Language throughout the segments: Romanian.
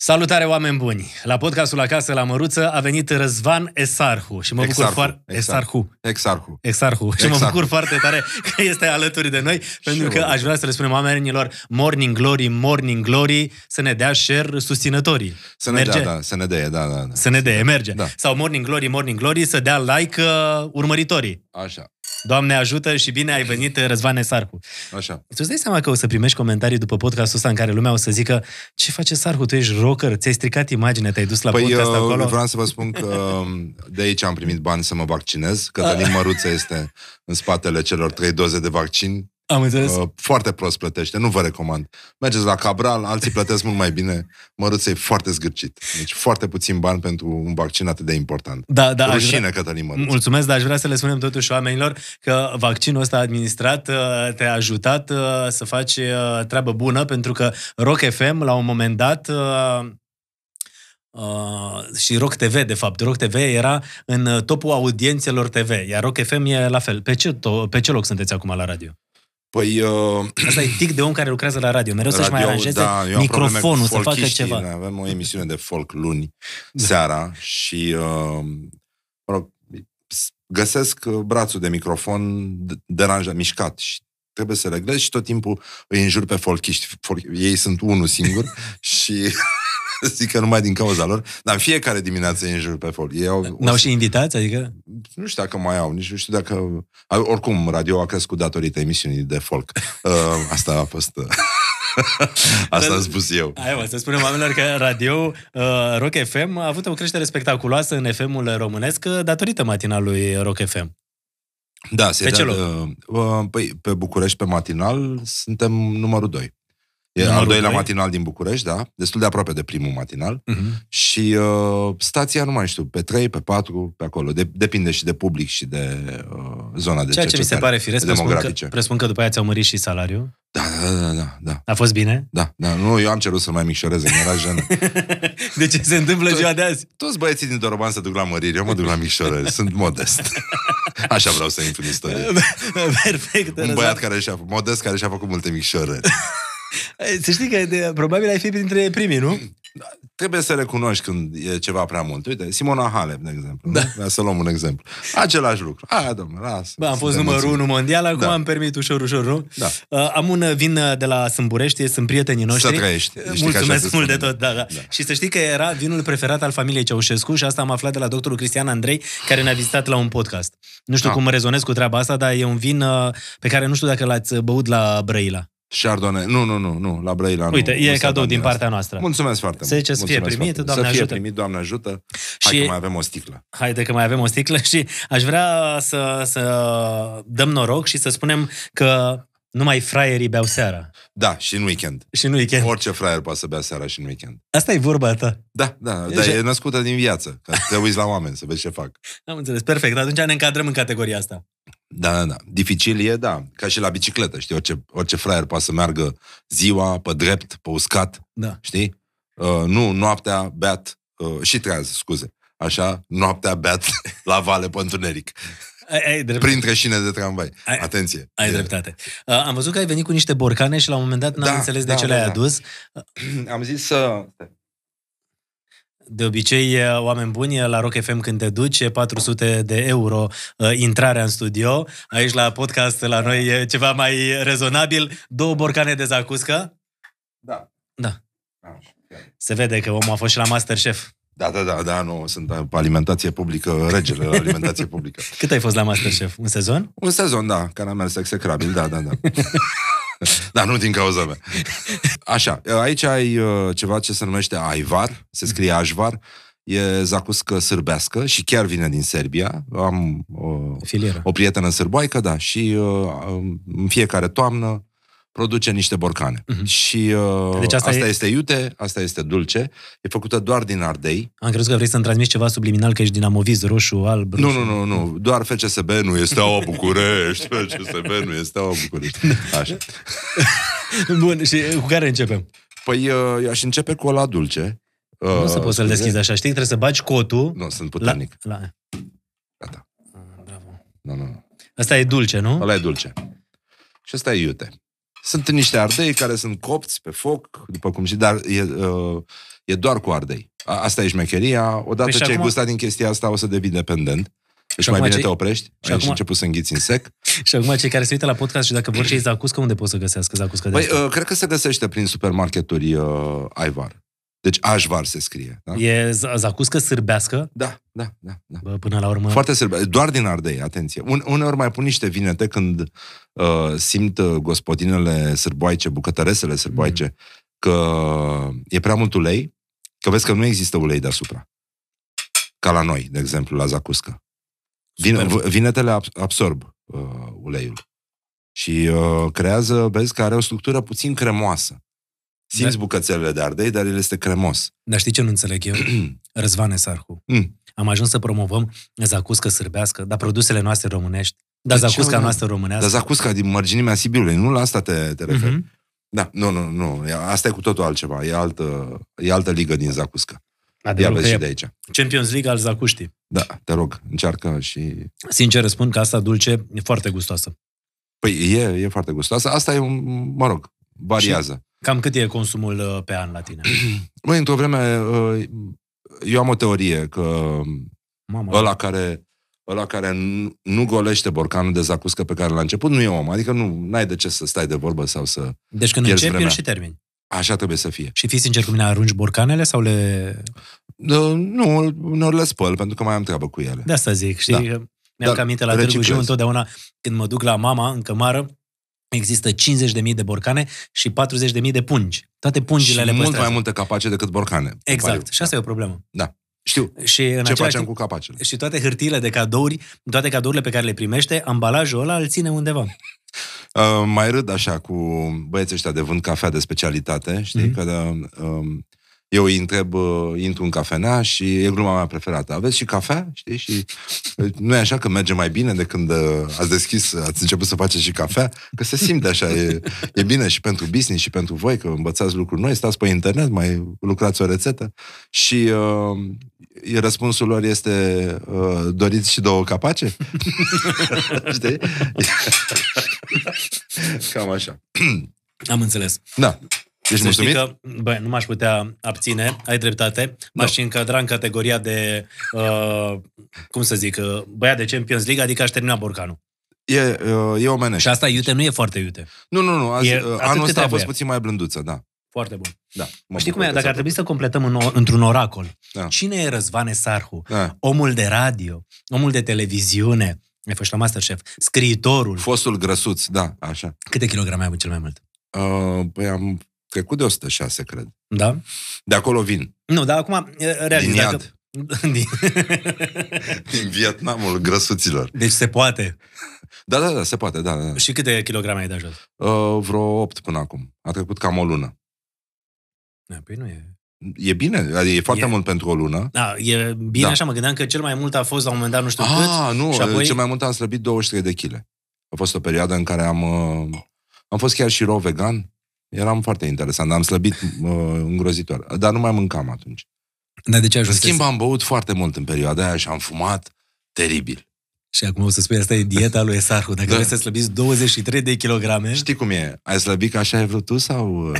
Salutare, oameni buni! La podcastul Acasă la Măruță a venit Răzvane Sarcu și mă bucur foarte... Exarhu. Și mă bucur foarte tare că este alături de noi, pentru că aș vrea să le spunem oamenilor Morning Glory, Morning Glory, să ne dea share susținătorii. Să ne dea, da, să ne dea. Să ne dea, merge. Da. Sau Morning Glory, Morning Glory, să dea like urmăritorii. Așa. Doamne ajută și bine ai venit, Răzvane Sarcu. Așa. Tu-ți dai seama că o să primești comentarii după podcastul ăsta în care lumea o să zică: ce face Sarcu, tu ești rocker, ți-ai stricat imaginea, te-ai dus la podcast acolo? Vreau să vă spun că de aici am primit bani să mă vaccinez. Cătălin Măruță este în spatele celor 3 doze de vaccin. Am înțeles. Foarte prost plătește, nu vă recomand. Mergeți la Cabral, alții plătesc mult mai bine. Măruță e foarte zgârcit. Deci foarte puțin bani pentru un vaccin atât de important. Da, da, rușine, Cătălin Măruță. Mulțumesc, dar aș vrea să le spunem totuși oamenilor că vaccinul ăsta administrat te-a ajutat să faci treabă bună, pentru că Rock FM, la un moment dat... și Rock TV, de fapt. Rock TV era în topul audiențelor TV, iar Rock FM e la fel. Pe ce loc sunteți acum la radio? Păi... Asta e tic de om care lucrează la radio. Mereu să-și mai aranjeze microfonul, să facă ceva. Ne avem o emisiune de folk luni seara și găsesc brațul de microfon deranjat, mișcat și trebuie să reglezi și tot timpul îi înjur pe folchiști. Ei sunt unul singur și... zic că numai din cauza lor, dar în fiecare dimineață e în jur pe folk. N-au și invitați, adică? Nu știu dacă mai au, nici nu știu dacă... Oricum, radio a crescut datorită emisiunii de folk. Asta a fost... Asta am spus eu. Hai, mă, să spunem oamenilor că radio Rock FM a avut o creștere spectaculoasă în FM-ul românesc datorită matinalului Rock FM. Da, se pe București, pe matinal, suntem numărul 2. E al doilea matinal din București, da, destul de aproape de primul matinal. Și stația, nu mai știu, pe 3, pe 4, pe acolo. Depinde și de public și de zona de cercetare. Ceea ce mi se pare firesc, presupun că după aia ți-au mărit și salariul. Da. A fost bine? Da. Nu, eu am cerut să mai micșorez, îmi era jenă. De ce se întâmplă ziua de azi? Toți băieții din Doroban se duc la măriri, eu mă duc la micșorări, sunt modest. Așa vreau să intru în istorie. Perfect. Un băiat modest care și-a făcut multe micșorări. Să știi că probabil ai fi printre primii, nu? Trebuie să recunoști când e ceva prea mult. Uite, Simona Halep, de exemplu. Da. Vreau să luăm un exemplu. Același lucru. Aia, domnule, lasă. Bă, am fost numărul 1 mondial, acum am permit ușor, ușor, nu? Da. Am un vin de la Sâmburești, sunt prietenii noștri. Să trăiești. Mulțumesc mult de tot, da. Și să știi că era vinul preferat al familiei Ceaușescu și asta am aflat de la doctorul Cristian Andrei, care ne-a vizitat la un podcast. Nu știu cum rezonez cu treaba asta, dar e un vin pe care nu știu dacă l-ați băut la Brăila. Chardonnay. Nu, la Brăila. Uite, e cadou din partea noastră. Mulțumesc foarte mult. Se zice să fie primit, Doamne ajută. Să fie primit, Doamne ajută. Hai că mai avem o sticlă. Haide că mai avem o sticlă și aș vrea să dăm noroc și să spunem că numai fraierii beau seara. Da, și în weekend. Orice fraier poate să bea seara și în weekend. Asta e vorba ta. Da, dar e născută din viață. Te uiți la oameni să vezi ce fac. Am înțeles, perfect. Atunci ne încadrăm în categoria asta. Da. Dificil e, da. Ca și la bicicletă, știi? Orice fraier poate să meargă ziua, pe drept, pe uscat, știi? Nu, noaptea, beat și treaz, scuze. Așa, noaptea, beat la vale pe întuneric. Printre șine de tramvai. Atenție. Ai dreptate. Am văzut că ai venit cu niște borcane și la un moment dat n-am înțeles de ce le-ai adus. Am zis să... De obicei, oameni buni, la Rock FM când te duci, 400 € intrarea în studio. Aici la podcast, la noi, e ceva mai rezonabil. 2 borcane de zacuscă. Da. Se vede că omul a fost și la MasterChef. Da, nu, sunt alimentație publică, regele la alimentație publică. Cât ai fost la MasterChef? Un sezon? Un sezon, da, care a mers execrabil, da. Dar nu din cauza mea. Așa, aici ai ceva ce se numește ajvar, se scrie ajvar, e zacuscă sârbească și chiar vine din Serbia. Am o prietenă sârboaică, și în fiecare toamnă produce niște borcane. Și deci asta este iute, asta este dulce, e făcută doar din ardei. Am crezut că vrei să-mi transmiți ceva subliminal, că ești din amoviz, roșu, alb. Nu, doar FCSB nu este o București, FCSB nu este o București. Așa. Bun, și cu care începem? Păi eu aș începe cu ăla dulce. Nu se poți să-l deschizi așa, știi? Trebuie să bagi cotul. Nu, sunt puternic. Gata. Bravo. Nu. Asta e dulce, nu? Ăla e dulce. Și ăsta e iute. Sunt niște ardei care sunt copți pe foc, după cum știi, dar E doar cu ardei. Asta e șmecheria. Odată păi ce ai gustat din chestia asta, o să devii dependent. Deci mai bine te oprești. Și acum început să înghiți în sec. Și acum cei care se uită la podcast și dacă vor ce e zacuscă, unde poți să găsească zacuscă de asta? Păi, cred că se găsește prin supermarketuri Aivar. Deci Așvar se scrie. Da? E zacuscă sârbească? Da. Bă, până la urmă... Foarte sârbească. Doar din ardei, atenție. Uneori mai pun niște vinete când simt gospodinele sârboaice, bucătăresele sârboaice, că e prea mult ulei, că vezi că nu există ulei deasupra. Ca la noi, de exemplu, la zacuscă. Vinetele absorb uleiul. Și creează, vezi că are o structură puțin cremoasă. Simți bucățelele de ardei, dar el este cremos. Dar știi ce nu înțeleg eu? Răzvane Sarcu. Am ajuns să promovăm zacuscă sârbească, dar produsele noastre românești, dar zacusca noastră românească. Dar zacusca din marginimea Sibiului, nu la asta te referi. Da, nu. Asta e cu totul altceva. E altă ligă din zacusca. Ia vezi și de aici. Champions League al zacuștii. Da, te rog, încearcă și... Sincer răspund că asta dulce e foarte gustoasă. Păi e foarte gustoasă. Asta e, mă rog, variază. Și... Cam cât e consumul pe an la tine? Băi, într-o vreme, eu am o teorie că ăla care nu golește borcanul de zacuscă pe care l-a început, nu e om. Adică nu ai de ce să stai de vorbă sau să... Deci când începi, pierzi vremea. Și termini. Așa trebuie să fie. Și fii sincer cu mine, arunci borcanele sau le... Nu le spăl, pentru că mai am treabă cu ele. De asta zic, știi? Da. Mi-am cam aminte la Târgu Jiu întotdeauna, când mă duc la mama în cămară, există 50.000 de borcane și 40.000 de pungi. Toate pungile le păstrează. Mult mai multe capace decât borcane. Exact. Și asta e o problemă. Da. Știu. Și în ce facem cu capacele? Și toate hârtiile de cadouri, toate cadourile pe care le primește, ambalajul ăla îl ține undeva. Mai râd așa cu băieții ăștia de vând cafea de specialitate, știi? Că eu îi întreb, intru în cafenea și e gluma mea preferată. Aveți și cafea? Știi? Și nu e așa că merge mai bine de când ați deschis, ați început să faceți și cafea? Că se simte așa, e bine și pentru business și pentru voi, că învățați lucruri noi, stați pe internet, mai lucrați o rețetă. Și răspunsul lor este doriți și două capace? Știi? Cam așa. Am înțeles. Da. Ești mulțumit? Că, bă, nu m-aș putea abține, ai dreptate, m-aș încadra în categoria de, cum să zic, băiat de Champions League, adică aș termina borcanul. E omenesc. Și asta iute nu e foarte iute. Nu, azi, anul ăsta a fost puțin mai blânduță, da. Foarte bun. Da, știi cum e? Dacă ar trebui să completăm într-un oracol, cine e Răzvane Sarcu? Da. Omul de radio, omul de televiziune, ai fost la MasterChef, scriitorul. Fostul grăsuț, da, așa. Câte kilograme ai avut cel mai mult? Păi am... Trecut de 106, cred. Da? De acolo vin. Nu, dar acum realiz. Din iad. Din Vietnamul grăsuților. Deci se poate. Da, se poate, da. Și câte kilograme ai de ajuns? Vreo 8 până acum. A trecut cam o lună. Da, păi nu e... E bine, adică e foarte mult pentru o lună. Da, e bine, da. Așa mă gândeam că cel mai mult a fost la un moment dat nu știu cât. Ah, nu, și apoi... cel mai mult am slăbit 23 de kg. A fost o perioadă în care am fost chiar și raw vegan. Eram foarte interesant, am slăbit îngrozitor, dar nu mai mâncam atunci. Dar de ce ajunsese? În schimb, am băut foarte mult în perioada aia și am fumat teribil. Și acum o să spui, asta e dieta lui Sarcu, dacă vrei să slăbiți 23 de kilograme... Știi cum e? Ai slăbit că așa ai vrut tu sau...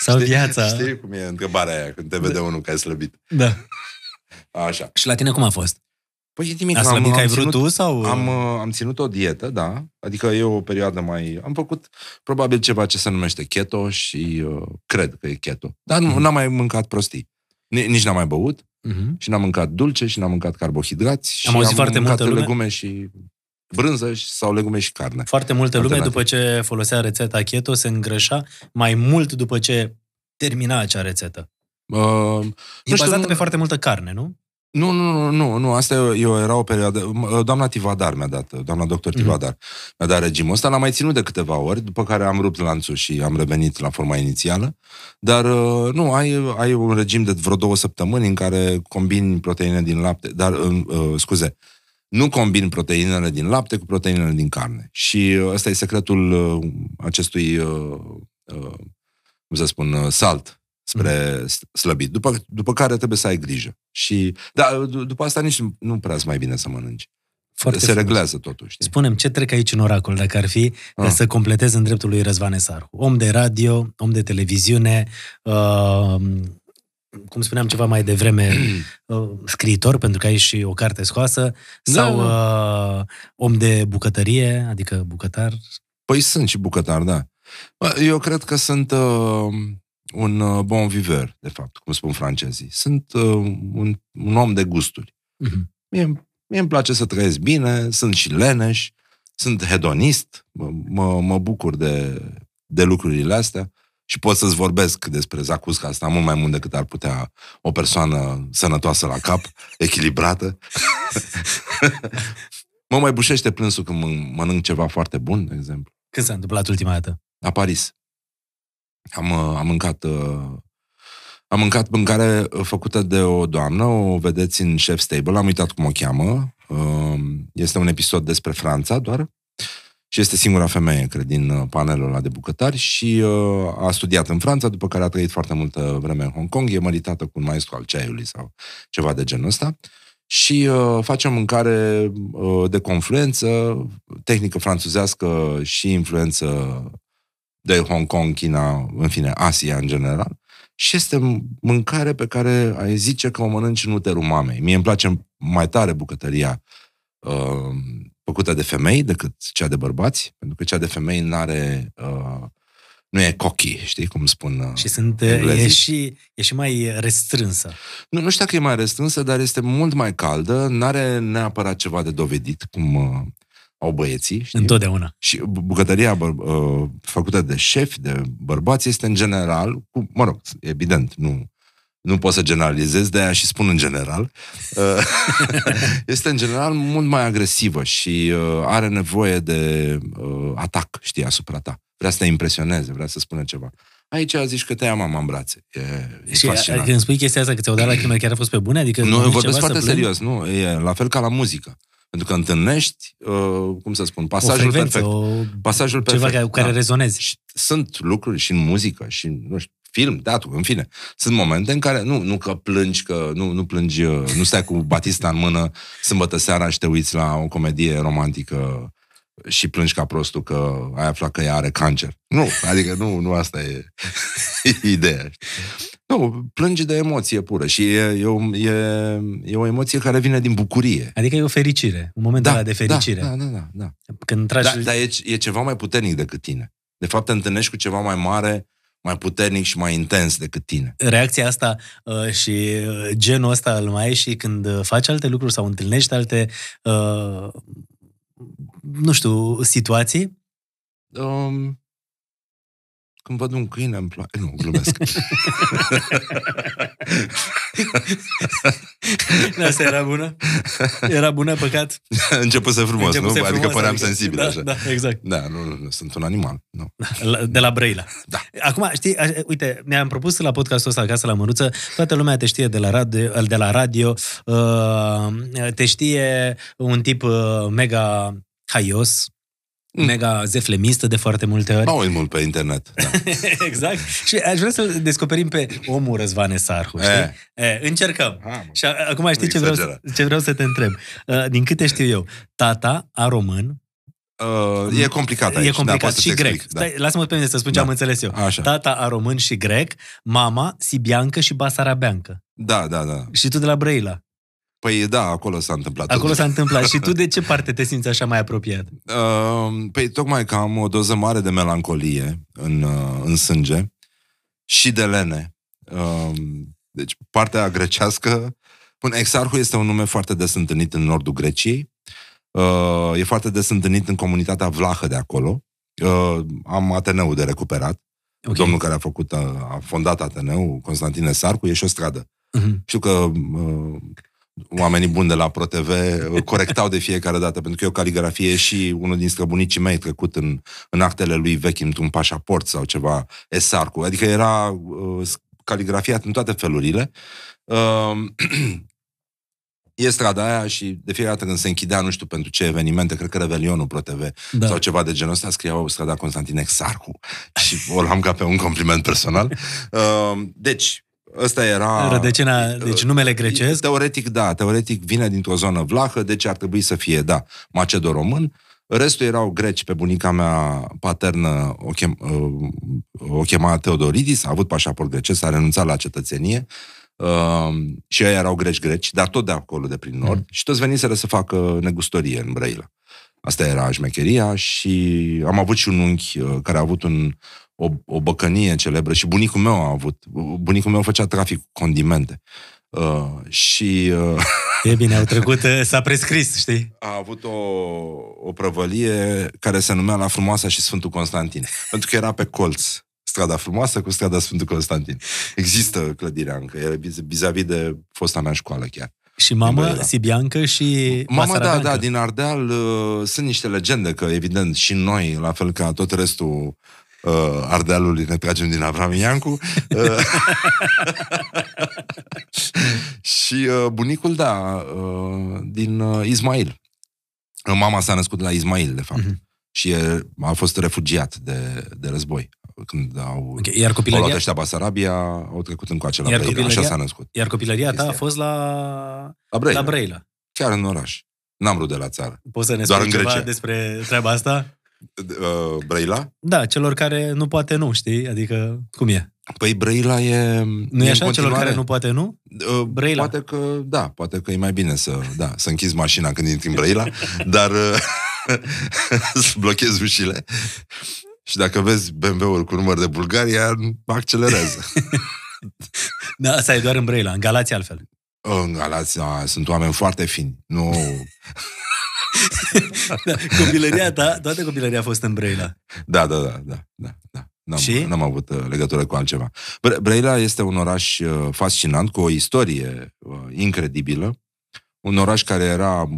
sau știi, viața? Știi cum e întrebarea aia când te vede unul că ai slăbit. Da. Așa. Și la tine cum a fost? Păi nimic, a slăbit că ai vrut tu sau... Am ținut o dietă, da. Adică e o perioadă mai... Am făcut probabil ceva ce se numește keto și cred că e keto. Dar n-am mai mâncat prostii. Nici n-am mai băut și n-am mâncat dulce și n-am mâncat carbohidrați și am foarte mâncat legume și brânză sau legume și carne. Foarte multă lume după ce folosea rețeta keto se îngrășa mai mult după ce termina acea rețetă. E bazată pe foarte multă carne, nu? Nu, asta era o perioadă... Doamna Tivadar mi-a dat, doamna doctor Tivadar mi-a dat regimul ăsta, l-am mai ținut de câteva ori, după care am rupt lanțul și am revenit la forma inițială, dar nu, ai un regim de vreo 2 săptămâni în care combini proteine din lapte, dar, scuze, nu combini proteinele din lapte cu proteinele din carne. Și ăsta e secretul acestui, cum să spun, salt spre slăbit. După care trebuie să ai grijă. Și, după asta nici nu prea mai bine să mănânci. Foarte se reglează totuși. Spune-mi, ce trec aici în oracol, dacă ar fi să completez în dreptul lui Răzvane Sarcu? Om de radio, om de televiziune, cum spuneam ceva mai devreme, scriitor, pentru că ai și o carte scoasă, sau om de bucătărie, adică bucătar? Păi sunt și bucătar, da. Eu cred că sunt un bon viveur, de fapt, cum spun francezii. Sunt un om de gusturi. Mm-hmm. Mie îmi place să trăiesc bine, sunt și leneș, sunt hedonist, mă bucur de lucrurile astea. Și pot să-ți vorbesc despre zacusca asta mult mai mult decât ar putea o persoană sănătoasă la cap, echilibrată. Mă mai bușește plânsul când mănânc ceva foarte bun, de exemplu. Când s-a întâmplat ultima dată? La Paris. Am mâncat mâncare făcută de o doamnă, o vedeți în Chef's Table, am uitat cum o cheamă. Este un episod despre Franța doar. Și este singura femeie, cred, din panelul ăla de bucătari și a studiat în Franța, după care a trăit foarte multă vreme în Hong Kong, e măritată cu un maestru al ceaiului sau ceva de genul ăsta și face o mâncare de confluență, tehnică franțuzească și influență de Hong Kong, China, în fine, Asia în general. Și este mâncare pe care ai zice că o mănânci în uterul mamei. Mie îmi place mai tare bucătăria făcută de femei decât cea de bărbați, pentru că cea de femei n-are, nu e cocky, știi cum spun și sunt, e și mai restrânsă. Nu știu că e mai restrânsă, dar este mult mai caldă, n-are neapărat ceva de dovedit, cum au băieții. Știi? Întotdeauna. Și bucătăria făcută de șefi, de bărbați, este în general, evident, nu pot să generalizez, de-aia și spun în general. Este în general mult mai agresivă și are nevoie de atac, știi, asupra ta. Vrea să te impresioneze, vrea să spună ceva. Aici zici că te ia mama în brațe. E și fascinant. Când spui chestia asta, că ți-au dat la chiar a fost pe bune? Adică nu, vorbesc foarte serios. Nu, e la fel ca la muzică. Pentru că întâlnești, cum să spun, pasajul perfect. Pasajul perfect. Ceva cu care rezonezi. Și sunt lucruri și în muzică și, nu știu, film, teatru, în fine. Sunt momente în care nu că plângi, că nu plângi, nu stai cu batista în mână sâmbătă seara și te uiți la o comedie romantică și plângi ca prostul că ai aflat că ea are cancer. Nu, adică nu asta e ideea. Nu, plângi de emoție pură și e o emoție care vine din bucurie. Adică e o fericire, un moment ăla de fericire. Da. Când tragi... Dar e ceva mai puternic decât tine. De fapt, te întâlnești cu ceva mai mare, mai puternic și mai intens decât tine. Reacția asta și genul ăsta îl mai ai și când faci alte lucruri sau întâlnești alte, nu știu, situații? Când văd un câine îmi place. Nu, glumesc. Asta era bună? Era bună, păcat? Începuse frumos, nu? Frumos, adică păream sensibil, da, așa. Da, exact. Da, nu, sunt un animal. Nu. De la Brăila. Da. Acum, știi, uite, mi-am propus la podcastul ăsta Acasă la Măruță, toată lumea te știe de la radio, te știe un tip mega haios, mega zeflemistă de foarte multe ori. Mă uit mult pe internet. Da. Exact. Și aș vrea să-l descoperim pe omul Răzvane Sarcu, știi? Încercăm. Și acum știi ce vreau să te întreb. Din câte știu eu, tata a român... e complicat aici. E complicat, da, și grec. Explic, da. Stai, lasă-mă pe mine să spun ce am înțeles eu. Așa. Tata a român și grec, mama sibiancă și basarabeancă. Da. Și tu de la Brăila. Păi da, acolo s-a întâmplat. Și tu de ce parte te simți așa mai apropiat? Păi tocmai că am o doză mare de melancolie în sânge și de lene. Deci partea grecească... Exarhul este un nume foarte des întâlnit în nordul Greciei. E foarte des întâlnit în comunitatea vlahă de acolo. Am Ateneul de recuperat. Okay. Domnul care a fondat Ateneul, Constantine Sarcu, e și o stradă. Uh-huh. Știu că... oamenii buni de la Pro TV corectau de fiecare dată, pentru că e o caligrafie și unul din străbunicii mei trecut în actele lui vechi într-un pașaport sau ceva, Sarcu. Adică era caligrafiat în toate felurile. E strada aia și de fiecare dată când se închidea, nu știu pentru ce evenimente, cred că Revelionul Pro TV sau ceva de genul ăsta, scriau strada Constantine Sarcu. Și o luam ca pe un compliment personal. Deci, ăsta era... Rădăcina, deci numele grecesc? Teoretic vine dintr-o zonă vlahă, deci ar trebui să fie, macedo-român. Restul erau greci, pe bunica mea paternă o chema Teodoridis, a avut pașaport grecesc, a renunțat la cetățenie, și ei erau greci, dar tot de acolo, de prin nord, și toți veniseră să facă negustorie în Brăila. Asta era șmecheria și am avut și un unchi care a avut o băcănie celebră și bunicul meu a avut. Bunicul meu făcea trafic cu condimente. E bine, au trecut, s-a prescris, știi? A avut o prăvălie care se numea La Frumoasa și Sfântul Constantin, pentru că era pe colț. Strada Frumoasă cu strada Sfântul Constantin. Există clădirea încă, era vis-a-vis de fosta mea școală chiar. Și mama sibiancă și mama, da, din Ardeal. Sunt niște legende că, evident, și noi, la fel ca tot restul Ardealului, ne tragem din Avram Iancu. Și bunicul, da, din Ismail. Mama s-a născut la Ismail, de fapt. Și a fost refugiat de război. Când au luat ăștia Basarabia, au trecut încoace la Brăila. Așa s-a născut. Iar copilăria ta a fost la Brăila. Chiar în oraș. N-am rude la țară. Poți să ne spui ceva despre treaba asta? Brăila? Da, celor care nu poate nu, știi? Adică, cum e? Păi Brăila e... Nu e așa? Celor care nu poate nu? Brăila. Poate că, da, poate că e mai bine să închizi mașina când intri în Brăila, dar să blochezi ușile. Și dacă vezi BMW-ul cu număr de Bulgaria, accelerează. Da, asta e doar în Brăila, în Galați altfel. În Galați, sunt oameni foarte fini. Nu... Da, copilăria ta, toată copilăria a fost în Brăila. Da. N-am avut legătură cu altceva. Brăila este un oraș fascinant, cu o istorie incredibilă. Un oraș care era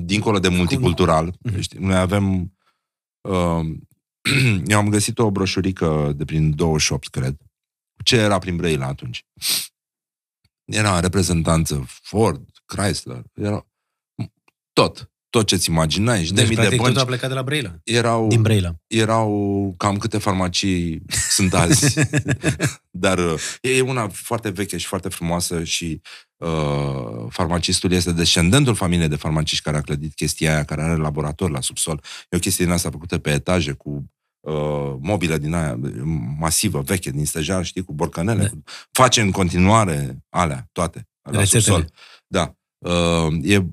dincolo de multicultural. Noi avem... Eu am găsit o broșurică de prin 28, cred. Ce era prin Brăila atunci? Era reprezentanță Ford, Chrysler, era tot ce-ți imaginai. Deci, practic, totul a plecat de la Brăila. Din Brăila. Erau cam câte farmacii sunt azi. Dar e una foarte veche și foarte frumoasă și farmacistul este descendentul familiei de farmaciști care a clădit chestia aia, care are laborator la subsol. E o chestie din asta făcută pe etaje, cu mobilă din aia masivă, veche, din stejar, știi, cu borcanele. Da. Face în continuare alea, toate, la subsol. Da. E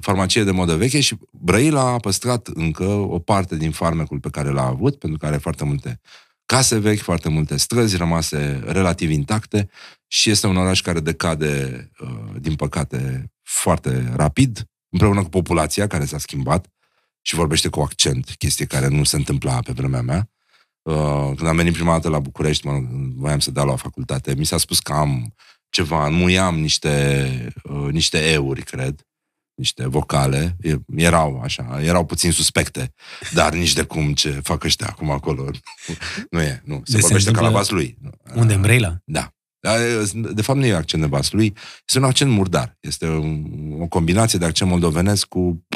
farmacie de modă veche și Brăila a păstrat încă o parte din farmecul pe care l-a avut, pentru că are foarte multe case vechi, foarte multe străzi rămase relativ intacte și este un oraș care decade, din păcate, foarte rapid, împreună cu populația care s-a schimbat și vorbește cu accent, chestie care nu se întâmpla pe vremea mea. Când am venit prima dată la București, voiam să dau la facultate, mi s-a spus că am ceva, înmuiam niște euri, cred, niște vocale, erau așa, erau puțin suspecte, dar nici de cum ce fac ăștia acum acolo. Nu, se vorbește ca la Vaslui. Unde, în Brăila? Da. De fapt nu e accent de Vaslui, este un accent murdar. Este o combinație de accent moldovenesc cu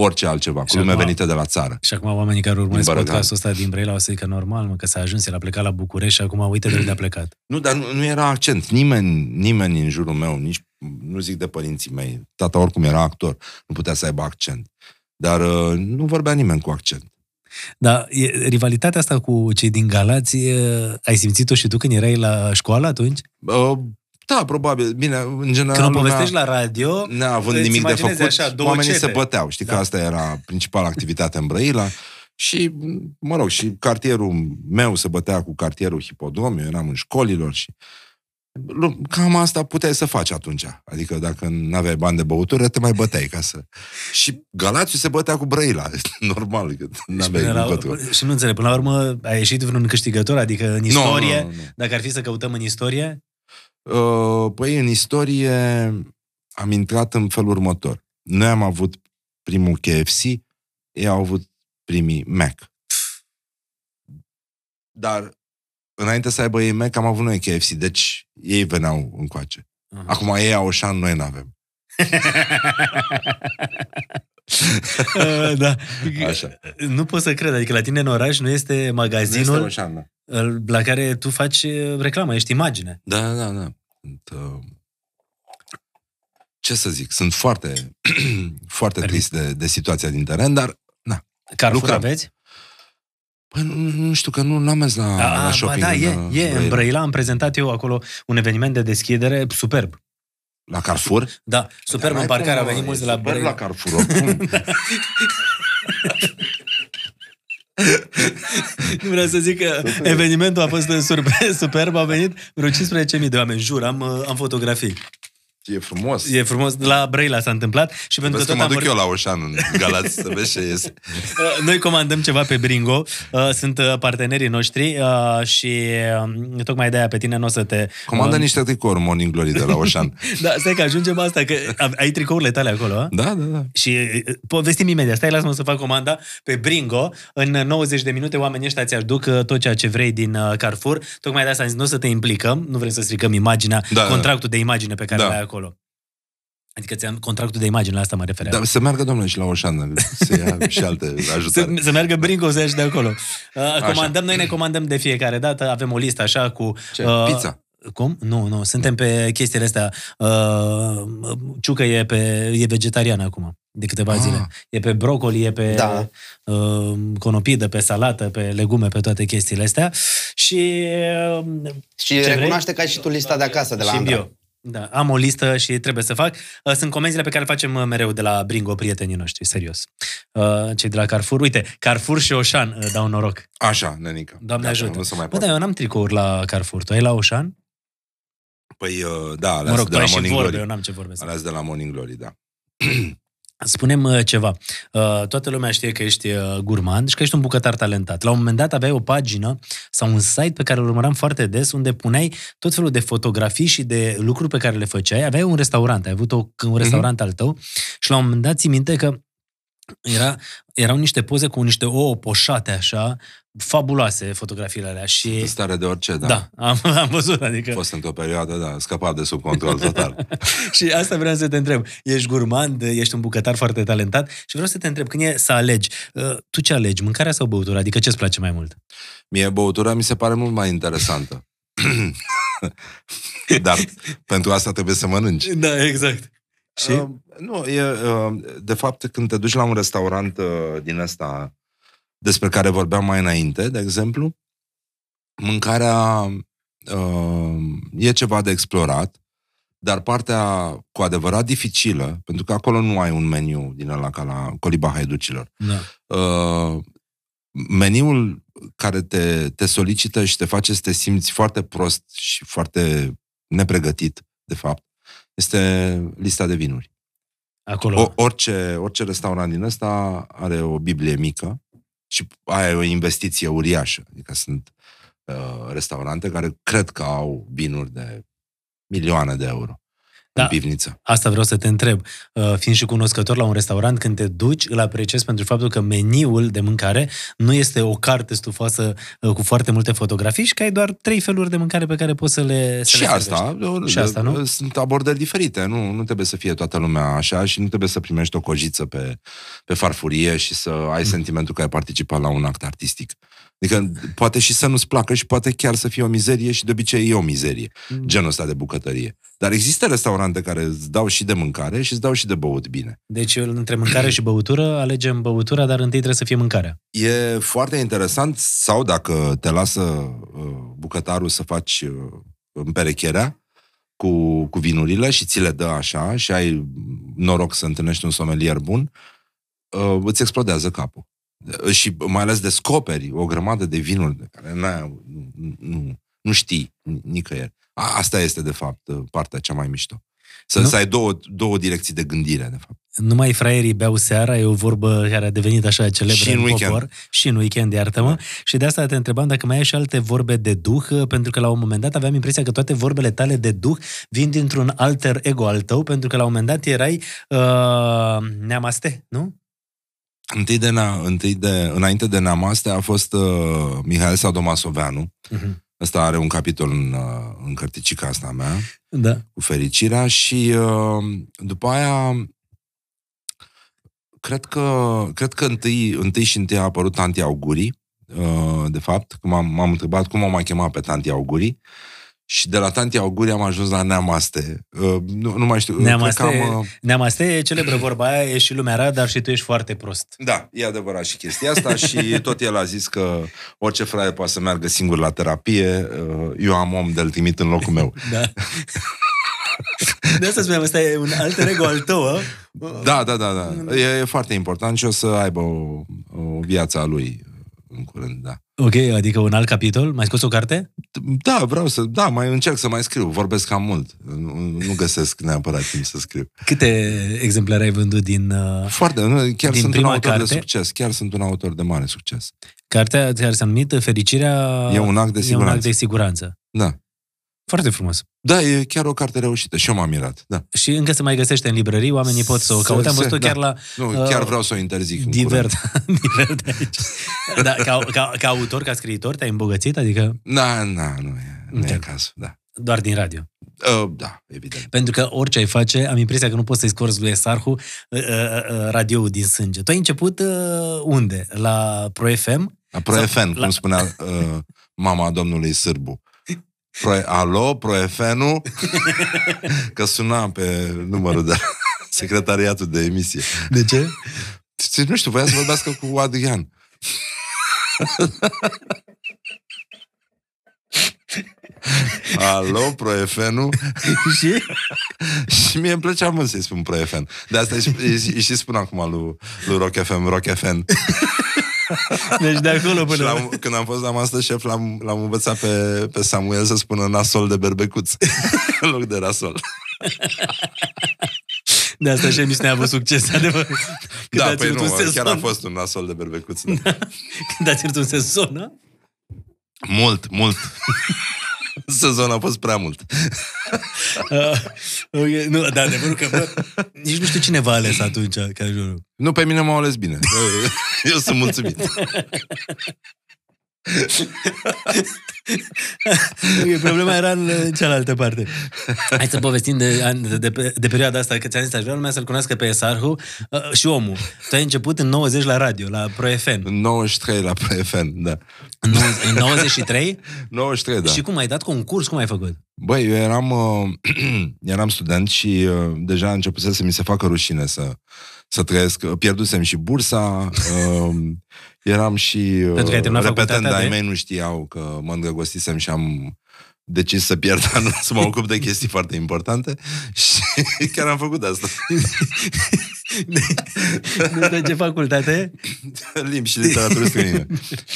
orice altceva, cu lume venită de la țară. Și acum oamenii care urmăresc podcastul ăsta din Brăila o să zică normal, că s-a ajuns, el a plecat la București și acum uite de unde a plecat. Nu, dar nu era accent. Nimeni în jurul meu, nici, nu zic de părinții mei, tata oricum era actor, nu putea să aibă accent. Dar nu vorbea nimeni cu accent. Dar rivalitatea asta cu cei din Galați, ai simțit-o și tu când erai la școală atunci? Da, probabil. Bine, în general... Când o povestești la radio, neavând nimic de făcut, așa, oamenii se băteau. Știi că asta era principala activitate în Brăila. Și, mă rog, și cartierul meu se bătea cu cartierul Hipodrom. Eu eram în școlilor și... Cam asta puteai să faci atunci. Adică dacă n-aveai bani de băutură, te mai băteai ca să... Și Galațiu se bătea cu Brăila. Normal că n-aveai Și nu înțeleg, până la urmă a ieșit vreun câștigător? Adică în istorie, dacă ar fi să căutăm în istorie... Păi, în istorie am intrat în felul următor. Noi am avut primul KFC, ei au avut primii Mac. Dar înainte să aibă ei Mac, am avut noi KFC, deci ei veneau încoace. Acum ei au Auchan, noi n-avem. Da. Așa. Nu pot să cred, adică la tine în oraș nu este magazinul... Nu este Auchan, la care tu faci reclamă, ești imagine. Da. Ce să zic, sunt foarte, foarte trist de situația din teren, dar... Carrefour aveți? Păi nu știu, că nu am mers la shopping. Da, e în Brăila, am prezentat eu acolo un eveniment de deschidere superb. La Carrefour? Da, superb în parcare, a venit mulți de la Brăila. La Carrefour, oricum. Nu vreau să zic că evenimentul a fost superb, a venit vreo 15.000 de oameni, jur, am fotografii. E frumos. E frumos. La Brăila s-a întâmplat. Și pentru că mă duc eu la Auchan în Galați să vezi ce iese. Noi comandăm ceva pe Bringo. Sunt partenerii noștri și tocmai de-aia pe tine nu o să te... Comandă niște tricouri Morning Glory de la Auchan. Da, stai că ajungem asta, că ai tricourile tale acolo. A? Da. Și povestim imediat. Stai, lasă-mă să fac comanda pe Bringo. În 90 de minute oamenii ăștia ți aduc tot ceea ce vrei din Carrefour. Tocmai de asta am zis, nu o să te implicăm, nu vrem să stricăm imaginea, contractul de imagine pe care l-ai acolo. Adică ți-am contractul de imagine, la asta mă refeream. Dar să meargă, domnule, și la Auchan, să ia și alte ajutare. Să meargă Bringo, să ia și de acolo. Noi ne comandăm de fiecare dată, avem o listă așa cu... Pizza. Cum? Nu, suntem pe chestiile astea. Ciucă e vegetariană acum, de câteva zile. E pe brocoli, e pe conopidă, pe salată, pe legume, pe toate chestiile astea. Și recunoaște că ai și tu lista de acasă, de la Andra. Da, am o listă și trebuie să fac. Sunt comenzile pe care le facem mereu de la Bringo, prietenii noștri, serios. Cei de la Carrefour, uite, Carrefour și Auchan dau noroc. Așa, nenică. Doamne ajută. Bă, dar eu n-am tricouri la Carrefour. Tu ai la Auchan? Păi, da, alea de la Morning Glory. Eu n-am ce vorbesc. Alea de la Morning Glory, da. Spune-mi ceva. Toată lumea știe că ești gurmand și că ești un bucătar talentat. La un moment dat aveai o pagină sau un site pe care îl urmăram foarte des, unde puneai tot felul de fotografii și de lucruri pe care le făceai. Aveai un restaurant, ai avut un restaurant al tău și la un moment dat ții minte că erau niște poze cu niște ouă poșate așa, fabuloase fotografiile alea și... Stare de orice, da. Da, am văzut, adică... A fost într-o perioadă, da, scăpat de sub control total. Și asta vreau să te întreb. Ești gurmand, ești un bucătar foarte talentat și vreau să te întreb, când e să alegi, tu ce alegi, mâncarea sau băutura? Adică ce-ți place mai mult? Mie băutura mi se pare mult mai interesantă. Dar pentru asta trebuie să mănânci. Da, exact. Și? De fapt, când te duci la un restaurant din ăsta despre care vorbeam mai înainte, de exemplu, mâncarea e ceva de explorat, dar partea cu adevărat dificilă, pentru că acolo nu ai un meniu din ăla ca la Coliba Haiducilor. Da. Meniul care te solicită și te face să te simți foarte prost și foarte nepregătit, de fapt, este lista de vinuri. Acolo. Orice restaurant din ăsta are o Biblie mică și aia e o investiție uriașă. Adică sunt restaurante care cred că au vinuri de milioane de euro în pivniță. Asta vreau să te întreb. Fiind și cunoscător la un restaurant, când te duci, îl apreciezi pentru faptul că meniul de mâncare nu este o carte stufoasă cu foarte multe fotografii și că ai doar 3 feluri de mâncare pe care poți să le Și asta, nu? Sunt abordări diferite. Nu trebuie să fie toată lumea așa și nu trebuie să primești o cojiță pe farfurie și să ai sentimentul că ai participat la un act artistic. Adică poate și să nu-ți placă și poate chiar să fie o mizerie și de obicei e o mizerie, genul ăsta de bucătărie. Dar există restaurante care îți dau și de mâncare și îți dau și de băut bine. Deci între mâncare și băutură alegem băutura, dar întâi trebuie să fie mâncarea. E foarte interesant, sau dacă te lasă bucătarul să faci împerecherea cu vinurile și ți le dă așa și ai noroc să întâlnești un somelier bun, îți explodează capul. Și mai ales descoperi o grămadă de vinuri de care nu știi nicăieri. Asta este, de fapt, partea cea mai mișto. Să ai două direcții de gândire, de fapt. Numai fraierii beau seara, e o vorbă care a devenit așa celebră și în popor. Și în weekend, iartă-mă. Și de asta te întrebam dacă mai ai și alte vorbe de duh, pentru că la un moment dat aveam impresia că toate vorbele tale de duh vin dintr-un alter ego al tău, pentru că la un moment dat erai Neamaste, nu? Înainte de Neamaste a fost Mihail Sadomasoveanu. Ăsta are un capitol în cărticica asta mea, cu fericirea, și după aia cred că întâi și întâi a apărut Tanti Auguri, de fapt, că m-am întrebat cum o mai chema pe Tanti Auguri Și de la Tanti Auguri am ajuns la Neamaste. Nu mai știu. Neamaste e celebră vorba aia, e și lumea rea, dar și tu ești foarte prost. Da, e adevărat și chestia asta. Și tot el a zis că orice fraier poate să meargă singur la terapie. Eu am om de-l trimit în locul meu. Da. De asta spuneam, ăsta e un alt ego al tău, a? Da. E foarte important și o să aibă o viață a lui în curând, da. Ok, adică un alt capitol? Mai scos o carte? Da, vreau să... Da, mai încerc să mai scriu. Vorbesc cam mult. Nu găsesc neapărat timp să scriu. Câte exemplare ai vândut din... Foarte. Chiar din sunt prima un autor carte? De succes. Chiar sunt un autor de mare succes. Cartea care s-a numit Fericirea... E un act de siguranță. E un act de siguranță. Da. Foarte frumos. Da, e chiar o carte reușită. Și eu m-am mirat. Da. Și încă se mai găsește în librării, oamenii pot să o caute. Am văzut-o chiar la... Nu, chiar vreau să o interzic. Divert aici. Da, ca autor, ca scriitor, te-ai îmbogățit? Adică... Da, nu e cazul. Da. Doar din radio. Da, evident. Pentru că orice ai face, am impresia că nu poți să-i scorzi lui Sarcu radioul din sânge. Tu ai început unde? La Pro FM? La Pro FM, cum spunea mama domnului Sârbu. Alo, Pro FM-ul? Că sunam pe numărul de secretariatul de emisie. De ce? Nu știu, voia să vorbească cu Adi Hădean. Alo, Pro FM-ul? Și? Și mie îmi plăcea mult să-i spun Pro FM. De asta îi și spun acum lui Rock FM, Rock FM. Deci de acolo până... Când am fost la MasterChef, l-am învățat pe Samuel să spună nasol de berbecuț în loc de rasol. De asta și emisiunea a avut succes, adevărat. Când da, păi nu, sezon... chiar a fost un nasol de berbecuț. Da. Da. Când a ținut un sezon, a? Mult. Sezonul a fost prea mult. Okay. Nu, dar adevărul că nici nu știu cine v-a ales atunci. Ca jurul. Nu, pe mine m-au ales bine. Eu sunt mulțumit. Okay, problema era în cealaltă parte. Hai să povestim de perioada asta, că ți-am zis, aș vrea lumea să-l cunoască pe Sarcu și omul. Tu ai început în 90 la radio, la Pro FM. În 93 la Pro FM, da. În 93? 93, da. Și cum ai dat concurs? Cum ai făcut? Băi, eu eram student și deja începuse să mi se facă rușine să trăiesc. Pierdusem și bursa, eram și repetent, dar ai mei nu știau că mă îndrăgostisem și am decis să pierd anul, să mă ocup de chestii foarte importante și chiar am făcut asta. De ce facultate? Limbi și literatură străină.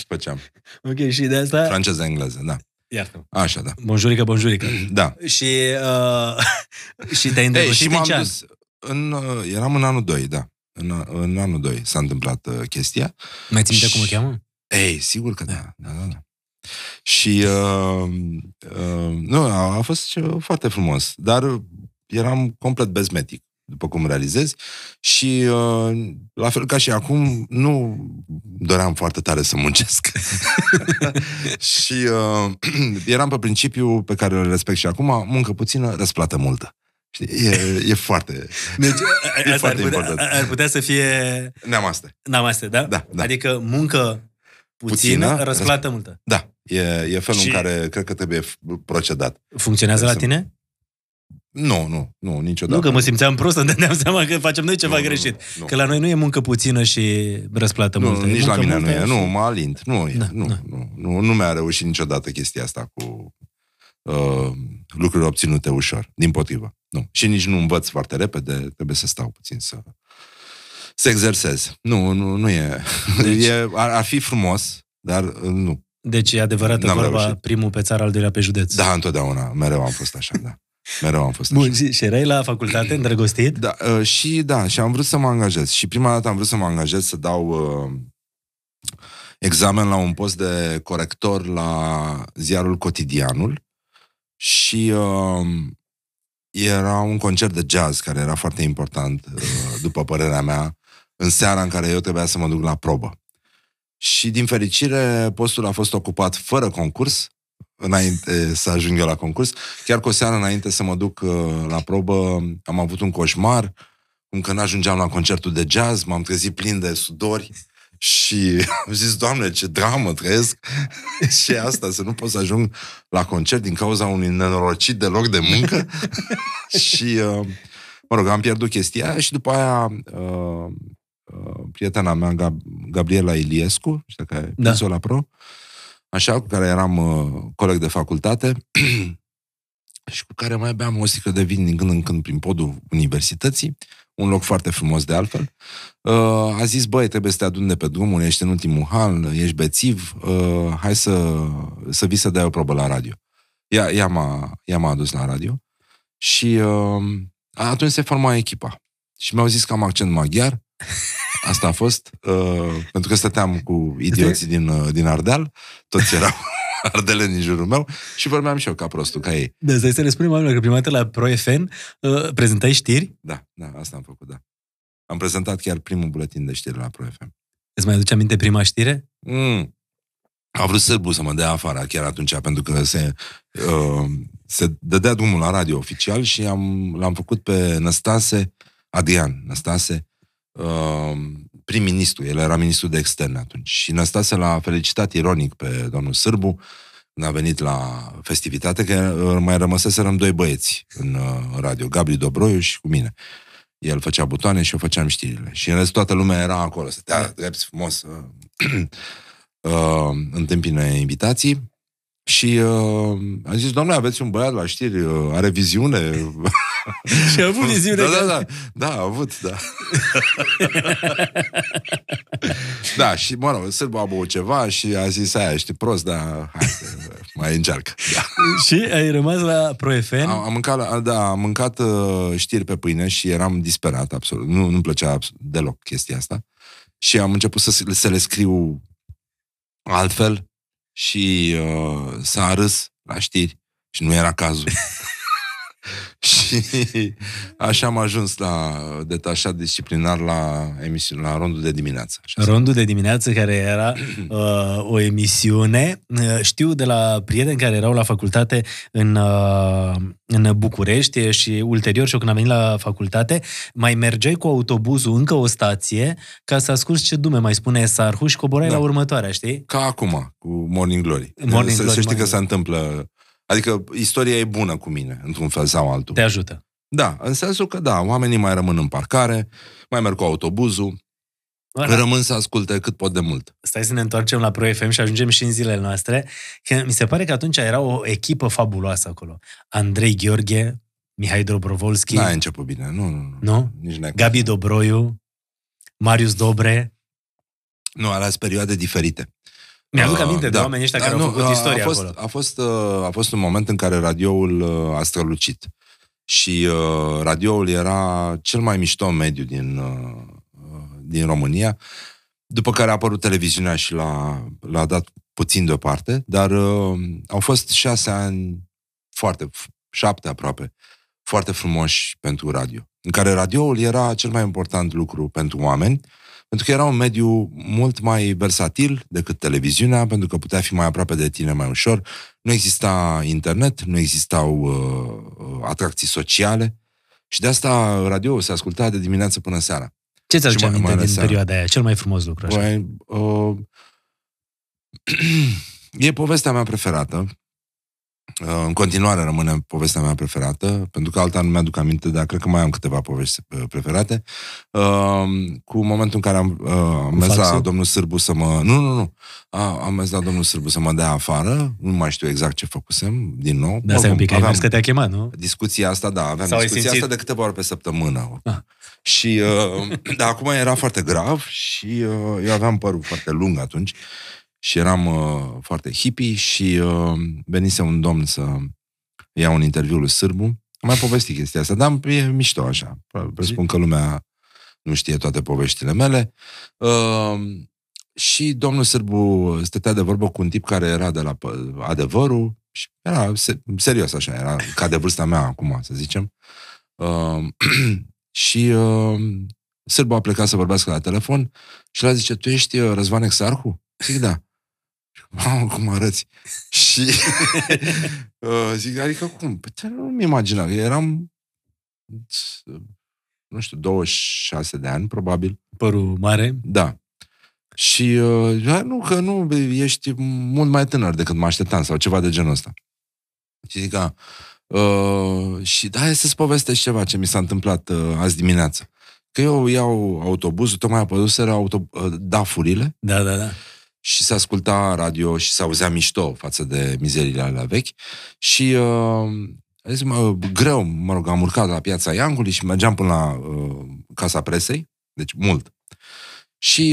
Făceam. Ok, și de asta? Franceză-engleză, da. Iartă. Așa, da. Bonjurică. Da. Și te-ai îndrăgostit de ce an? Eram în anul 2, da. În anul 2 s-a întâmplat chestia. Mai ții minte cum îl cheamă? Ei, sigur că da. Și nu, a fost foarte frumos, dar eram complet bezmetic, după cum realizez. Și la fel ca și acum, nu doream foarte tare să muncesc. Și eram pe principiul pe care îl respect și acum: muncă puțină, răsplată multă. E foarte... Deci, e foarte important. Ar putea să fie... Neamaste, da? Da. Adică muncă puțină răsplată multă. Da. E felul și... în care cred că trebuie procedat. Funcționează la tine? Nu, niciodată. Nu, că mă simțeam prost, îmi dădeam seama că facem noi ceva greșit. Nu. Că la noi nu e muncă puțină și răsplată multă. Nici la mine nu e. Nu, mă alint. Nu mi-a reușit niciodată chestia asta cu lucruri obținute ușor. Dimpotrivă. Nu. Și nici nu învăț foarte repede, trebuie să stau puțin să exersez. Nu e. Deci, ar fi frumos, dar nu. Deci e adevărată vorba, primul pe țară, al doilea pe județ. Da, întotdeauna. Mereu am fost așa, da. Bun, și erai la facultate, îndrăgostit? Da, și am vrut să mă angajez. Și prima dată am vrut să mă angajez să dau examen la un post de corector la ziarul Cotidianul. Și... era un concert de jazz care era foarte important, după părerea mea, în seara în care eu trebuia să mă duc la probă. Și din fericire postul a fost ocupat fără concurs, înainte să ajung eu la concurs. Chiar cu o seară înainte să mă duc la probă am avut un coșmar, cum că n-ajungeam la concertul de jazz, m-am trezit plin de sudori Și am zis, Doamne, ce dramă trăiesc și asta, să nu pot să ajung la concert din cauza unui nenorocit de loc de muncă. Și, mă rog, am pierdut chestia și după aia prietena mea, Gabriela Iliescu, știa că e prins-o la Pro, așa, cu care eram coleg de facultate și cu care mai beam o sticlă de vin din când în când prin podul universității, un loc foarte frumos de altfel, a zis, băi, trebuie să te adun de pe drumul, ești în ultimul hal, ești bețiv, hai să vii să dai o probă la radio. Ea m-a adus la radio și atunci se forma echipa. Și mi-au zis că am accent maghiar, asta a fost, pentru că stăteam cu idioții din Ardeal, toți erau ardeleni în jurul meu și vorbeam și eu ca prostul, ca ei. Deci să le spunem mai mult că prima dată la Pro FM prezentai știri? Da, asta am făcut, da. Am prezentat chiar primul buletin de știri la Pro FM. Îți mai aduce aminte prima știre? A vrut sârbu să mă dea afară chiar atunci, pentru că se dădea drumul la radio oficial și l-am făcut pe Adi Hădean, prim-ministru, el era ministru de externe atunci. Și Năstase l-a felicitat ironic pe domnul Sârbu când a venit la festivitate, că mai rămăseserăm doi băieți în radio, Gabi Dobroiu și cu mine. El făcea butoane și eu făceam știrile. Și în rest toată lumea era acolo, stătea drept frumos, întâmpină invitații. Și am zis, doamne, aveți un băiat la știri, are viziune. Și a avut viziune. Da, a avut, da. Da, și, mă rog, sârbă a băut ceva și a zis, aia, ești prost, dar hai, mai încearcă. Da. Și ai rămas la Pro FM? Am mâncat știri pe pâine și eram disperat, absolut. Nu-mi plăcea deloc chestia asta. Și am început să le scriu altfel. Și s-a râs la știri și nu era cazul. Și așa am ajuns la detașat disciplinar la emisiune, la Rondul de Dimineață. Rondul de Dimineață, care era o emisiune, știu de la prieteni care erau la facultate în București și ulterior, și eu când am venit la facultate, mai mergeai cu autobuzul încă o stație ca să asculți ce dume mai spune Sarhu și coborai la următoarea, știi? Ca acum, cu Morning Glory. Să știi că se întâmplă. Adică istoria e bună cu mine, într-un fel sau altul. Te ajută. Da, în sensul că, da, oamenii mai rămân în parcare, mai merg cu autobuzul, rămân să asculte cât pot de mult. Stai să ne întoarcem la Pro FM și ajungem și în zilele noastre, că mi se pare că atunci era o echipă fabuloasă acolo. Andrei Gheorghe, Mihai Dobrovolski... N-a început bine, nu? Nici Gabi Dobroiu, Marius Dobre... Nu, alea-s perioade diferite. Mi-aduc aminte de oamenii ăștia care au făcut istoria acolo. A fost un moment în care radioul a strălucit. Și radioul era cel mai mișto mediu din România, după care a apărut televiziunea și l-a dat puțin deoparte, dar au fost 6 ani, 7 aproape, foarte frumoși pentru radio, în care radioul era cel mai important lucru pentru oameni, pentru că era un mediu mult mai versatil decât televiziunea, pentru că putea fi mai aproape de tine mai ușor. Nu exista internet, nu existau atracții sociale și de asta radio se asculta de dimineață până seara. Ce ți-a aduce aminte din perioada aia? Cel mai frumos lucru așa? E povestea mea preferată. În continuare rămâne povestea mea preferată, pentru că alta nu mi-aduc aminte, dar cred că mai am câteva povești preferate. Cu momentul în care am mers la domnul Sârbu să mă... Nu. Am mers la domnul Sârbu să mă dea afară, nu mai știu exact ce făcusem, din nou. Da, să un pic, ai mers că te-a chemat, nu? Discuția asta, da, aveam discuția asta de câteva ori pe săptămână. Ah. Și, dar acum era foarte grav și eu aveam părul foarte lung atunci. Și eram foarte hippie și venise un domn să ia un interviu lui Sârbu. Am mai povestit chestia asta, dar e mișto așa. Presupun că lumea nu știe toate poveștile mele. Și domnul Sârbu stătea de vorbă cu un tip care era de la Adevărul și era serios așa, era ca de vârsta mea acum, să zicem. Și Sârbu a plecat să vorbească la telefon și el zice, tu ești Răzvane Sarcu? Zic, da. Mamă, cum arăți. Și zic, adică cum? Păi nu-mi imagina. Eram, nu știu, 26 de ani, probabil. Părul mare? Da. Și nu, că nu, ești mult mai tânăr decât mă așteptam sau ceva de genul ăsta. Și zic, a, și da, hai să-ți povestesc ceva ce mi s-a întâmplat azi dimineață. Că eu iau autobuzul, tocmai apăduseră dafurile. Da, da, da. Și se asculta radio și se auzea mișto față de mizerile alea vechi. Și zis, greu, mă rog, am urcat la Piața Iangului și mergeam până la Casa Presei, deci mult. Și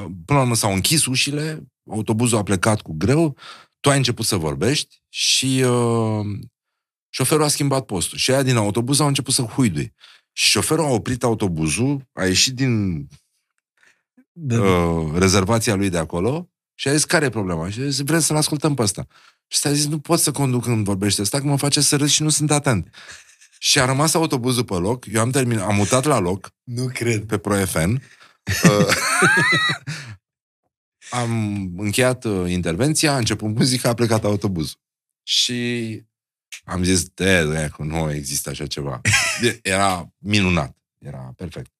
până la urmă s-au închis ușile, autobuzul a plecat cu greu, tu ai început să vorbești și șoferul a schimbat postul. Și aia din autobuz au început să huidui. Și șoferul a oprit autobuzul, a ieșit din rezervația lui de acolo și a zis, care e problema? Și a zis, vrem să-l ascultăm pe ăsta. Și s-a zis, nu pot să conduc când vorbește ăsta, că mă face să râs și nu sunt atent. Și a rămas autobuzul pe loc, eu am terminat, am mutat la loc, nu cred, pe Pro FM. Am încheiat intervenția, a început muzica, a plecat autobuzul. Și am zis, nu există așa ceva. Era minunat, era perfect.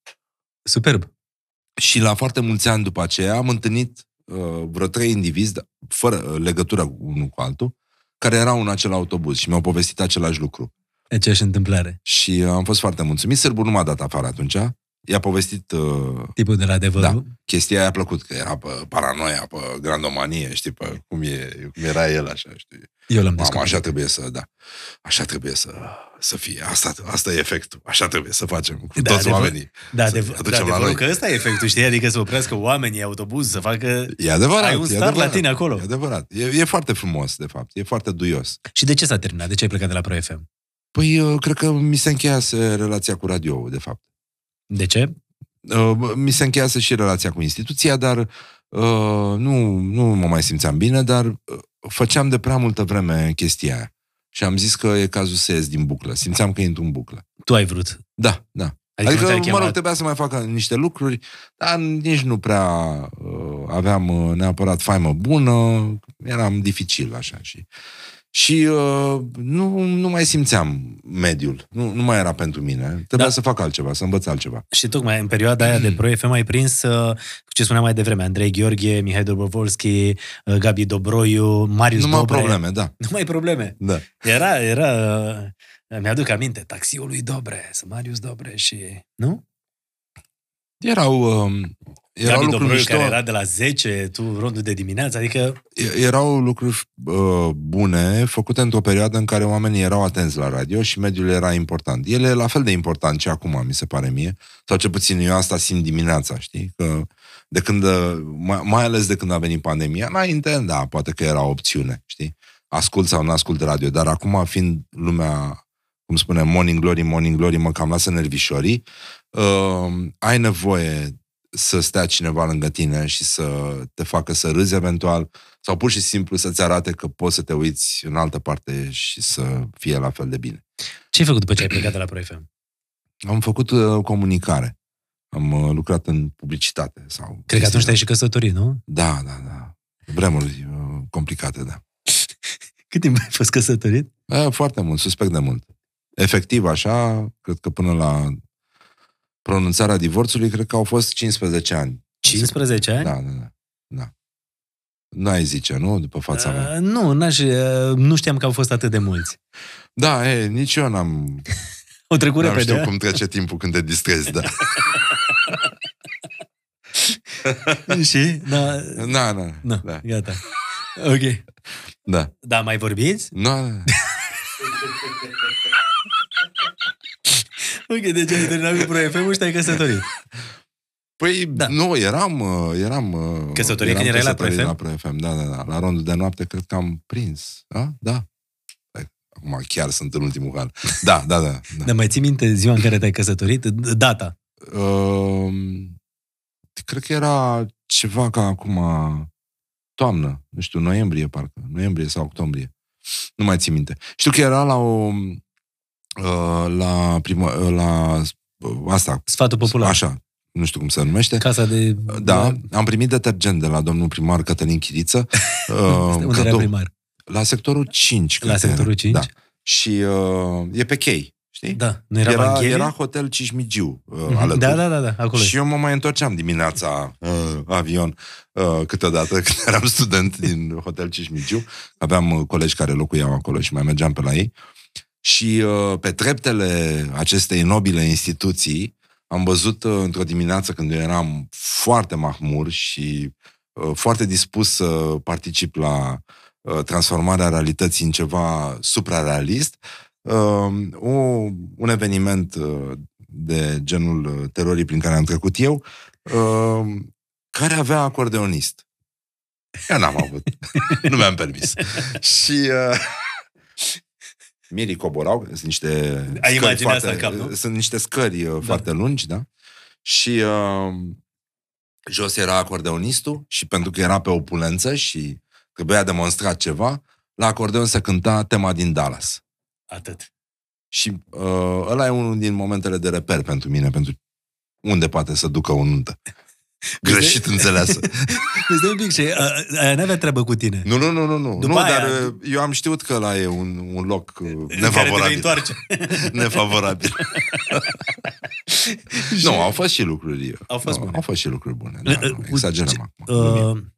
Superb. Și la foarte mulți ani după aceea am întâlnit vreo 3 indivizi, fără legătură unul cu altul, care erau în acel autobuz și mi-au povestit același lucru. Aceeași întâmplare. Și am fost foarte mulțumit. Sârbul nu m-a dat afară atunci. I-a povestit... tipul de la adevărul? Da. Chestia i-a plăcut, că era pe paranoia, pe grandomanie, știi, pe cum era el, așa, știi. Eu l-am descoperit. Așa trebuie să, da. Așa trebuie să fie. Asta e efectul. Așa trebuie să facem cu toți oamenii. Da, adevărul că ăsta e efectul, știi? Adică să oprească oamenii autobuz, să facă... E adevărat. Ai un start la tine acolo. E adevărat. E foarte frumos, de fapt. E foarte duios. Și de ce s-a terminat? De ce ai plecat de la Pro FM? Păi, cred că mi se încheiase relația cu radio, de fapt. De ce? Mi se încheiase și relația cu instituția, dar nu mă mai simțeam bine, dar făceam de prea multă vreme chestia aia. Și am zis că e cazul să ies din buclă. Simțeam că intru în buclă. Tu ai vrut? Da, da. Adică mă rog, trebuia să mai fac niște lucruri, dar nici nu prea aveam neapărat faimă bună, eram dificil așa și... Și nu mai simțeam mediul. Nu mai era pentru mine. Trebuia să fac altceva, să învăț altceva. Și tocmai în perioada aia de Pro FM ai prins, ce spuneam mai devreme, Andrei Gheorghe, Mihai Dobrovolski, Gabi Dobroiu, Marius Dobre. Numai probleme, da. Numai probleme. Da. Mi-aduc aminte, taxiul lui Dobre, Marius Dobre și... Nu? Erau Gabi Dobroiu, care era de la 10, tu rondul de dimineață, adică... Erau lucruri bune, făcute într-o perioadă în care oamenii erau atenți la radio și mediul era important. El e la fel de important ce acum, mi se pare mie, sau cel puțin eu asta simt dimineața, știi? Că de când, mai ales de când a venit pandemia, înainte, da, poate că era o opțiune, știi? Ascult sau nu ascult radio, dar acum, fiind lumea, cum spune, Morning Glory, Morning Glory, mă cam lasă nervișorii, ai nevoie să stea cineva lângă tine și să te facă să râzi eventual sau pur și simplu să-ți arate că poți să te uiți în altă parte și să fie la fel de bine. Ce ai făcut după ce ai plecat de la Pro FM? Am făcut comunicare. Am lucrat în publicitate. Sau cred că atunci te-ai și căsătorit, nu? Da, da, da. Vremuri complicate, da. Cât timp ai fost căsătorit? Foarte mult, suspect de mult. Efectiv, așa, cred că până la pronunțarea divorțului, cred că au fost 15 ani. 15 ani? Da, da, da. Da. N-ai zice, nu? După fața mea. Nu, nu știam că au fost atât de mulți. Da, nici eu n-am... O trecut repede. Nu știu cum trece timpul când te distrezi, da. Și? Da. Na, na, na, da. Gata. Ok. Da. Da, mai vorbiți? Nu. Ok, deci ai terminat cu Pro FM-ul și te-ai căsătorit. Păi, da. Nu, eram căsătorit când erai la Pro FM? La Pro FM, da, da, da. La rondul de noapte, cred că am prins. Da? Da. Acum chiar sunt în ultimul hal. Da, da, da. Da. Dar mai ții minte ziua în care te-ai căsătorit? Data? Cred că era ceva ca acum toamnă. Nu știu, noiembrie, parcă. Noiembrie sau octombrie. Nu mai ții minte. Știu că era la o... la asta, sfatul popular. Așa, nu știu cum se numește. Casa de... Da, am primit detergent de la domnul primar Cătălin Chiriță. Unde era primar? La sectorul 5. La sectorul 5? Da. Și e pe chei. Știi? Da, nu era Bangheri? Era Hotel Cismigiu alături. Da, acolo. Și eu mă mai întorceam dimineața avion câteodată, când eram student din Hotel Cismigiu. Aveam colegi care locuiau acolo și mai mergeam pe la ei. Și pe treptele acestei nobile instituții am văzut într-o dimineață, când eu eram foarte mahmur și foarte dispus să particip la transformarea realității în ceva suprarealist, un eveniment de genul terorii prin care am trecut eu, care avea acordeonist. Eu n-am avut. Nu mi-am permis. Și... mirii coborau, sunt niște scări foarte, cap, nu? Sunt niște scări foarte lungi, da? Și jos era acordeonistul și pentru că era pe opulență și trebuia demonstrat ceva, la acordeon se cânta tema din Dallas. Atât. Și ăla e unul din momentele de reper pentru mine, pentru unde poate să ducă o nuntă. Greșit înțeleasă. Deci de un pic și aia n-avea treabă cu tine. Nu, dar eu am știut că ăla e un loc nefavorabil. Nefavorabil. Nu, au fost și lucruri. Au fost și lucruri bune. Exagerăm acum.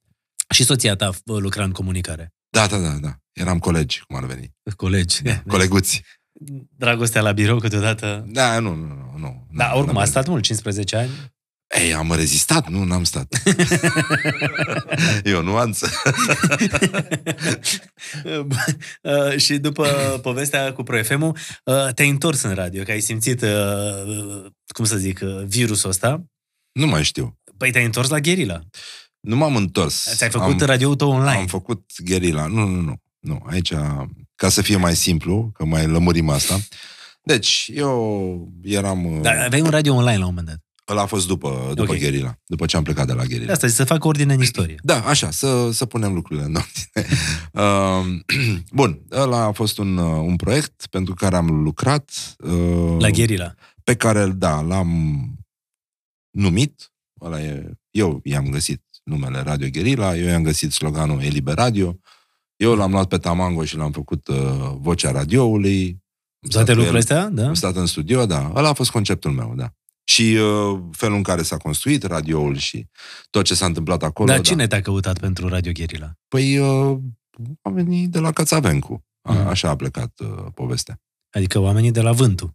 Și soția ta lucra în comunicare. Da. Eram colegi, cum ar veni. Colegi. Coleguți. Dragostea la birou câteodată. Da, nu. Dar oricum a stat mult, 15 ani. Ei, am rezistat? Nu, n-am stat. E o nuanță. Și după povestea cu Pro FM-ul, te-ai întors în radio, că ai simțit, cum să zic, virusul ăsta. Nu mai știu. Păi te-ai întors la Guerrilla. Nu m-am întors. Ți-ai făcut radio-ul tău online. Am făcut Guerrilla. Nu. Aici, ca să fie mai simplu, că mai lămurim asta. Deci, eu eram... Dar aveai un radio online la un moment dat. Ăla a fost după Guerrilla, după ce am plecat de la Guerrilla. Asta, să fac ordine în istorie. Da, așa, să punem lucrurile în ordine. Bun, ăla a fost un proiect pentru care am lucrat. La Guerrilla. Pe care, da, l-am numit. Ăla e, eu i-am găsit numele Radio Guerrilla, eu i-am găsit sloganul Eliberadio, eu l-am luat pe Tamango și l-am făcut vocea radioului. Toate lucrurile astea, da? Am stat în studio, da. Ăla a fost conceptul meu, da. Și felul în care s-a construit radioul și tot ce s-a întâmplat acolo. Dar cine te-a căutat pentru Radio Guerrilla? Păi oamenii de la Cațavencu. Așa a plecat povestea. Adică oamenii de la Vântul.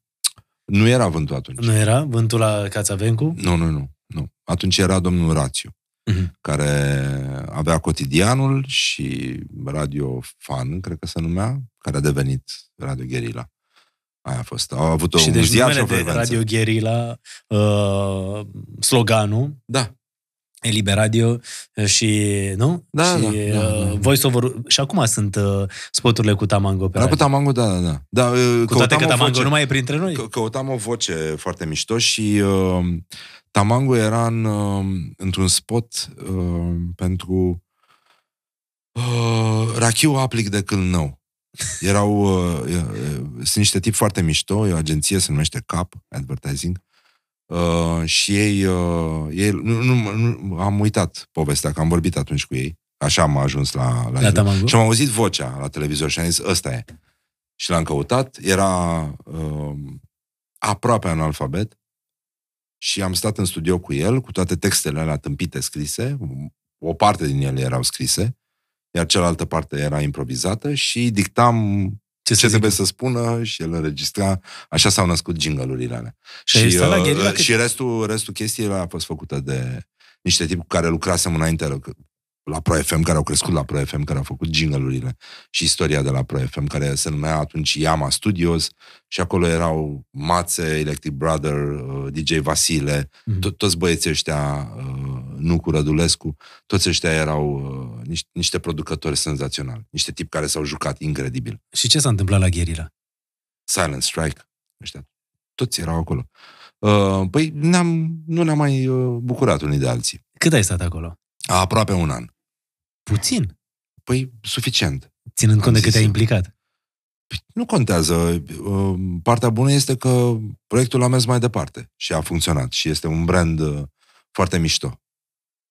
Nu era Vântul atunci. Nu era Vântul la Cațavencu? Nu. Atunci era domnul Rațiu, care avea Cotidianul și Radio Fan, cred că se numea, care a devenit Radio Guerrilla. Aia a fost. Au avut o muzică și o frecvență. De Radio Guerrilla, sloganul, da. Eliberadio și, nu? Da. Voice-over-ul. Și acum sunt spoturile cu Tamango pe radio. Cu Tamango, da. Dar, cu toate că Tamango nu mai e printre noi. Căutam o voce foarte mișto și Tamango era într-un spot pentru Rachiu Aplic de Câlnău. Sunt niște tipi foarte mișto, e o agenție, se numește CAP Advertising, și ei nu, am uitat povestea, că am vorbit atunci cu ei, așa am ajuns la Tamango. Și am auzit vocea la televizor și am zis, ăsta e. Și l-am căutat, era aproape analfabet și am stat în studio cu el, cu toate textele alea tâmpite scrise, o parte din ele erau scrise, iar cealaltă parte era improvizată și dictam ce trebuie să spună și el înregistra. Așa s-au născut jingle-urile alea. Și restul chestiei a fost făcută de niște tipi cu care lucrasem înainte la Pro FM, care au crescut la Pro FM, care au făcut jingle-urile și istoria de la Pro FM, care se numea atunci Yama Studios și acolo erau Mațe, Electric Brother, DJ Vasile, toți băieții ăștia... Nucu Rădulescu, toți ăștia erau niște producători senzaționali, niște tipi care s-au jucat incredibil. Și ce s-a întâmplat la Guerrilla? Silent Strike, ăștia. Toți erau acolo. Păi nu ne-am mai bucurat unii de alții. Cât ai stat acolo? Aproape un an. Puțin? Păi suficient. Ținând cont de cât te-ai implicat? Nu contează. Partea bună este că proiectul a mers mai departe și a funcționat și este un brand foarte mișto.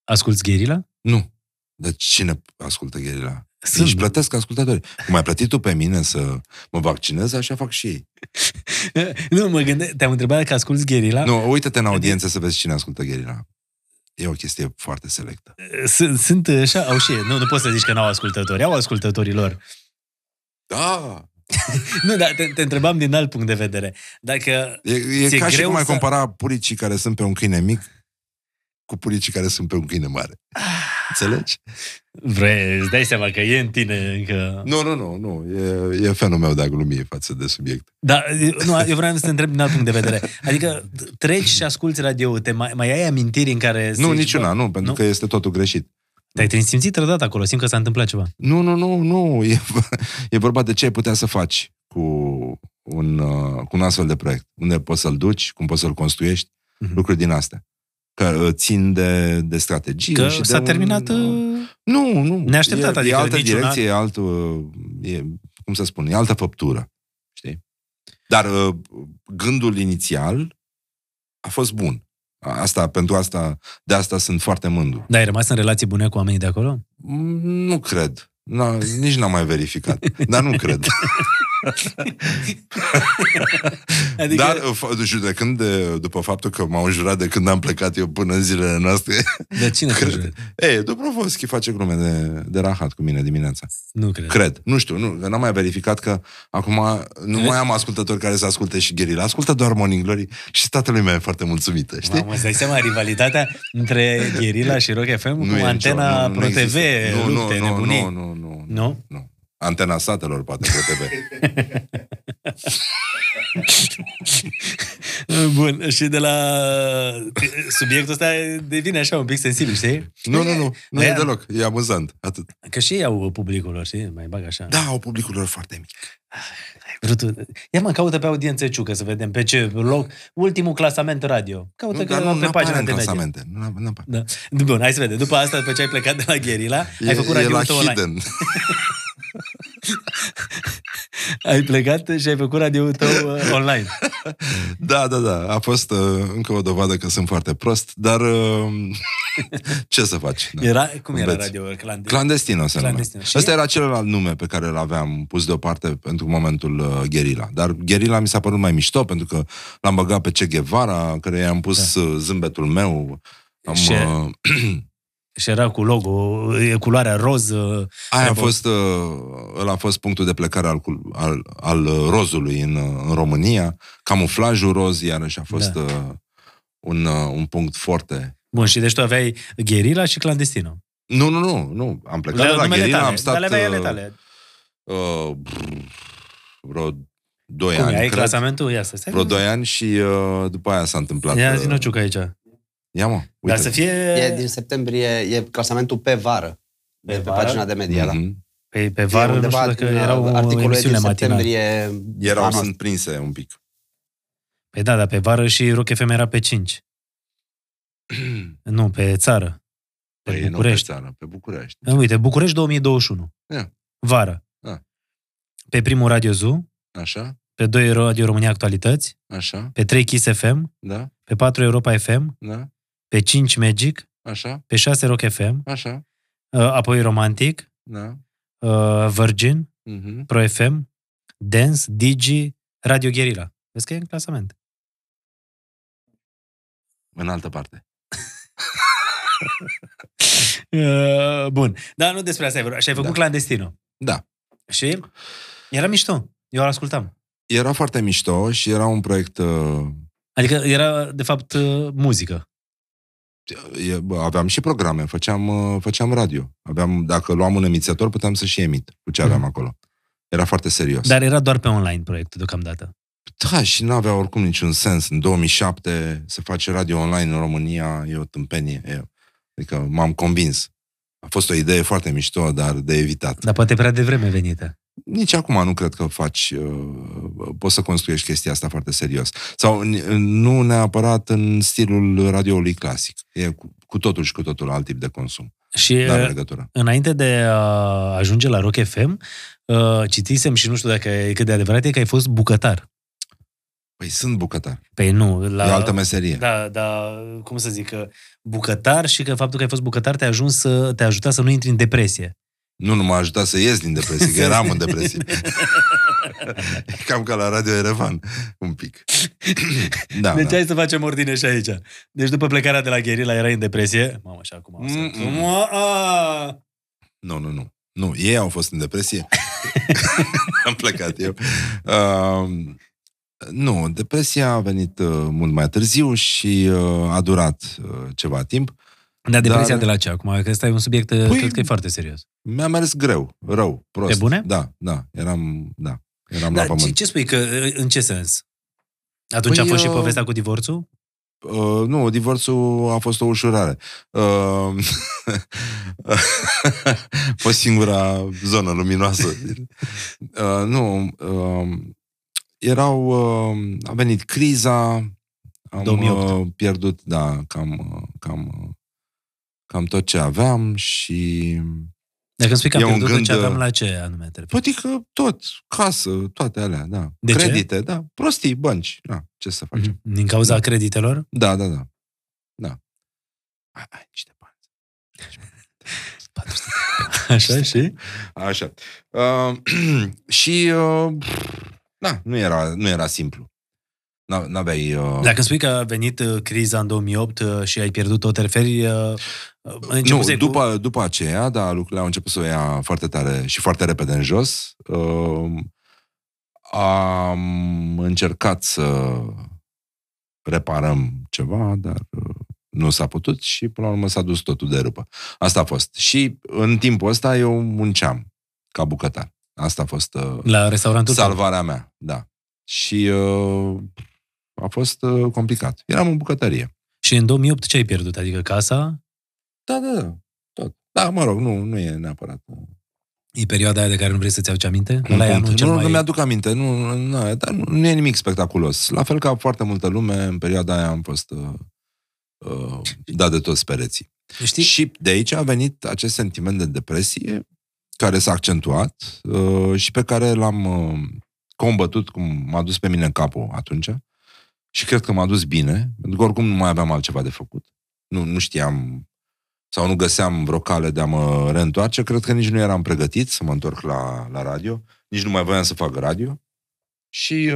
Asculți Guerrilla? Nu. Dar cine ascultă Guerrilla? Își plătesc ascultătorii. Cum ai plătit tu pe mine să mă vaccinez, așa fac și ei. Nu, mă gândesc, te-am întrebat dacă asculti Guerrilla. Nu, uită-te în audiență să vezi cine ascultă Guerrilla. E o chestie foarte selectă. Sunt așa, au și ei. Nu poți să zici că n-au ascultători, au ascultătorilor. Da! Nu, dar te întrebam din alt punct de vedere. Dacă e ca și cum ai compara puricii care sunt pe un câine mic cu puricii care sunt pe un câine mare. Înțelegi? Vrei, îți dai seama că e în tine încă... Nu. E felul meu de a glumi față de subiect. Dar eu vreau să te întreb din alt punct de vedere. Adică treci și asculti radio, te mai ai amintiri în care... Nu, niciuna, nu, pentru că este totul greșit. Te-ai simțit trădat acolo? Simt că s-a întâmplat ceva. Nu. E vorba de ce ai putea să faci cu un astfel de proiect. Unde poți să-l duci, cum poți să-l construiești, lucruri din astea. Că țin de strategie. Că și s-a terminat... Nu. Neașteptat. Adică e altă direcție, e altă... cum să spun, e altă făptură. Știi? Dar gândul inițial a fost bun. De asta sunt foarte mândru. Dar ai rămas în relații bune cu oamenii de acolo? Nu cred. Nici n-am mai verificat. Dar nu cred. Adică... Dar judecând după faptul că m-au jurat de când am plecat eu până în zilele noastre... Dar cine te jurat? Ei, Dobrovolski face glume de rahat cu mine dimineața. Nu cred. Cred. Nu știu, n-am mai verificat că acum nu mai am ascultători care să asculte și Guerrilla. Ascultă doar Morning Glory și toată lumea e foarte mulțumită, știi? Mamă, îți dai seama rivalitatea între Guerrilla și Rock FM nu cu Antena Pro TV, lupte, nebunii. Nu. Antena satelor, poate, pe TV. Bun, și de la... Subiectul ăsta devine așa un pic sensibil, știi? Nu e deloc. E amuzant. Atât. Că și ei au publicul lor, știi? Mai bag așa. Da, au publicul lor foarte mic. Ia mă, caută pe audiență ciucă să vedem pe ce loc. Ultimul clasament radio. Caută pe pagina de clasamente. Nu, bun, hai să vedem. După asta, după ce ai plecat de la Guerrilla, ai făcut radio-ul tău online. Ai plecat și ai făcut radio-ul tău online. Da. A fost încă o dovadă că sunt foarte prost, dar ce să faci? Da. Cum era radio? Clandestin o să numesc. Ăsta era celălalt nume pe care îl aveam pus deoparte pentru momentul Guerrilla. Dar Guerrilla mi s-a părut mai mișto pentru că l-am băgat pe Che Guevara, care i-am pus zâmbetul meu. Și era cu logo, culoarea roz. Ăla a fost punctul de plecare al rozului în România. Camuflajul roz, iarăși a fost un punct foarte... Bun, și deci tu aveai Guerrilla și Clandestino. Nu. Am plecat de la Guerrilla, am stat... Dar le aveai tale. Vreo 2 ani, ai clasamentul? Ia să stai. Vreo 2 ani și după aia s-a întâmplat... Ia zi-n-o ciucă aici. Ia mă, uite. Să fie... E din septembrie, e clasamentul pe vară. Pe pagina de media, Pe vară, nu știu dacă erau articolele din septembrie. Sunt prinse un pic. Păi da, dar pe vară și Rock FM era pe 5. Nu, pe țară. Pe București. Pe București. Uite, București 2021. Vară. Pe primul Radio Zoo. Așa. Pe 2 Radio România Actualități. Așa. Pe 3 Kiss FM. Da. Pe 4 Europa FM. Da. Pe 5 Magic, așa. Pe 6 Rock FM, așa. Apoi Romantic, da. Virgin, Pro FM, Dance, Digi, Radio Guerrilla. Vezi că e în clasament. În altă parte. Bun. Dar nu despre asta ai vorbit. Și ai făcut Clandestino. Da. Și era mișto. Eu îl ascultam. Era foarte mișto și era un proiect... Adică era, de fapt, muzică. Aveam și programe, făceam radio. Dacă luam un emițător, puteam să și emit cu ce aveam acolo. Era foarte serios. Dar era doar pe online proiectul deocamdată. Da, și nu avea oricum niciun sens. În 2007 să faci radio online în România e o tâmpenie. Adică m-am convins. A fost o idee foarte mișto, dar de evitat. Dar poate prea devreme venită. Nici acum nu cred că faci... Poți să construiești chestia asta foarte serios. Sau nu neapărat în stilul radioului clasic. E cu totul și cu totul alt tip de consum. Și înainte de a ajunge la Rock FM, citisem și nu știu dacă e cât de adevărat, e că ai fost bucătar. Păi sunt bucătar. Păi nu. E altă meserie. Da, dar cum să zic, bucătar și că faptul că ai fost bucătar te-a ajutat să nu intri în depresie. Nu, nu m-a ajutat să ies din depresie, că eram în depresie. Cam ca la Radio Erevan, un pic. Da, deci da. Hai să facem ordine și aici. Deci după plecarea de la Guerrilla erai în depresie? Mamă, și acum... Nu, nu, nu. Nu, ei au fost în depresie. Am plecat eu. Nu, depresia a venit mult mai târziu și a durat ceva timp. Dar depresia de la ce acum? Că ăsta e un subiect, cred că e foarte serios. Mi-a mers greu, rău, prost. Pe bune? Da, da. Eram la pământ. Ce spui? Că, în ce sens? Atunci a fost și povestea cu divorțul? Nu, divorțul a fost o ușurare. A fost singura zonă luminoasă. Nu, erau... A venit criza, am 2008. Pierdut, da, cam tot ce aveam și... Dacă îmi spui că am pierdut tot ce aveam, la ce anume te referi? Adică tot, casă, toate alea, da. De credite, ce? Da. Prostii, bănci, da, ce să facem. Din cauza creditelor? Da, da, da. Da. Ai niște bani. Așa și? Așa. Și, da, nu era simplu. N-aveai, dacă spui că a venit criza în 2008 și ai pierdut tot, te referi... Nu, după aceea, da, lucrurile au început să o ia foarte tare și foarte repede în jos. Am încercat să reparăm ceva, dar nu s-a putut și până la urmă s-a dus totul de râpă. Asta a fost. Și în timpul ăsta eu munceam ca bucătar. Asta a fost la restaurantul salvarea mea, da. Și a fost complicat. Eram în bucătărie. Și în 2008 ce ai pierdut? Adică casa? Da, da, da. Tot. Da, mă rog, nu e neapărat. E perioada aia de care nu vrei să-ți aduci aminte? Nu mi-aduc aminte. Nu, dar nu e nimic spectaculos. La fel ca foarte multă lume, în perioada aia am fost dat de toți pereții. Știi? Și de aici a venit acest sentiment de depresie care s-a accentuat și pe care l-am... combătut, cum m-a dus pe mine în capul atunci și cred că m-a dus bine, pentru că oricum nu mai aveam altceva de făcut. Nu știam sau nu găseam vreo cale de a mă reîntoarce, cred că nici nu eram pregătit să mă întorc la radio, nici nu mai voiam să fac radio și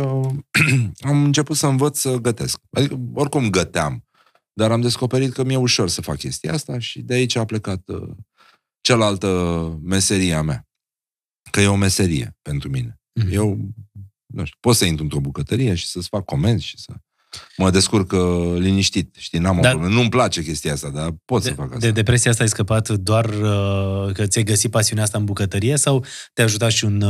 am început să învăț să gătesc. Adică oricum găteam, dar am descoperit că mi-e ușor să fac chestia asta și de aici a plecat cealaltă meserie a mea. Că e o meserie pentru mine. Eu, nu știu, pot să intru într-o bucătărie și să-ți fac comenzi și să mă descurc liniștit, știi, n-am o problemă. Nu-mi place chestia asta, dar pot să fac asta. De depresia asta ai scăpat doar că ți-ai găsit pasiunea asta în bucătărie sau te-a ajutat și un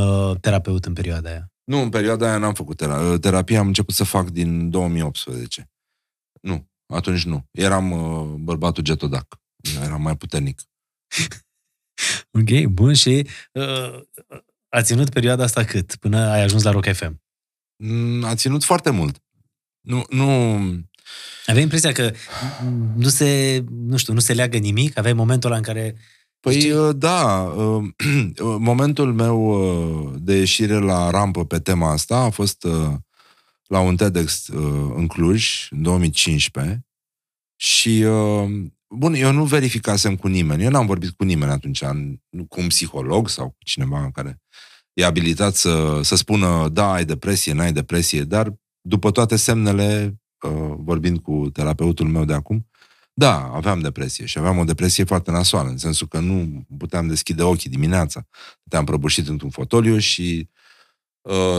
terapeut în perioada aia? Nu, în perioada aia n-am făcut terapie, am început să fac din 2018. Nu, atunci nu. Eram bărbatul getodac. Eram mai puternic. Ok, bun, și... A ținut perioada asta cât? Până ai ajuns la Rock FM? A ținut foarte mult. Nu... Aveai impresia că nu se leagă nimic? Aveai momentul ăla în care... Păi, știi? Da. Momentul meu de ieșire la rampă pe tema asta a fost la un TEDx în Cluj, în 2015. Și... Bun, eu nu verificasem cu nimeni. Eu n-am vorbit cu nimeni atunci, cu un psiholog sau cu cineva care e abilitat să spună da, ai depresie, n-ai depresie, dar după toate semnele, vorbind cu terapeutul meu de acum, da, aveam depresie și aveam o depresie foarte nasoală, în sensul că nu puteam deschide ochii dimineața. Te-am prăbușit într-un fotoliu și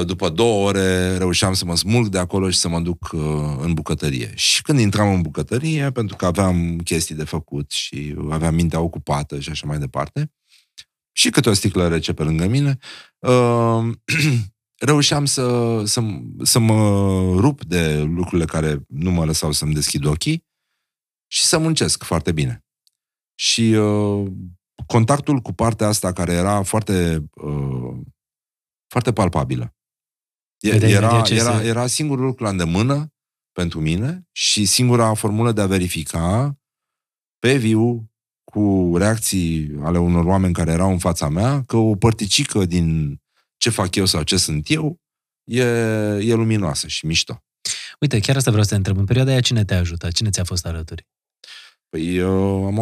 după 2 ore reușeam să mă smulg de acolo și să mă duc în bucătărie. Și când intram în bucătărie, pentru că aveam chestii de făcut și aveam mintea ocupată și așa mai departe, și câte o sticlă rece pe lângă mine, reușeam să mă rup de lucrurile care nu mă lăsau să-mi deschid ochii și să muncesc foarte bine. Și contactul cu partea asta care era foarte... foarte palpabilă. Era singurul lucru la îndemână pentru mine și singura formulă de a verifica pe viu cu reacții ale unor oameni care erau în fața mea că o părticică din ce fac eu sau ce sunt eu e luminoasă și mișto. Uite, chiar asta vreau să te întreb. În perioada aia cine te-a ajutat? Cine ți-a fost alături? Păi am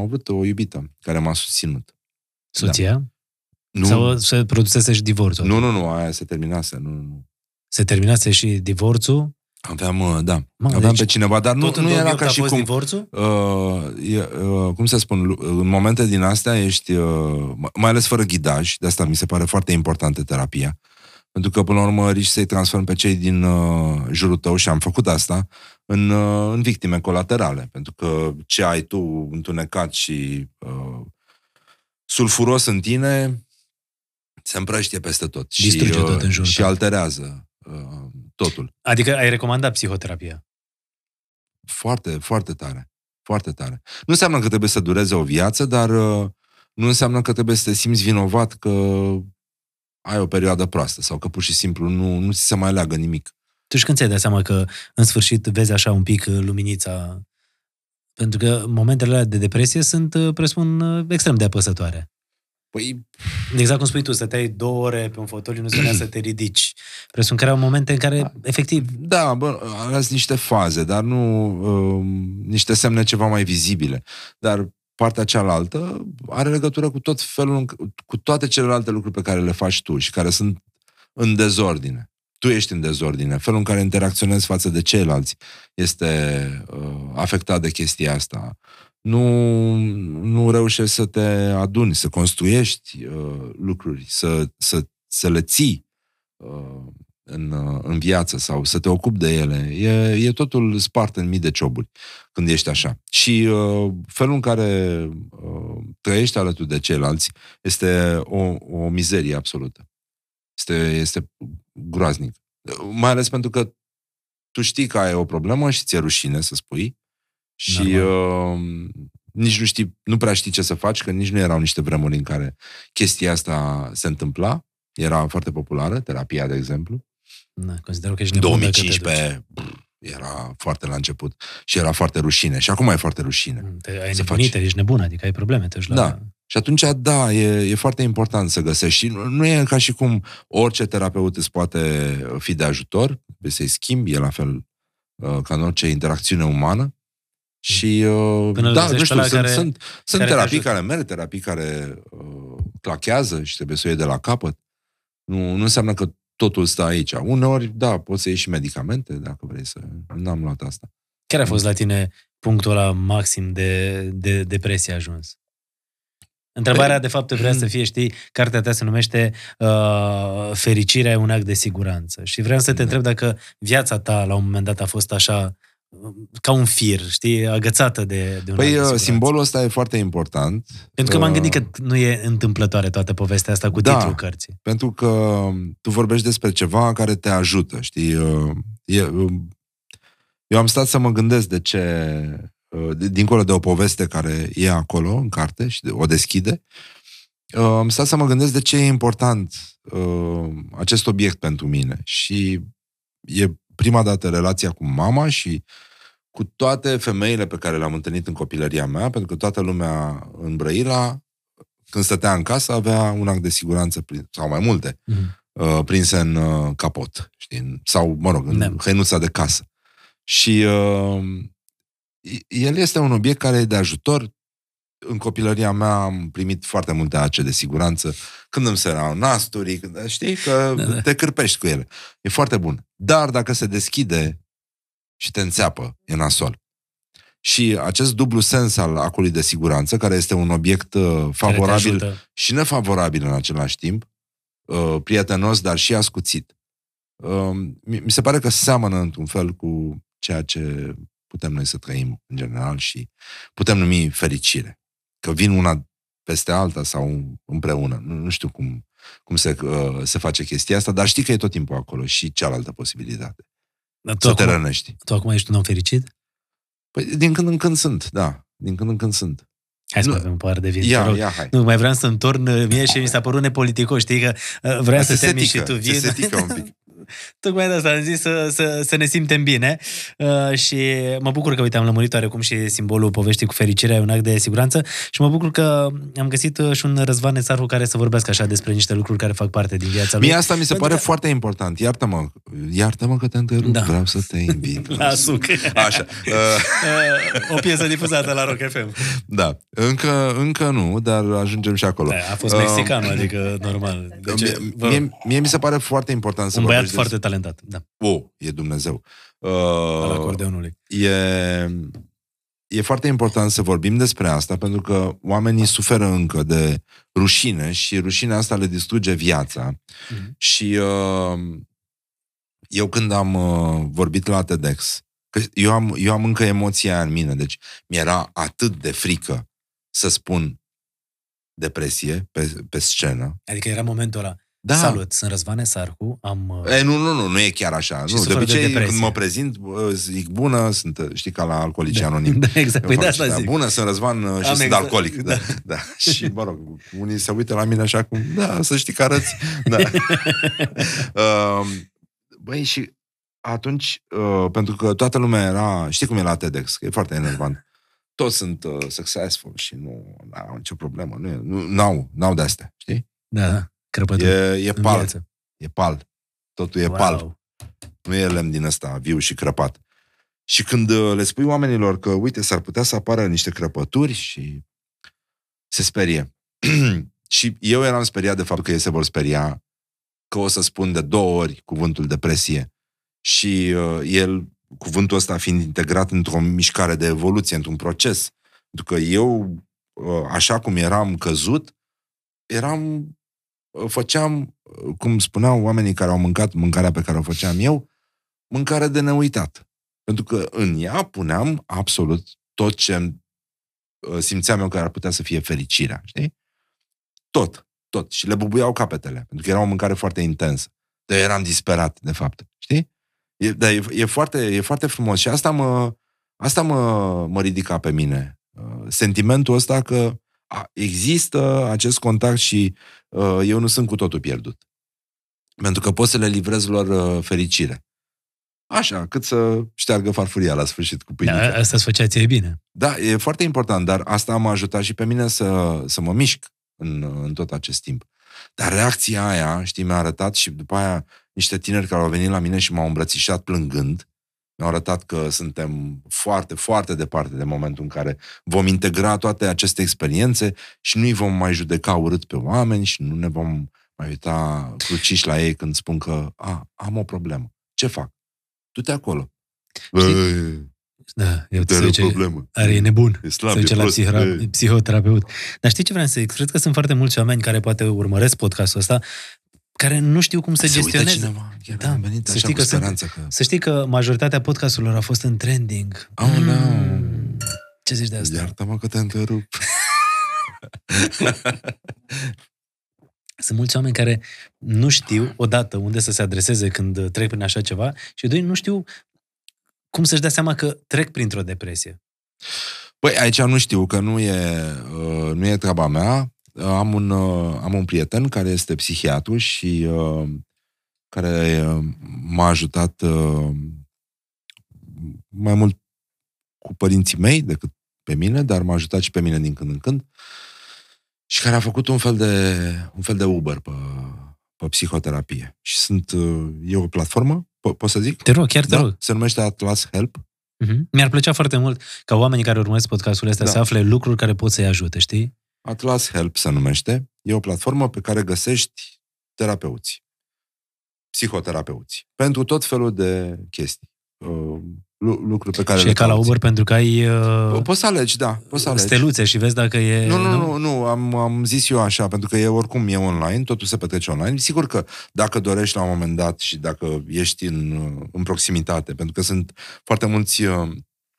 avut o iubită care m-a susținut. Soția? Da. Sau se produsese și divorțul? Nu, aia se terminase. Nu. Se terminase și divorțul? Aveam pe cineva, dar nu era ca și cum... Divorțul? Cum să spun, în momente din astea ești, mai ales fără ghidaj, de asta mi se pare foarte importantă terapia, pentru că, până la urmă, riști să-i transformi pe cei din jurul tău, și am făcut asta, în victime colaterale, pentru că ce ai tu întunecat și sulfuros în tine se împrăștie peste tot. Distruge tot în jurul. Și alterează totul. Adică ai recomandat psihoterapia? Foarte, foarte tare. Foarte tare. Nu înseamnă că trebuie să dureze o viață, dar nu înseamnă că trebuie să te simți vinovat că ai o perioadă proastă sau că pur și simplu nu ți se mai leagă nimic. Tu și când ți-ai dat seama că în sfârșit vezi așa un pic luminița? Pentru că momentele alea de depresie sunt, presupun, extrem de apăsătoare. Păi... Exact cum spui tu, stăteai 2 ore pe un fotoliu, nu spunea să te ridici. Presupun că erau momente în care, efectiv... Da, bă, aveați niște faze, dar nu niște semne ceva mai vizibile. Dar partea cealaltă are legătură cu tot felul, cu toate celelalte lucruri pe care le faci tu și care sunt în dezordine. Tu ești în dezordine. Felul în care interacționezi față de ceilalți este afectat de chestia asta. Nu reușești să te aduni, să construiești lucruri, să le ții în viață sau să te ocupi de ele. E totul spart în mii de cioburi când ești așa. Și felul în care trăiești alături de ceilalți este o mizerie absolută. Este groaznic. Mai ales pentru că tu știi că ai o problemă și ți-e rușine să spui și nici nu prea știi ce să faci, că nici nu erau niște vremuri în care chestia asta se întâmpla. Era foarte populară, terapia, de exemplu. Na, consider că ești nebun dacă te duci. 2015 era foarte la început și era foarte rușine. Și acum e foarte rușine. Ai nebunit, ești nebun, adică ai probleme. Da. Și atunci, da, e foarte important să găsești. Și nu e ca și cum orice terapeut îți poate fi de ajutor, să-i schimbi, e la fel ca în orice interacțiune umană. Și, da, nu știu, sunt terapii care merg, terapii care clachează și trebuie să o iei de la capăt. Nu înseamnă că totul stă aici. Uneori, da, poți să iei și medicamente, dacă vrei să... N-am luat asta. Care a fost la tine punctul ăla maxim de depresie ajuns? Întrebarea, de fapt, vrea să fie, știi, cartea ta se numește Fericirea e un act de siguranță. Și vreau să te întreb dacă viața ta, la un moment dat, a fost așa, ca un fir, știi, agățată de un act de siguranță. Simbolul ăsta e foarte important. Pentru că m-am gândit că nu e întâmplătoare toată povestea asta cu titlul cărții. Pentru că tu vorbești despre ceva care te ajută, știi. Eu am stat să mă gândesc de ce... dincolo de o poveste care e acolo, în carte, și o deschide, am stat să mă gândesc de ce e important acest obiect pentru mine. Și e prima dată relația cu mama și cu toate femeile pe care le-am întâlnit în copilăria mea, pentru că toată lumea în Brăila, când stătea în casă, avea un act de siguranță, sau mai multe, prinse în capot, știi? Sau, mă rog, în hăinuța de casă. Și... el este un obiect care e de ajutor. În copilăria mea am primit foarte multe ace de siguranță, când îmi sărau nasturii, știi că te cârpești cu ele. E foarte bun. Dar dacă se deschide și te înțeapă, e nasol. Și acest dublu sens al acului de siguranță, care este un obiect favorabil și nefavorabil în același timp, prietenos, dar și ascuțit, mi se pare că seamănă într-un fel cu ceea ce putem noi să trăim în general și putem numi fericire. Că vin una peste alta sau împreună. Nu știu cum se face chestia asta, dar știi că e tot timpul acolo și cealaltă posibilitate. Să te rănești. Tu acum ești un om fericit? Păi din când în când sunt, da. Din când în când sunt. Hai să avem un pahar de vin. Ia, hai. Nu, mai vreau să întorn mie și mi s-a părut nepoliticos, știi că vreau să termin și tu vin. Se setică un pic. Tocmai de asta am zis să ne simtem bine și mă bucur că, uite, am lămurit oarecum și simbolul poveștii cu fericirea e un act de siguranță și mă bucur că am găsit și un Răzvane Sarcu care să vorbească așa despre niște lucruri care fac parte din viața lui. Mie asta mi se pare foarte important. Iartă-mă că te întrerup. Da. Vreau să te invit. La suc. Așa. O piesă difuzată la Rock FM. Da. Încă nu, dar ajungem și acolo. A fost mexicanul, adică normal. Deci, mie mi se pare foarte important să vorbești. Un băiat foarte talentat, da. E Dumnezeu. Al acordeonului. E foarte important să vorbim despre asta, pentru că oamenii suferă încă de rușine și rușinea asta le distruge viața. Mm-hmm. Și eu când am vorbit la TEDx, că eu am încă emoția în mine, deci mi-era atât de frică să spun depresie pe scenă. Adică era momentul ăla. Da. Salut, sunt Răzvane Sarcu, am... Nu e chiar așa. Nu, de obicei, când mă prezint, zic, bună, sunt, știi, ca la alcoolici anonim. Da, exact, păi de asta zic. Bună, sunt Răzvan și sunt alcoolic. Da. Da. Și, mă rog, unii se uită la mine așa cum, da, să știi că arăți. Da. Băi, și atunci, pentru că toată lumea era, știi cum e la TEDx, că e foarte enervant. Toți sunt successful și nu au nicio problemă. N-au de-astea, știi? Da. E pal. Totul e pal. Nu e lemn din ăsta, viu și crăpat. Și când le spui oamenilor că, uite, s-ar putea să apară niște crăpături și se sperie. Și eu eram speriat de faptul că ei se vor speria că o să spun de 2 ori cuvântul depresie. Și el, cuvântul ăsta fiind integrat într-o mișcare de evoluție, într-un proces. Pentru că eu, așa cum eram căzut, făceam, cum spuneau oamenii care au mâncat mâncarea pe care o făceam eu, mâncare de neuitat. Pentru că în ea puneam absolut tot ce simțeam eu că ar putea să fie fericirea, știi? Tot. Și le bubuiau capetele, pentru că era o mâncare foarte intensă. Dar eram disperat, de fapt, știi? Dar e foarte frumos și asta mă ridica pe mine. Sentimentul ăsta că există acest contact și eu nu sunt cu totul pierdut. Pentru că pot să le livrez lor fericire. Așa, cât să șteargă farfuria la sfârșit cu pâinea. Da, asta îți făcea ție bine. Da, e foarte important, dar asta m-a ajutat și pe mine să mă mișc în tot acest timp. Dar reacția aia, știi, mi-a arătat și după aia niște tineri care au venit la mine și m-au îmbrățișat plângând, mi-au arătat că suntem foarte, foarte departe de momentul în care vom integra toate aceste experiențe și nu-i vom mai judeca urât pe oameni și nu ne vom mai uita cruciși la ei când spun că am o problemă. Ce fac? Du-te acolo. Da, eu te zice, are nebun. E slab, se duce la psihoterapeut. Dar știi ce vreau să zic? Cred că sunt foarte mulți oameni care poate urmăresc podcastul ăsta care nu știu cum să gestioneze. Da, să știi că majoritatea podcasturilor a fost în trending. Ce zici de asta? Iartă-mă că te întrerup. Sunt mulți oameni care nu știu odată unde să se adreseze când trec prin așa ceva și doi nu știu cum să-și dea seama că trec printr-o depresie. Păi aici nu știu, că nu e treaba mea. Am un prieten care este psihiatru și care m-a ajutat mai mult cu părinții mei decât pe mine, dar m-a ajutat și pe mine din când în când și care a făcut un fel de Uber pe psihoterapie. Și e o platformă, pot să zic? Te rog, chiar te rog. Se numește Atlas Help. Uh-huh. Mi-ar plăcea foarte mult ca oamenii care urmăresc podcastul ăsta să afle lucruri care pot să-i ajute, știi? Atlas Help se numește. E o platformă pe care găsești terapeuți, psihoterapeuți, pentru tot felul de chestii. Lucruri pe care și le e ca la Uber pentru că ai... Poți să alegi, da. Poți să alegi. Steluțe și vezi dacă e... Nu. Am zis eu așa, pentru că oricum e online, totul se petrece online. Sigur că dacă dorești la un moment dat și dacă ești în proximitate, pentru că sunt foarte mulți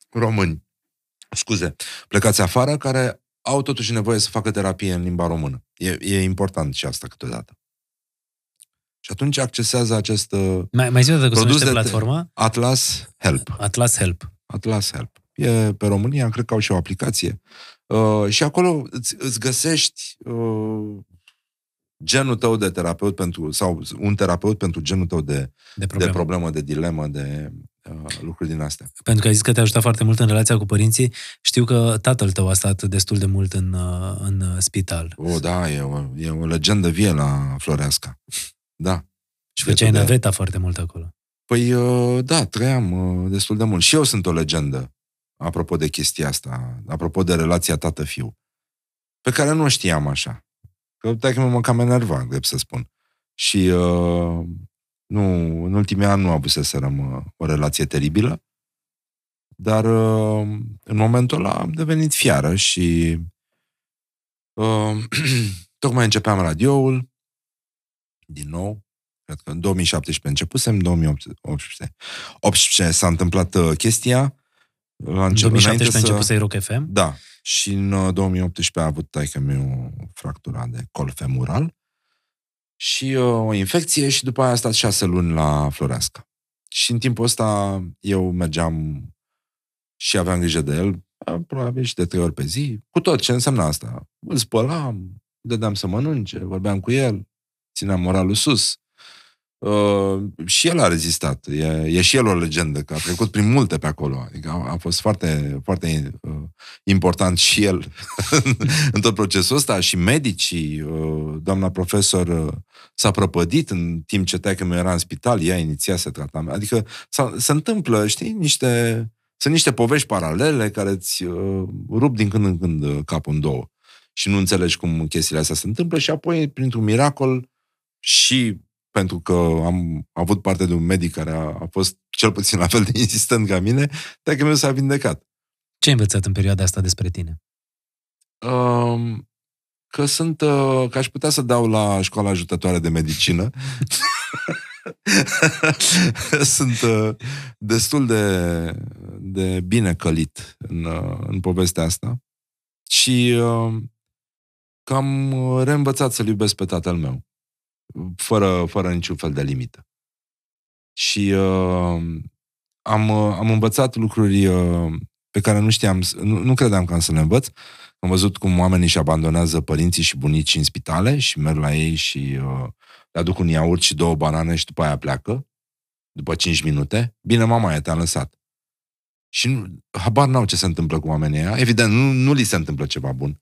români, plecați afară, care au totuși nevoie să facă terapie în limba română. E important și asta câteodată. Și atunci accesează acest mai zi o dată că se numește platforma? Atlas Help. Atlas Help. E pe România, cred că au și o aplicație. Și acolo îți găsești genul tău de terapeut sau un terapeut pentru genul tău de problemă, de dilemă, de lucruri din astea. Pentru că ai zis că te-a ajutat foarte mult în relația cu părinții. Știu că tatăl tău a stat destul de mult în spital. Da, e o legendă vie la Floreasca. Da. Și făceai naveta foarte mult acolo. Păi, da, trăiam destul de mult. Și eu sunt o legendă, apropo de chestia asta, apropo de relația tată-fiu. pe care nu știam așa. Că dacă mă cam enerva, drept să spun. Și în ultimii ani nu avuseserăm o relație teribilă, dar în momentul ăla am devenit fiară și tocmai începeam radioul din nou, cred că în 2017 începusem, în 2018 s-a întâmplat chestia. La în 2017 începusei Rock FM? Da. Și în 2018 a avut taică-miu fractura de col femural și o infecție și după aia a stat 6 luni la Floreasca. Și în timpul ăsta eu mergeam și aveam grijă de el, probabil și de 3 ori pe zi, cu tot ce înseamnă asta. Îl spălam, dădeam să mănânce, vorbeam cu el, țineam moralul sus. Și el a rezistat. E și el o legendă, că a trecut prin multe pe acolo. Adică a fost foarte, foarte important și el în tot procesul ăsta. Și medicii, doamna profesor s-a prăpădit în timp ce taică-miu era în spital, ea inițiase tratament. Adică se întâmplă, știi, sunt niște povești paralele care îți rup din când în când capul în două. Și nu înțelegi cum chestiile astea se întâmplă și apoi, printr-un miracol și pentru că am avut parte de un medic care a fost cel puțin la fel de insistent ca mine, taică-miu s-a vindecat. Ce ai învățat în perioada asta despre tine? Că aș putea să dau la școala ajutătoare de medicină. Sunt destul de bine călit în povestea asta și că am reînvățat să-l iubesc pe tatăl meu. Fără niciun fel de limită. Și am învățat lucruri pe care nu știam, nu credeam că am să le învăț. Am văzut cum oamenii își abandonează părinții și bunicii în spitale și merg la ei și le aduc un iaurt și 2 banane și după aia pleacă. După 5 minute. Bine, mama, te-am lăsat. Și habar n-au ce se întâmplă cu oamenii aia. Evident, nu li se întâmplă ceva bun.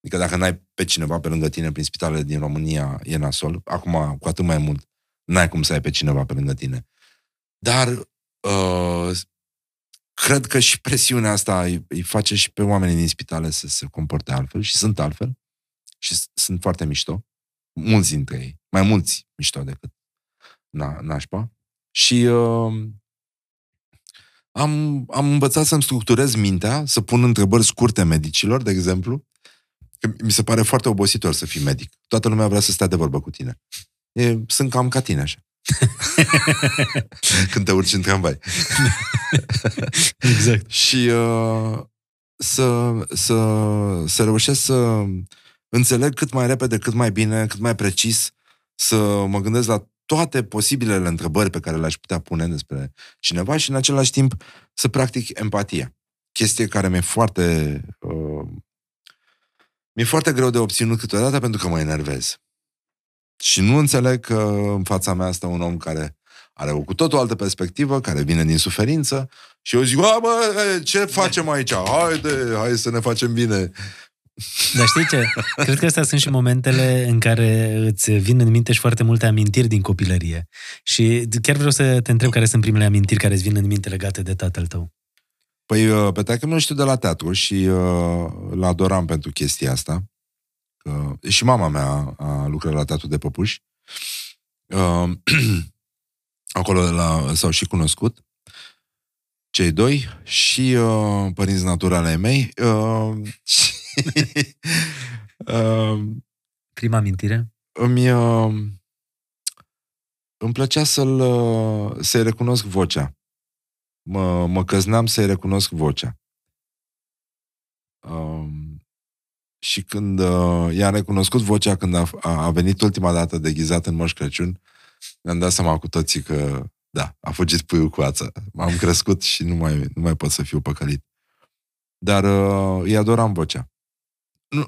Adică dacă n-ai pe cineva pe lângă tine prin spitalele din România, e nasol. Acum, cu atât mai mult, n-ai cum să ai pe cineva pe lângă tine. Dar cred că și presiunea asta îi face și pe oamenii din spitale să se comporte altfel. Și sunt altfel. Și sunt foarte mișto. Mulți dintre ei. Mai mulți mișto decât nașpa. Și am învățat să-mi structurez mintea, să pun întrebări scurte medicilor, de exemplu. Mi se pare foarte obositor să fii medic. Toată lumea vrea să stea de vorbă cu tine. Sunt cam ca tine, așa. Când te urci în tramvai. Exact. Și să reușesc să înțeleg cât mai repede, cât mai bine, cât mai precis, să mă gândesc la toate posibilele întrebări pe care le-aș putea pune despre cineva și în același timp să practic empatia. Chestie care mi-e foarte... mi-e foarte greu de obținut câteodată pentru că mă enervez. Și nu înțeleg că în fața mea stă un om care are o cu totul altă perspectivă, care vine din suferință și eu zic, a, bă, ce facem aici? Hai să ne facem bine. Dar știi ce? Cred că astea sunt și momentele în care îți vin în minte și foarte multe amintiri din copilărie. Și chiar vreau să te întreb care sunt primele amintiri care îți vin în minte legate de tatăl tău. Păi, pe taică-miu știu de la teatru și îl adoram pentru chestia asta. Și mama mea a lucrat la teatru de păpuși. Acolo s-au și cunoscut cei doi și părinți naturale ai mei. Prima amintire? Îmi plăcea să-i recunosc vocea. Mă căzneam să-i recunosc vocea. Și când i-am recunoscut vocea, când a venit ultima dată deghizat în Moș Crăciun, ne-am dat seama cu toții că, da, a fugit puiul cu ață. M-am crescut și nu mai pot să fiu păcălit. Dar îi adoram vocea.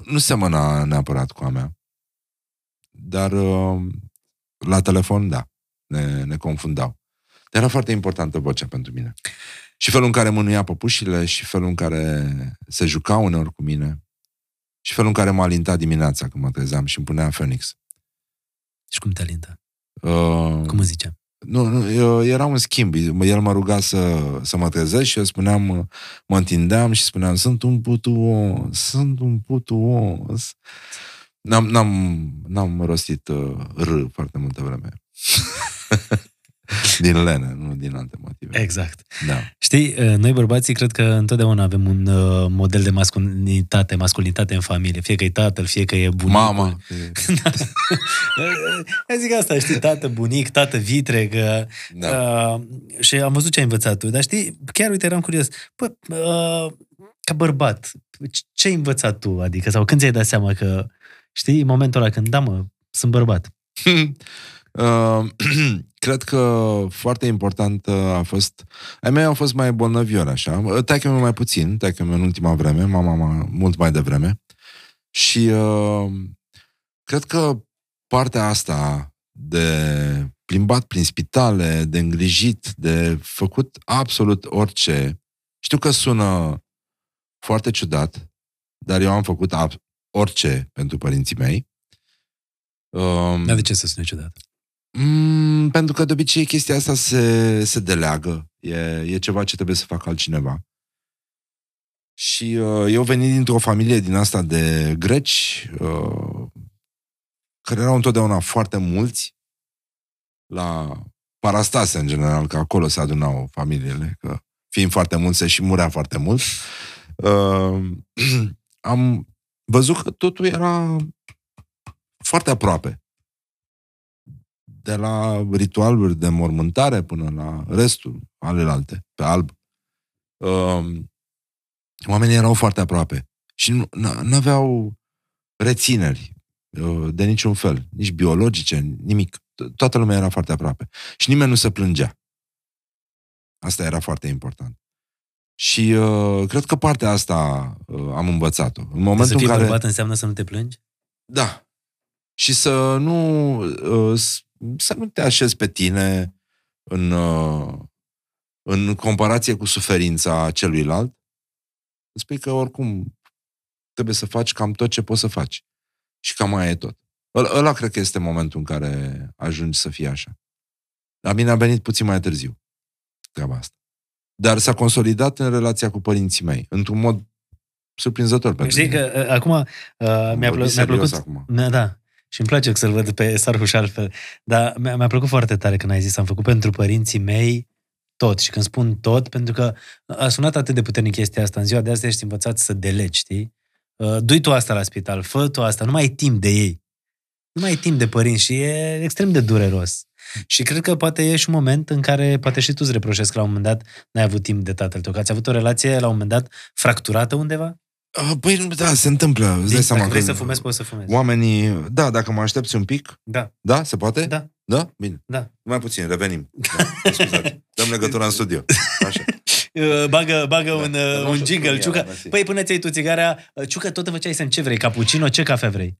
Nu semăna neapărat cu a mea. Dar la telefon, da, ne confundau. Dar era foarte importantă vocea pentru mine. Și felul în care mânuia păpușile, și felul în care se juca uneori cu mine, și felul în care m-a alintat dimineața când mă trezeam și îmi punea Phoenix. Și cum te alinta? Cum îmi zicea? Nu, era un schimb. El mă ruga să mă trezesc și eu spuneam, mă întindeam și spuneam, sunt un putuos. N-am rostit r foarte multă vreme. Din lenă, nu din alte motive. Exact. Da. Știi, noi bărbații cred că întotdeauna avem un model de masculinitate în familie. Fie că e tatăl, fie că e bunicul. Mama. Da. Eu zic asta, știi, tată bunic, tată vitre, că... Da. Și am văzut ce ai învățat tu. Dar știi, chiar, uite, eram curios. Bă, ca bărbat, ce ai învățat tu? Adică, sau când ți-ai dat seama că, știi, momentul ăla când, da mă, sunt bărbat. Cred că foarte important a fost... Ai mei au fost mai bolnăviori, așa. Taică-mi mai puțin, taică-mi în ultima vreme, mama mult mai devreme. Și cred că partea asta de plimbat prin spitale, de îngrijit, de făcut absolut orice... Știu că sună foarte ciudat, dar eu am făcut orice pentru părinții mei. Dar de ce să sună ciudat? Pentru că de obicei chestia asta se deleagă. E ceva ce trebuie să facă altcineva. Și eu venit dintr-o familie din asta de greci, care erau întotdeauna foarte mulți, la Parastase în general, că acolo se adunau familiile, că fiind foarte mulți se și murea foarte mult. Am văzut că totul era foarte aproape. De la ritualuri de mormântare până la restul alelalte, pe alb. Oamenii erau foarte aproape și nu aveau rețineri de niciun fel, nici biologice, nimic. Toată lumea era foarte aproape. Și nimeni nu se plângea. Asta era foarte important. Și cred că partea asta am învățat-o. În momentul să fii bărbat înseamnă să nu te plângi? Da. Și să nu te așezi pe tine în comparație cu suferința celuilalt. Spui că oricum trebuie să faci cam tot ce poți să faci. Și cam aia e tot. Ăla cred că este momentul în care ajungi să fii așa. La mine a venit puțin mai târziu treaba asta. Dar s-a consolidat în relația cu părinții mei, într-un mod surprinzător pentru mine. Știi că acum mi-a plăcut... Acum. Da. Și îmi place să-l văd pe Sarcu și altfel. Dar mi-a plăcut foarte tare când ai zis am făcut pentru părinții mei tot. Și când spun tot, pentru că a sunat atât de puternic chestia asta. În ziua de azi ești învățat să delegi, știi? Du-i tu asta la spital, fă tu asta. Nu mai ai timp de ei. Nu mai ai timp de părinți și e extrem de dureros. Și cred că poate e și un moment în care poate și tu îți reproșezi că la un moment dat n-ai avut timp de tatăl tău. Că ați avut o relație la un moment dat fracturată undeva? Păi, da, se întâmplă. Îți dai seama, dacă vrei să fumezi, poți să fumezi. Oamenii... Da, dacă mă aștepți un pic... Da. Da? Se poate? Da. Da? Bine. Da. Mai puțin, revenim. Da, scuzați. Dăm legătura în studio. Așa. Bagă un jingle, Ciucă. Păi, până ți-ai tu țigarea, Ciucă, tot făceai semn ce vrei. Cappuccino, ce cafea vrei?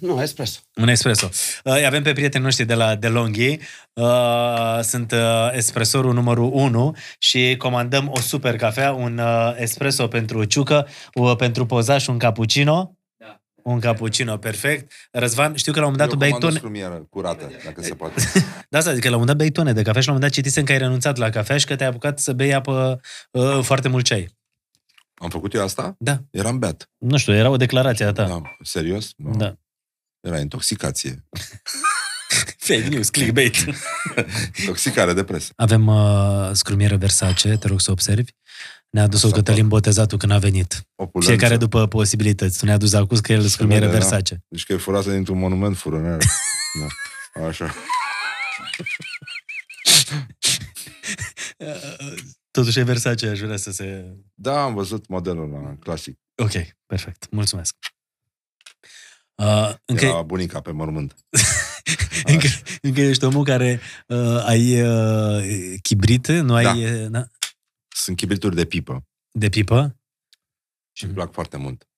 Nu, espresso. Un espresso. Avem pe prietenii noștri de la DeLonghi. Sunt espresorul numărul 1 și comandăm o super cafea, un espresso pentru Ciucă, pentru pozaș, un cappuccino. Un cappuccino, perfect. Răzvan, știu că la un moment dat beai tone... Scrumieră, curată, dacă se poate. Da, asta zic, că la un moment dat bei tone de cafea și la un moment dat citisem că ai renunțat la cafea și că te-ai apucat să bei apă foarte mult ceai. Am făcut eu asta? Da. Eram beat. Nu știu, era o declarație a ta. Da, serios? No. Da. Era intoxicație. Fake news, clickbait. Intoxicare de presă. Avem scrumieră Versace, te rog să observi. Ne-a adus-o Cătălin Botezatul când a venit. Opulență. Fiecare după posibilități. Ne-a adus acuz că el scrumieră Versace. Deci că e furată dintr-un monument furoneară. Da. Așa. Totuși e Versace, aș vrea să se... Da, am văzut modelul la clasic. Ok, perfect. Mulțumesc. Era bunica pe mormânt. Încă ești omul care ai chibrit, nu ai... Da. Sunt chibrituri de pipă. De pipă? Și îmi plac foarte mult.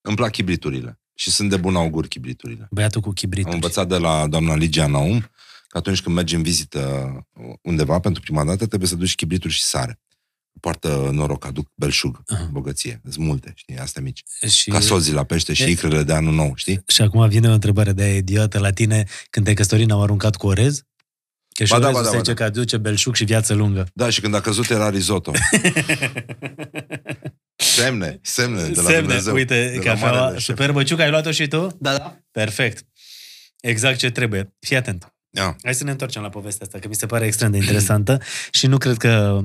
Îmi plac chibriturile. Și sunt de bun augur chibriturile. Băiatul cu chibrituri. Am învățat de la doamna Ligia Naum că atunci când mergi în vizită undeva, pentru prima dată, trebuie să duci chibrituri și sare. Poartă noroc, aduc belșug, bogăție. Sunt multe, știi, astea mici. Și... Ca sozii la pește și icrele de anul nou, știi? Și acum vine o întrebare de aia idiotă la tine. Când te-ai căsătorit, n-au aruncat cu orez? Cheșorezul da, zice că aduce belșug și viață lungă. Da, și când a căzut era risotto. Semne de la Dumnezeu. Uite, cafeaua superbă. Ciuc, ai luat-o și tu? Da, da. Perfect. Exact ce trebuie. Fii atent. Da. Hai să ne întoarcem la povestea asta, că mi se pare extrem de interesantă și nu cred că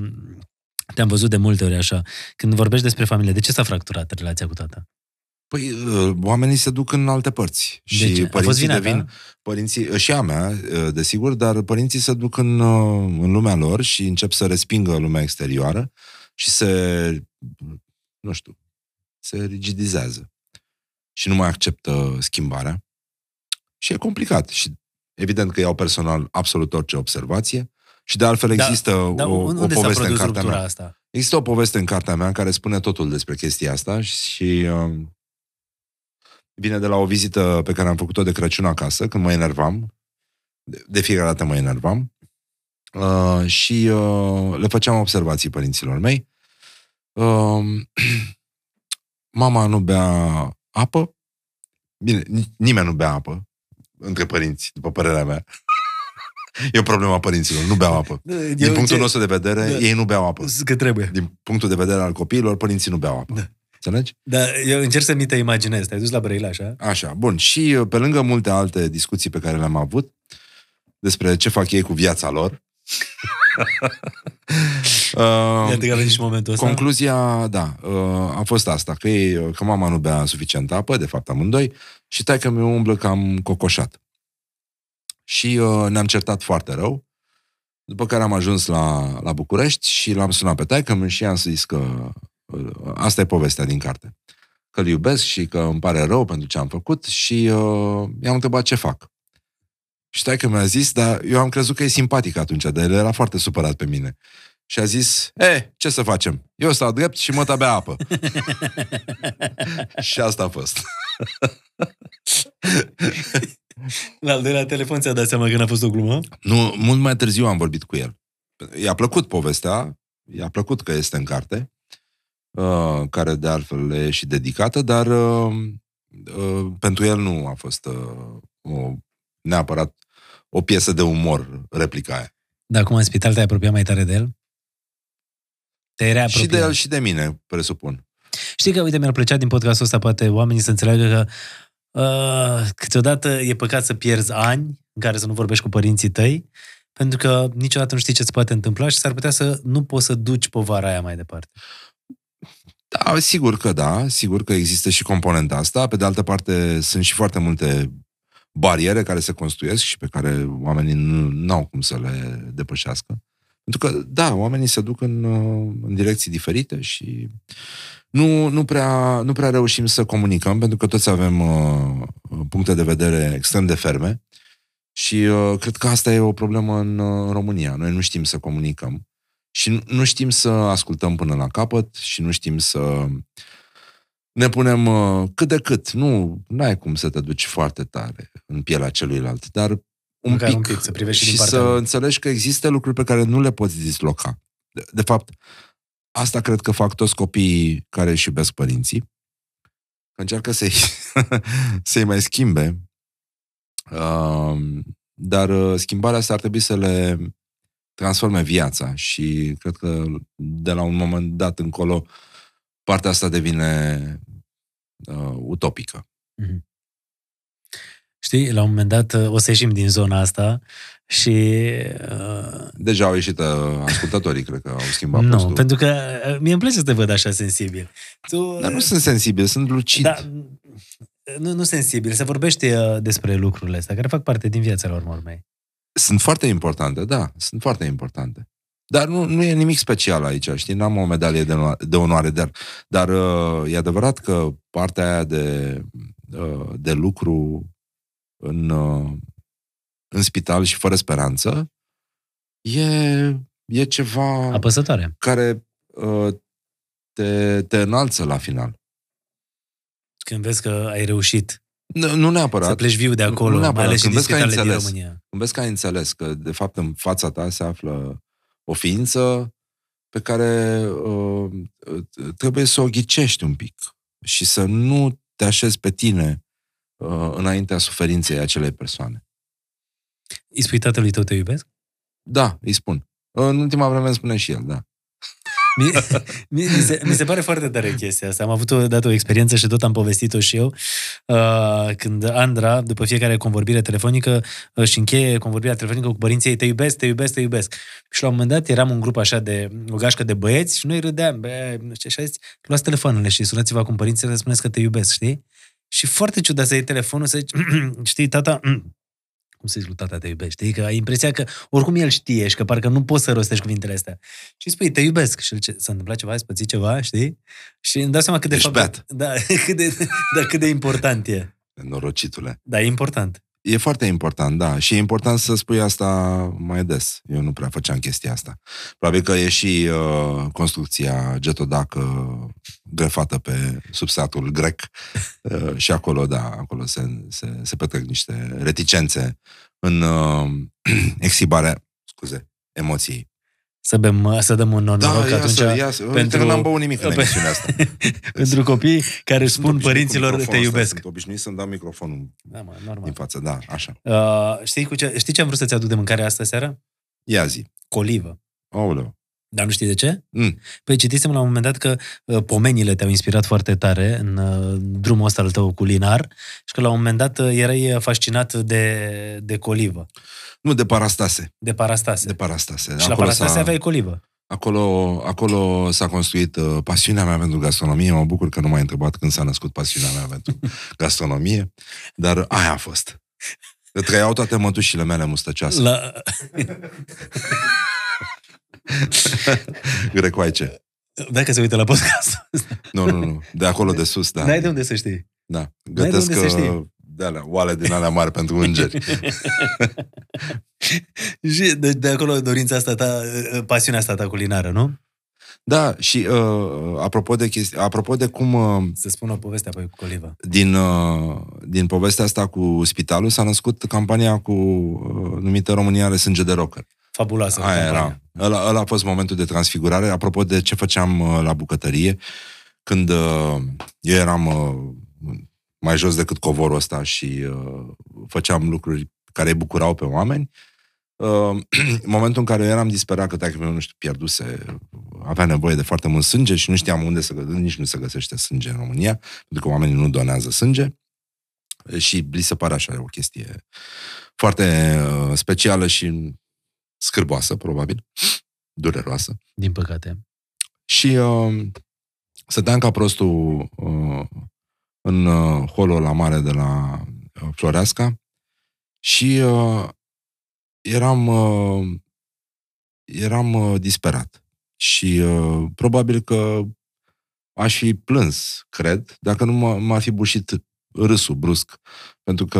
te-am văzut de multe ori așa. Când vorbești despre familie, de ce s-a fracturat relația cu tata? Păi, oamenii se duc în alte părți. De și ce? Părinții devin... Părinții, și a mea, desigur, dar părinții se duc în lumea lor și încep să respingă lumea exterioară și se... nu știu, se rigidizează. Și nu mai acceptă schimbarea. Și e complicat. Și evident că iau personal absolut orice observație. Și de altfel există o poveste în cartea mea. Asta? Există o poveste în cartea mea care spune totul despre chestia asta și vine de la o vizită pe care am făcut-o de Crăciun acasă, când mă enervam. De fiecare dată mă enervam. Și le făceam observații părinților mei. Mama nu bea apă. Bine, nimeni nu bea apă între părinți, după părerea mea. E o problemă a părinților, nu beau apă. Din punctul nostru de vedere, ei nu beau apă. Că trebuie. Din punctul de vedere al copiilor, părinții nu beau apă. Da. Înțelegi? Da, eu încerc să mi te imaginez. Te-ai dus la Brăila, așa? Așa, bun. Și pe lângă multe alte discuții pe care le-am avut despre ce fac ei cu viața lor, concluzia, da, a fost asta, că mama nu bea suficient apă, de fapt amândoi, și taică-mi umblă cam cocoșat. Și ne-am certat foarte rău, după care am ajuns la București și l-am sunat pe taică-mi și i-am zis că asta e povestea din carte, că îl iubesc și că îmi pare rău pentru ce am făcut și i-am întrebat ce fac. Și taică mi-a zis, dar eu am crezut că e simpatic atunci, dar el era foarte supărat pe mine. Și a zis, ce să facem? Eu stau drept și măta bea apă. Și asta a fost. La al doilea telefon ți-a dat seama că n-a fost o glumă? Nu, mult mai târziu am vorbit cu el. I-a plăcut povestea, i-a plăcut că este în carte, care de altfel e și dedicată, dar pentru el nu a fost neapărat o piesă de umor, replica aia. Dar cum în spital te-ai apropiat mai tare de el? Te-ai reapropiat? Și de el și de mine, presupun. Știi că, uite, mi-ar plăcea din podcastul ăsta, poate oamenii să înțeleagă că câteodată e păcat să pierzi ani în care să nu vorbești cu părinții tăi, pentru că niciodată nu știi ce-ți poate întâmpla și s-ar putea să nu poți să duci povara aia mai departe. Da, sigur că da, sigur că există și componenta asta. Pe de altă parte, sunt și foarte multe bariere care se construiesc și pe care oamenii nu au cum să le depășească. Pentru că, da, oamenii se duc în direcții diferite și nu prea reușim să comunicăm, pentru că toți avem puncte de vedere extrem de ferme și cred că asta e o problemă în România. Noi nu știm să comunicăm și nu știm să ascultăm până la capăt și nu știm să... ne punem cât de cât. Nu ai cum să te duci foarte tare în pielea celuilalt, dar un pic să privești și din partea să înțelegi că există lucruri pe care nu le poți disloca. De fapt, asta cred că fac toți copiii care își iubesc părinții, că încearcă să-i mai schimbe, dar schimbarea asta ar trebui să le transforme viața și cred că de la un moment dat încolo partea asta devine utopică. Mm-hmm. Știi, la un moment dat o să ieșim din zona asta și... Deja au ieșit ascultătorii, cred că au schimbat postul. Nu, pentru că mie îmi place să te văd așa sensibil. Dar nu sunt sensibil, sunt lucid. Da, nu sensibil, se vorbește despre lucrurile astea care fac parte din viața lor, urmei. Sunt foarte importante, da, sunt foarte importante. Dar nu e nimic special aici, știi? N-am o medalie de onoare, dar e adevărat că partea aia de lucru în spital și fără speranță e ceva apăsătoare, care te înalță la final. Când vezi că ai reușit. Nu neapărat. Să pleci viu de acolo, nu mai ales și din spitalele din România. Când vezi că ai înțeles că, de fapt, în fața ta se află o ființă pe care trebuie să o ghicești un pic și să nu te așezi pe tine înaintea suferinței acelei persoane. Îi spui tatălui tău, te iubesc? Da, îi spun. În ultima vreme îmi spune și el, da. Mi se pare foarte tare chestia asta. Am avut odată o experiență și tot am povestit-o și eu, când Andra, după fiecare convorbire telefonică, își încheie convorbirea telefonică cu părinții ei: te iubesc, te iubesc, te iubesc. Și la un moment dat eram un grup așa de o gașcă de băieți și noi râdeam. Bă, așa zici, luați telefoanele și sunați-vă acum părinții să spuneți că te iubesc, știi? Și foarte ciudat să iei telefonul să zici, știi, tata... Cum să-i zic lui tata, te iubești? Știi? Că ai impresia că oricum el știe și că parcă nu poți să rostești cuvintele astea. Și spui, te iubesc. Și s-a întâmplat ceva, ai spățit ceva, știi? Și îmi dau seama cât de... fapt, da, cât de important e. Norocitule. Da, e important. E foarte important, da. Și e important să spui asta mai des. Eu nu prea făceam chestia asta. Probabil că e și construcția getodacă grefată pe substratul grec și acolo, da, acolo se petrec niște reticențe în exhibarea, scuze, emoției. Să dăm un non-noroc, da, atunci. Pentru că n-am băut nimic în emisiunea asta. Pentru copii care își spun părinților te iubesc. Sunt obișnuit să-mi dau microfonul, da, mă, normal, din față, da, așa. Știi ce am vrut să-ți aduc de mâncare asta seara? Ia zi. Colivă. Aoleu. Dar nu știi de ce? Păi citisem la un moment dat că pomenile te-au inspirat foarte tare în drumul ăsta al tău culinar și că la un moment dat erai fascinat de colivă. Nu, de parastase. De parastase. Și acolo la parastase aveai colivă. Acolo s-a construit pasiunea mea pentru gastronomie. Mă bucur că nu m-ai întrebat când s-a născut pasiunea mea pentru gastronomie, dar aia a fost. Le trăiau toate mătușile mele mustăcioase. Grecoaice. Dacă se uită la podcast. Nu. De acolo de sus, da. N-ai de unde să știi. Da. Gătesc de alea, oale din alea mari pentru îngeri. Și de acolo dorința asta ta, pasiunea asta ta culinară, nu? Da, și apropo de cum... să spun o poveste apoi cu coliva. Din povestea asta cu spitalul s-a născut campania numită România are sânge de rocker. Fabuloasă. Aia era. Ăla a fost momentul de transfigurare. Apropo de ce făceam la bucătărie, când eu eram mai jos decât covorul ăsta și făceam lucruri care îi bucurau pe oameni, în momentul în care eu eram disperat că dacă eu, nu știu, pierduse, avea nevoie de foarte mult sânge și nu știam unde să găsească, nici nu se găsește sânge în România, pentru că oamenii nu donează sânge. Și li se pare așa o chestie foarte specială și scârboasă, probabil, dureroasă. Din păcate. Și stăteam ca prostul în holul la mare de la Floreasca și eram disperat. Și probabil că aș fi plâns, cred, dacă nu m-ar fi bușit râsul brusc, pentru că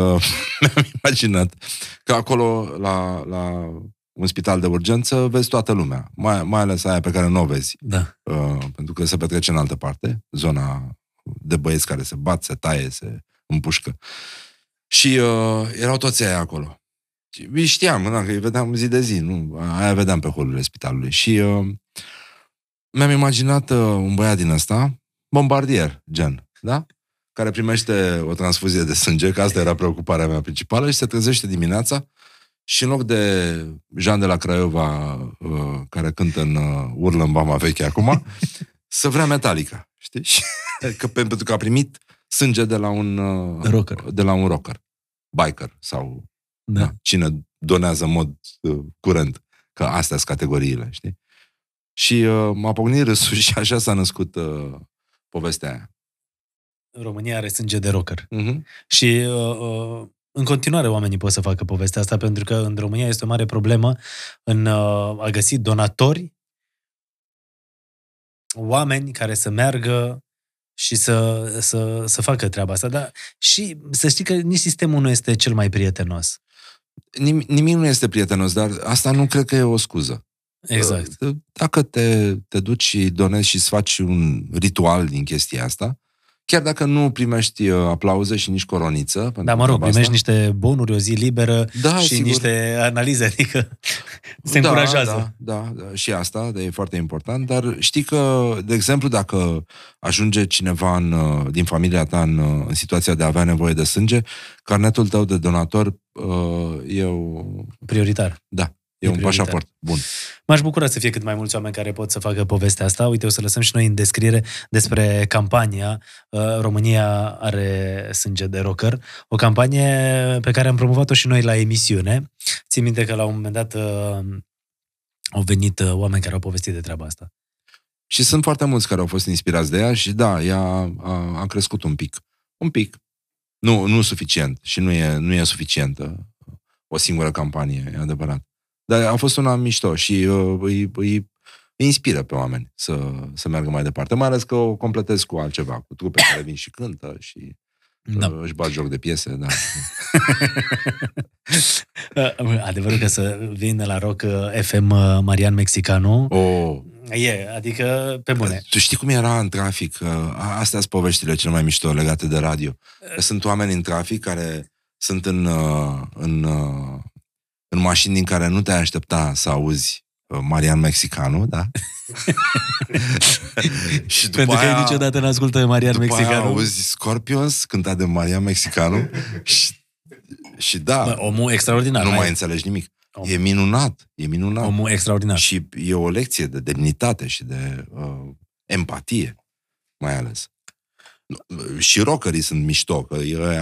mi-am imaginat că acolo la un spital de urgență vezi toată lumea, mai ales aia pe care nu o vezi. Da. Pentru că se petrece în altă parte, zona de băieți care se bat, se taie, se împușcă. Și erau toți aia acolo. Și știam, că îi vedeam zi de zi, nu? Aia vedeam pe holurile spitalului. Și mi-am imaginat un băiat din ăsta, bombardier, gen, da? Care primește o transfuzie de sânge, că asta era preocuparea mea principală, și se trezește dimineața și în loc de Jean de la Craiova, care cântă în urlă în Bama Veche acum, să vrea Metallica, știi? Pentru că a primit sânge de la un rocker. De la un rocker, biker sau... Da. Da, cine donează în mod curent, că astea sunt categoriile, știi? Și m-a pocnit râsul și așa s-a născut povestea aia. România are sânge de rocker. Și în continuare oamenii pot să facă povestea asta, pentru că în România este o mare problemă în a găsi donatori, oameni care să meargă și să facă treaba asta. Dar și să știi că nici sistemul nu este cel mai prietenos. Nimic nu este prietenos, dar asta nu cred că e o scuză. Exact. Dacă te duci și donezi și îți faci un ritual din chestia asta, chiar dacă nu primești aplauze și nici coroniță... Da, mă rog, primești niște bonuri, o zi liberă, da, și sigur, niște analize, adică se încurajează. Da, și asta, e foarte important, dar știi că, de exemplu, dacă ajunge cineva din familia ta în situația de a avea nevoie de sânge, carnetul tău de donator prioritar. Da, E un pașaport bun. M-aș bucura să fie cât mai mulți oameni care pot să facă povestea asta. Uite, o să lăsăm și noi în descriere despre campania România are sânge de rocker. O campanie pe care am promovat-o și noi la emisiune. Țin minte că la un moment dat au venit oameni care au povestit de treaba asta. Și sunt foarte mulți care au fost inspirați de ea și da, ea a crescut un pic. Un pic. Nu suficient. Și nu e suficientă o singură campanie, e adevărat. Dar a fost una mișto și îi inspiră pe oameni să meargă mai departe. Mai ales că o completez cu altceva, cu trupe care vin și cântă și își bat joc de piese. Da. Adevărul că să vină la Rock FM Marian Mexicanu. Oh. E, adică pe bune. Tu știi cum era în trafic? Astea sunt poveștile cele mai mișto legate de radio. Sunt oameni în trafic care sunt în mașini din care nu te-ai aștepta să auzi Marian Mexicanu, da? Și după pentru că ei niciodată n-ascultă Marian Mexicanu. După aia auzi Scorpions, cântat de Marian Mexicanu și da. Bă, omul extraordinar. Nu mai înțelegi nimic. Om. E minunat. E minunat. Omul extraordinar. Și e o lecție de demnitate și de empatie, mai ales. Și rockerii sunt mișto, că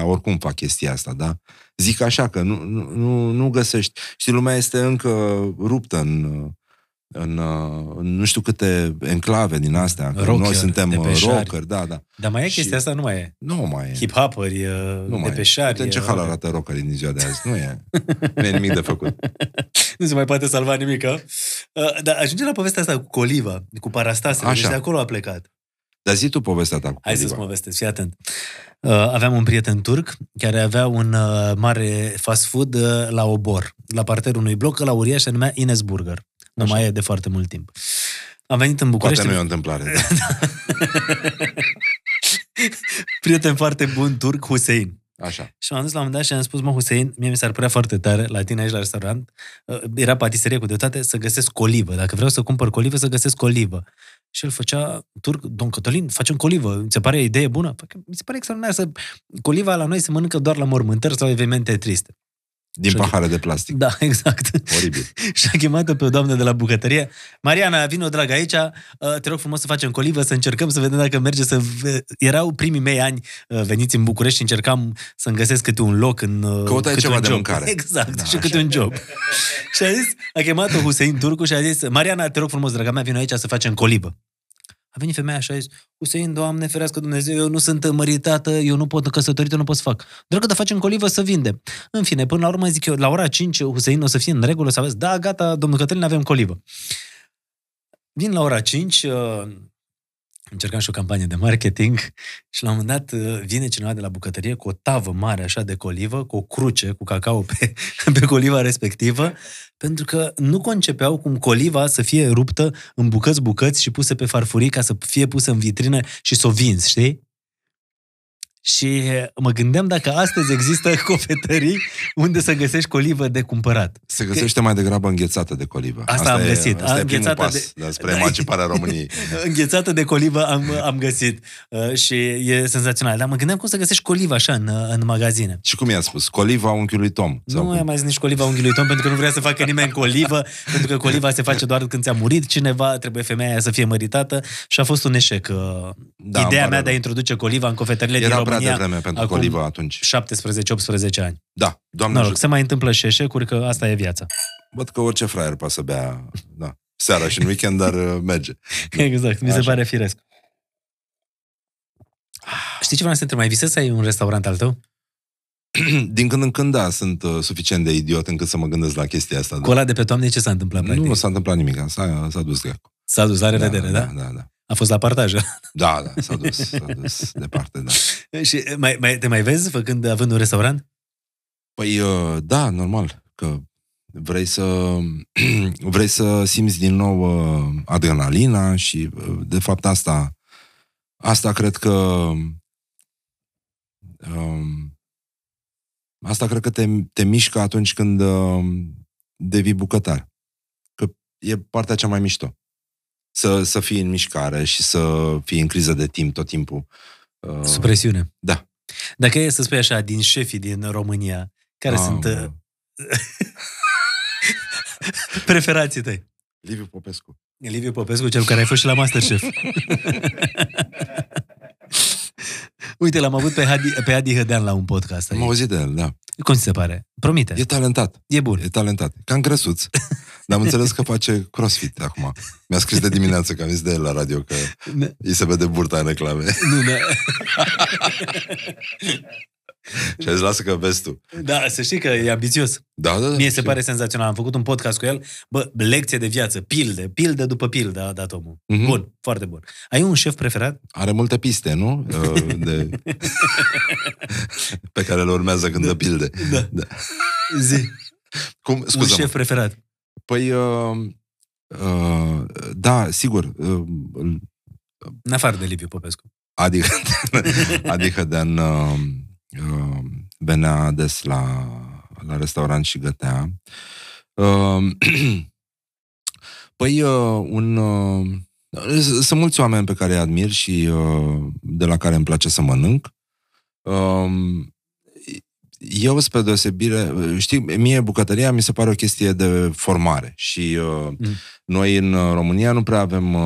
oricum fac chestia asta, da? Zic așa, că nu găsești. Știi, lumea este încă ruptă în nu știu câte enclave din astea. Rocker, noi suntem rockeri, da. Dar mai e chestia asta? Nu mai e. Nu mai e. Hip-hoperi, depeșari. Uite în ce hal arată rockerii din ziua de azi. Nu e nimic de făcut. Nu se mai poate salva nimic, a? Dar ajunge la povestea asta cu Coliva, cu Parastasele, deci de acolo a plecat. Dar zi tu povestea ta. Hai să-ți povestesc, fii atent. Aveam un prieten turc care avea un mare fast food la Obor, la parterul unui bloc, la uriaș, se numea Ines Burger. Nu mai e de foarte mult timp. Am venit în București. Poate nu e o întâmplare. Prieten foarte bun turc, Hussein. Așa. Și m-am dus la un moment dat și am spus, mă, Hussein, mie mi s-ar părea foarte tare, la tine aici la restaurant, era patiserie cu de toate, să găsesc colivă. Dacă vreau să cumpăr colivă, să găsesc colivă. Și el făcea, turc, domn Cătălin, facem colivă. Mi se pare idee bună? Mi se pare extraordinar să... Coliva la noi se mănâncă doar la mormântări sau evenimente triste. Din pahare de plastic. Da, exact. Oribil. Și-a chemat-o pe o doamnă de la bucătărie. Mariana, vină, dragă, aici, te rog frumos să facem colivă, să încercăm să vedem dacă merge să... Erau primii mei ani veniți în București și încercam să-mi găsesc câte un loc în... Căutai ceva de mâncare. Exact, da, și așa. Câte un job. Și a zis, a chemat-o Hussein Turcu și a zis, Mariana, te rog frumos, draga mea, vină aici să facem colivă. A venit femeia și a zis, Hussein, Doamne, ferească Dumnezeu, eu nu sunt măritată, eu nu pot, căsătorită, nu pot să fac. Dragă, dar facem colivă să vindem. În fine, până la urmă, zic eu, la ora 5, Hussein o să fie în regulă, să aveți, da, gata, domnul Cătălin, avem colivă. Vin la ora 5, încercam și o campanie de marketing și la un moment dat vine cineva de la bucătărie cu o tavă mare așa de colivă, cu o cruce, cu cacao pe coliva respectivă, pentru că nu concepeau cum coliva să fie ruptă în bucăți și pusă pe farfurii ca să fie pusă în vitrină și să o vinzi, știi? Și mă gândeam dacă astăzi există cofetării unde să găsești colivă de cumpărat. Se găsește mai degrabă înghețată de colivă. Asta am găsit. Asta e primul pas spre emanciparea României. Înghețată de colivă am găsit. Și e senzațional. Dar mă gândeam cum să găsești colivă așa în magazine. Și cum i-a spus? Coliva unchiului Tom. Nu i-a mai zis nici coliva unchiului Tom, pentru că nu vrea să facă nimeni colivă, pentru că coliva se face doar când ți-a murit cineva, trebuie femeia aia să fie măritată și a fost un eșec. Ideea mea de a introduce coliva în cofetările din România. De vreme pentru colivă atunci. 17-18 ani. Da, Doamne ajută. Se mai întâmplă și eșecuri, că asta e viața. Văd că orice fraier poate să bea seara și în weekend, dar merge. Exact, mi se pare firesc. Știi ce vreau să te întreb? Mai visezi să ai un restaurant al tău? Din când în când, da, sunt suficient de idiot încât să mă gândesc la chestia asta. Cu ăla de pe toamne ce s-a întâmplat? Nu s-a întâmplat nimic, s-a dus grecu. S-a dus, la revedere, da? Da. A fost la partajă. Da, s-a dus departe, da. Și te mai vezi având un restaurant? Păi, da, normal, că vrei să simți din nou adrenalina și, de fapt, asta cred că te mișcă atunci când devii bucătar. Că e partea cea mai mișto. Să fii în mișcare și să fii în criză de timp tot timpul. Supresiune. Da. Dacă e să spui așa, din șefii din România, care sunt... Preferații tăi. Liviu Popescu. Liviu Popescu, cel care a fost și la MasterChef. Uite, l-am avut pe Adi Hădean la un podcast. Am auzit de el, da. Cum ți se pare? Promite. E talentat. E bun. E talentat. Cam grăsuț. Dar am înțeles că face crossfit acum. Mi-a scris de dimineață că am zis de el la radio că îi se vede burta în reclame. Nu, da. Și a zis, lasă că vezi tu. Da, să știi că e ambițios. Da, da, da. Mie se pare senzațional. Am făcut un podcast cu el. Bă, lecție de viață. Pilde după pilde a dat omul. Mm-hmm. Bun, foarte bun. Ai un șef preferat? Are multe piste, nu? Pe care le urmează când dă pilde. Da. Da. Zi. Cum? Un șef preferat. Păi, da, sigur. În afară de Liviu Popescu. Adică de-an... venea des la restaurant și gătea. Păi, sunt mulți oameni pe care îi admir și de la care îmi place să mănânc. Eu, spre deosebire, știi, mie bucătăria mi se pare o chestie de formare și noi în România nu prea avem,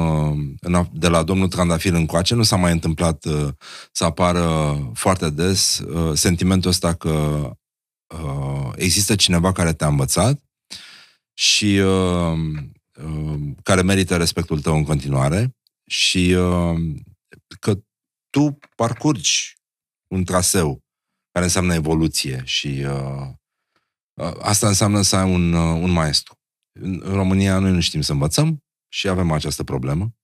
de la domnul Trandafir încoace, nu s-a mai întâmplat să apară foarte des sentimentul ăsta că există cineva care te-a învățat și care merită respectul tău în continuare și că tu parcurgi un traseu care înseamnă evoluție și asta înseamnă să ai un maestru. În România noi nu știm să învățăm și avem această problemă.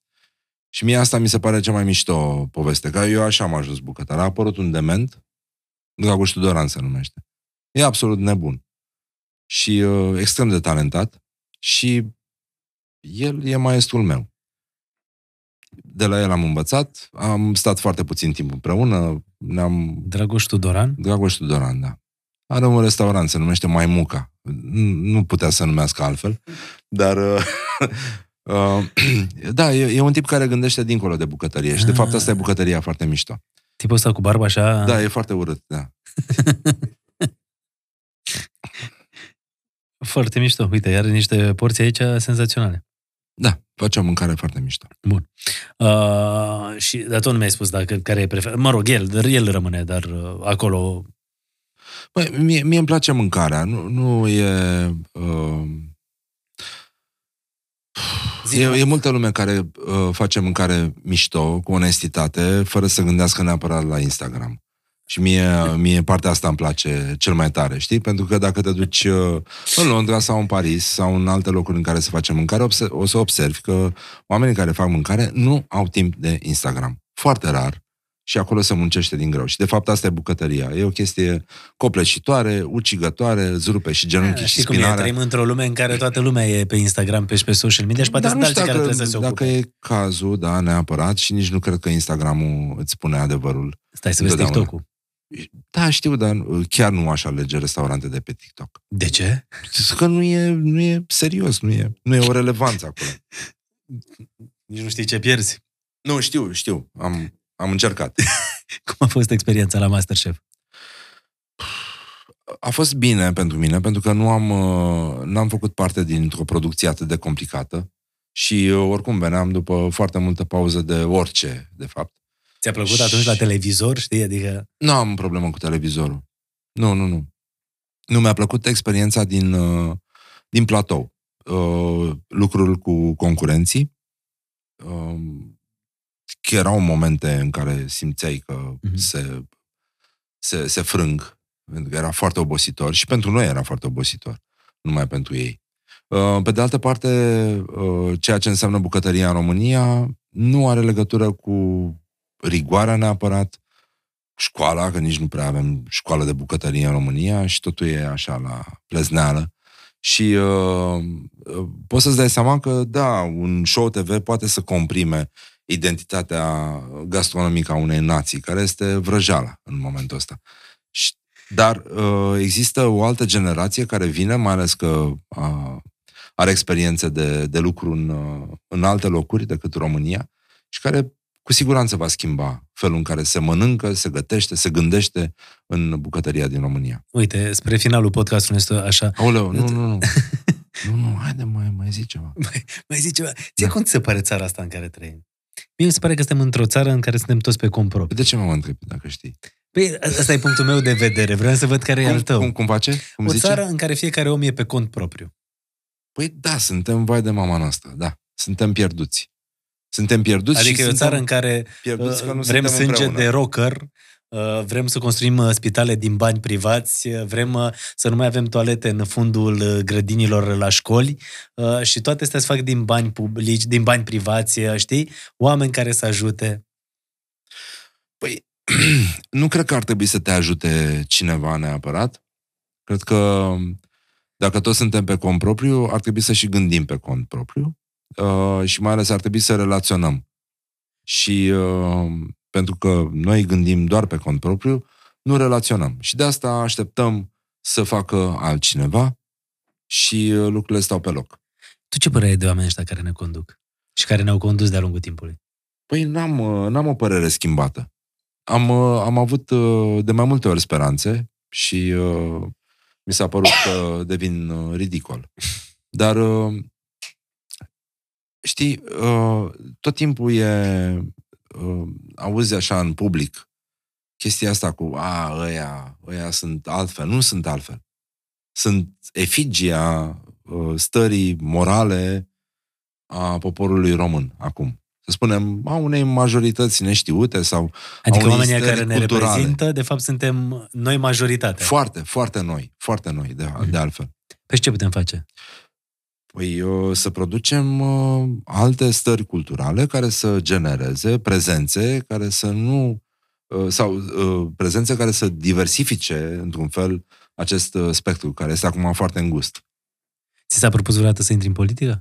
Și mie asta mi se pare cea mai mișto poveste, că eu așa am ajuns bucătar. A apărut un dement, Dragoș Tudoran se numește. E absolut nebun și extrem de talentat și el e maestrul meu. De la el am învățat, am stat foarte puțin timp împreună, Dragoș Tudoran? Dragoș Tudoran, da. Are un restaurant, se numește Maimuca. Nu putea să numească altfel, dar... da, e un tip care gândește dincolo de bucătărie și, de fapt, asta e bucătăria foarte mișto. Tipul ăsta cu barba așa... Da, e foarte urât, da. Foarte mișto. Uite, iar niște porții aici senzaționale. Da, face o mâncare foarte mișto. Bun. Și, dar tu nu mi-ai spus dacă care e preferat. Mă rog, el rămâne, dar acolo... Băi, mie îmi place mâncarea. Nu e... E multă lume care face mâncare mișto, cu onestitate, fără să gândească neapărat la Instagram. Și mie partea asta îmi place cel mai tare, știi? Pentru că dacă te duci în Londra sau în Paris sau în alte locuri în care se face mâncare, o să observi că oamenii care fac mâncare nu au timp de Instagram. Foarte rar. Și acolo se muncește din greu. Și de fapt asta e bucătăria. E o chestie copleșitoare, ucigătoare, zrupe și genunchi și spinarea. Cum e, trăim într-o lume în care toată lumea e pe Instagram, pe social media și poate sunt alții care trebuie să se ocupe. Dacă e cazul, da, neapărat. Și nici nu cred că Instagram-ul îți spune adevărul. Stai să vezi TikTok-ul. Da, știu, dar chiar nu aș alege restaurante de pe TikTok. De ce? Că nu e serios, nu e o relevanță acolo. Nici nu știi ce pierzi. Nu, știu. Am încercat. Cum a fost experiența la MasterChef? A fost bine pentru mine, pentru că n-am făcut parte dintr-o producție atât de complicată și oricum veneam după foarte multă pauză de orice, de fapt. Ți-a plăcut atunci la televizor, știi? Adică... Nu am problemă cu televizorul. Nu. Nu mi-a plăcut experiența din platou. Lucrul cu concurenții. Că erau momente în care simțeai că se frâng. Pentru că era foarte obositor. Și pentru noi era foarte obositor. Numai pentru ei. Pe de altă parte, ceea ce înseamnă bucătăria în România nu are legătură cu rigoarea neapărat, școala, că nici nu prea avem școală de bucătărie în România și totul e așa la plezneală. Și poți să-ți dai seama că, da, un show TV poate să comprime identitatea gastronomică a unei nații, care este vrăjeala în momentul ăsta. Dar există o altă generație care vine, mai ales că are experiențe de lucru în alte locuri decât România și care cu siguranță va schimba felul în care se mănâncă, se gătește, se gândește în bucătăria din România. Uite, spre finalul podcastului este așa... Aoleu, nu. Nu, haide, mai zi ceva. Mai zi ceva. Ție cum ți se pare țara asta în care trăim? Mie mi se pare că suntem într-o țară în care suntem toți pe cont propriu. De ce mă întreb, dacă știi? Păi ăsta e punctul meu de vedere. Vreau să văd care e al tău. Cum face? Cum o zice? Țară în care fiecare om e pe cont propriu. Păi da, suntem vai de mama noastră, da. Suntem pierduți. Suntem pierduți. Adică e o țară în care vrem sânge împreună de rocker, vrem să construim spitale din bani privați, vrem să nu mai avem toalete în fundul grădinilor la școli și toate astea se fac din bani publici, din bani privați, știi? Oameni care să ajute. Păi, nu cred că ar trebui să te ajute cineva neapărat. Cred că dacă toți suntem pe cont propriu, ar trebui să și gândim pe cont propriu și mai ales ar trebui să relaționăm. Și pentru că noi gândim doar pe cont propriu, nu relaționăm. Și de asta așteptăm să facă altcineva și lucrurile stau pe loc. Tu ce părere ai de oamenii ăștia care ne conduc? Și care ne-au condus de-a lungul timpului? Păi n-am o părere schimbată. Am avut de mai multe ori speranțe și mi s-a părut că devin ridicol. Dar, știi, tot timpul e... auzi așa în public chestia asta cu ăia sunt altfel. Nu sunt altfel. Sunt efigia stării morale a poporului român acum. Să spunem, a unei majorități neștiute sau adică oamenii care ne reprezintă, de fapt suntem noi majoritatea. Foarte, foarte noi. Foarte noi, de altfel. Păi ce putem face? Păi să producem alte stări culturale care să genereze prezențe care să nu... sau prezențe care să diversifice, într-un fel, acest spectru, care este acum foarte îngust. Ți s-a propus vreodată să intri în politică?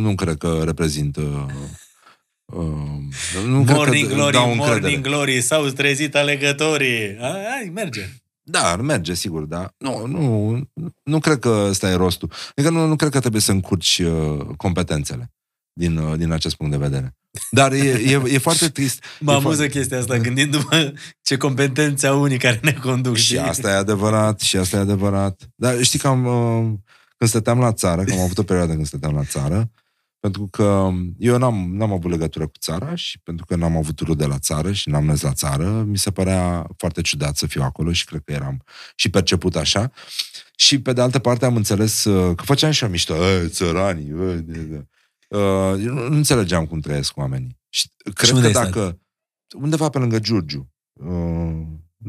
Nu cred că reprezintă... Morning Glory, Morning Glory, s-au trezit alegătorii. Hai, merge! Da, merge, sigur, dar nu cred că ăsta e rostul. Adică nu cred că trebuie să încurci competențele din acest punct de vedere. Dar e foarte trist. Mă amuză chestia asta, gândindu-mă ce competențe au unii care ne conduc. Și asta e adevărat, și asta e adevărat. Dar știi că când stăteam la țară, că am avut o perioadă când stăteam la țară, pentru că eu n-am avut legătură cu țara și pentru că n-am avut rude la țară și n-am mers la țară, mi se părea foarte ciudat să fiu acolo și cred că eram și perceput așa. Și pe de altă parte am înțeles că făceam și eu mișto, țăranii, eu nu înțelegeam cum trăiesc oamenii. Și cred că dacă... Undeva pe lângă Giurgiu,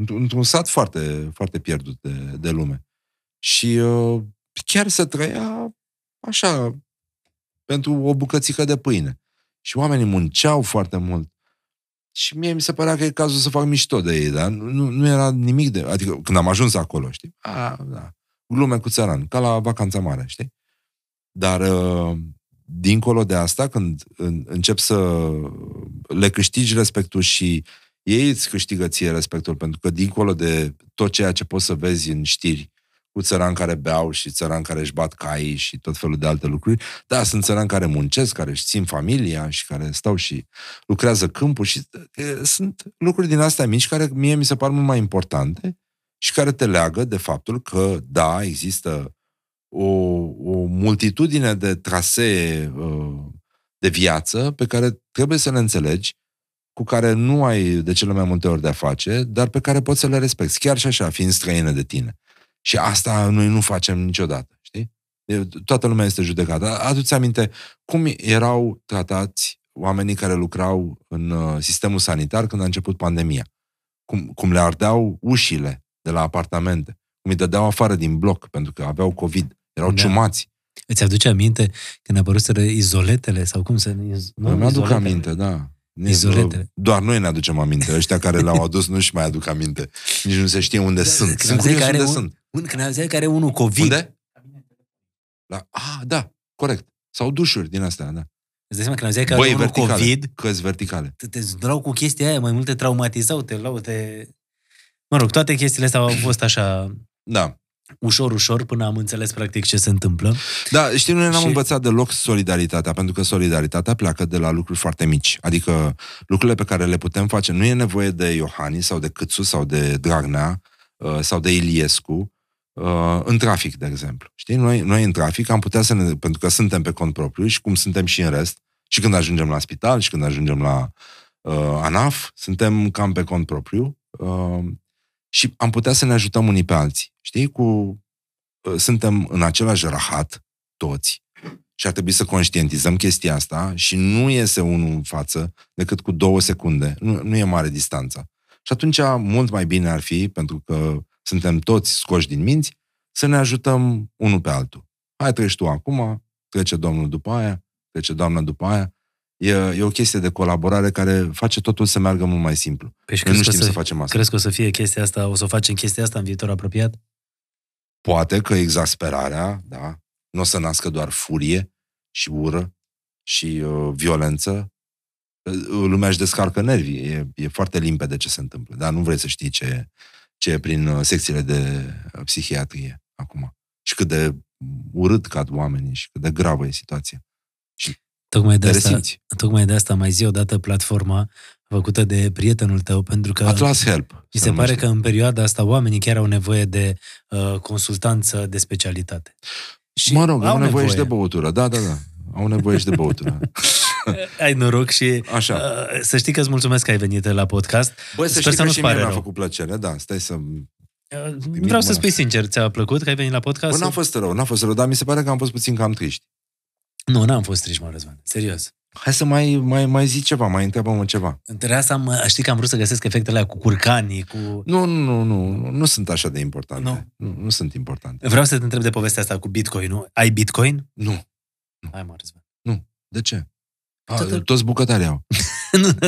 într-un sat foarte, foarte pierdut de lume. Și chiar se trăia așa... pentru o bucățică de pâine. Și oamenii munceau foarte mult. Și mie mi se părea că e cazul să fac mișto de ei, dar nu era nimic de... Adică când am ajuns acolo, știi? Da. Glume cu țărani, ca la Vacanța Mare, știi? Dar dincolo de asta, când încep să le câștigi respectul și ei îți câștigă ție respectul, pentru că dincolo de tot ceea ce poți să vezi în știri, cu țărani care beau și țărani care își bat caii și tot felul de alte lucruri. Da, sunt țărani care muncesc, care își țin familia și care stau și lucrează câmpul și sunt lucruri din astea mici care mie mi se par mult mai importante și care te leagă de faptul că, da, există o multitudine de trasee de viață pe care trebuie să le înțelegi, cu care nu ai de cele mai multe ori de-a face, dar pe care poți să le respecti, chiar și așa, fiind străină de tine. Și asta noi nu facem niciodată, știi? Toată lumea este judecată. Adu-ți aminte cum erau tratați oamenii care lucrau în sistemul sanitar când a început pandemia. Cum le ardeau ușile de la apartamente, cum îi dădeau afară din bloc pentru că aveau COVID, erau ciumați. Îți aduce aminte când apăruseră izoletele sau cum se... Mi-aduc aminte, da. Izoletele. Doar noi ne aducem aminte. Ăștia care le-au adus nu-și mai aduc aminte. Nici nu se știe unde sunt. Sunt curios unde sunt. Când am zis că are unul COVID. Unde? Da, corect. Sau dușuri din astea, da. Îți dai seama, când am zis că are unul COVID. Căzi verticale. Te luau cu chestia aia, mai multe traumatizau, te luau, te... Mă rog, toate chestiile astea au fost așa... Da. Ușor, ușor, până am înțeles practic ce se întâmplă. Da, știi, noi n-am învățat deloc solidaritatea, pentru că solidaritatea pleacă de la lucruri foarte mici. Adică lucrurile pe care le putem face, nu e nevoie de Iohannis sau de Câțu sau de Dragnea sau de Iliescu în trafic, de exemplu. Știi? Noi în trafic am putea să ne... Pentru că suntem pe cont propriu și cum suntem și în rest, și când ajungem la spital, și când ajungem la ANAF, suntem cam pe cont propriu și am putea să ne ajutăm unii pe alții. Știi? Suntem în același rahat toți. Și ar trebui să conștientizăm chestia asta și nu iese unul în față decât cu 2 secunde. Nu e mare distanța. Și atunci mult mai bine ar fi, pentru că suntem toți scoși din minți, să ne ajutăm unul pe altul. Hai, treci tu acum, trece domnul după aia, trece doamna după aia. E o chestie de colaborare care face totul să meargă mult mai simplu. Păi nu știm să facem asta. Crezi că o să fie chestia asta, o să facem chestia asta în viitor apropiat? Poate că exasperarea, da, nu o să nască doar furie și ură și violență. Lumea își descarcă nervii. E foarte limpede ce se întâmplă. Dar nu vrei să știi ce e prin secțiile de psihiatrie acum. Și cât de urât cad oamenii și cât de gravă e situația. Și tocmai de asta mai zi odată platforma făcută de prietenul tău, pentru că Atlas Help. Mi se pare că în perioada asta oamenii chiar au nevoie de consultanță de specialitate. Și au nevoie și de băutură. Da. Au nevoie și de băutură. Ai noroc și așa. Să știi că îți mulțumesc că ai venit la podcast. Băi, să știi că și mie mi-a făcut plăcere. Da, stai să... Vreau să spui sincer, ți-a plăcut că ai venit la podcast? Bă, n-a fost rău, dar mi se pare că am fost puțin cam triști. Nu, n-am fost triști, mă, Răzvane. Serios. Hai să mai zici ceva, mai întrebăm ceva. Știi că am vrut să găsesc efectele alea cu curcanii, cu... Nu sunt așa de importante. Nu sunt importante. Vreau să te întreb de povestea asta cu Bitcoin, nu? Ai Bitcoin? Nu. Hai, mă, Răzvane. Nu. De ce? Toți bucătarii au.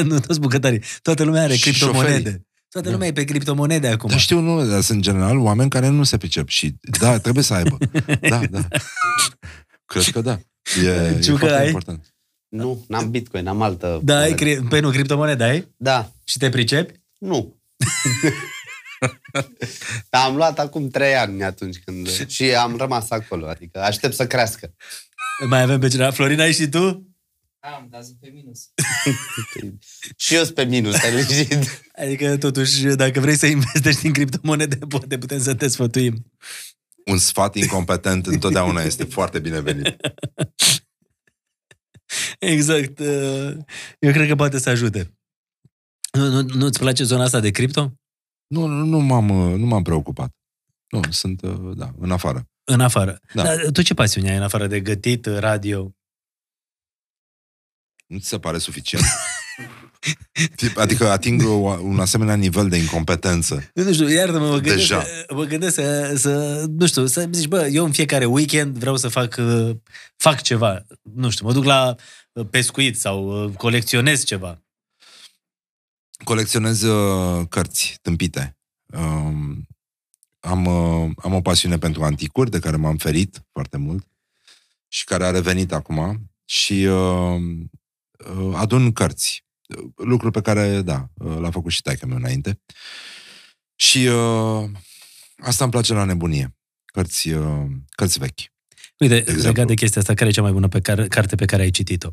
nu toți bucătarii. Toată lumea are criptomonede. Toată lumea e pe criptomonede acum. Dar știu, dar sunt în general oameni care nu se pricep și da, trebuie să aibă. Da. Cred că da. E foarte important. Nu, n-am Bitcoin, n-am altă... Da, păi nu, criptomonede ai? Da. Și te pricepi? Nu. Dar am luat acum 3 ani atunci când... Și am rămas acolo, adică aștept să crească. Mai avem pe cineva. Florina, ai și tu? Am, dar sunt pe minus. Și eu sunt pe minus, ai legit. Adică, totuși, dacă vrei să investești în criptomonede, poate putem să te sfătuim. Un sfat incompetent întotdeauna este foarte binevenit. Exact. Eu cred că poate să ajute. Nu îți place zona asta de cripto? Nu m-am preocupat. Nu, sunt, da, în afară. În afară. Da. Dar tu ce pasiune ai în afară de gătit, radio? Nu ți se pare suficient? Adică ating un asemenea nivel de incompetență. Nu știu, iartă-mă, mă gândesc să, nu știu, să zici, bă, eu în fiecare weekend vreau să fac ceva. Nu știu, mă duc la pescuit sau colecționez ceva. Colecționez cărți tâmpite. Am o pasiune pentru anticuri, de care m-am ferit foarte mult și care a revenit acum și adun cărți. Lucru pe care, da, l-a făcut și taică-meu înainte. Și asta îmi place la nebunie. Cărți vechi. Uite, legat de chestia asta, care e cea mai bună carte pe care ai citit-o?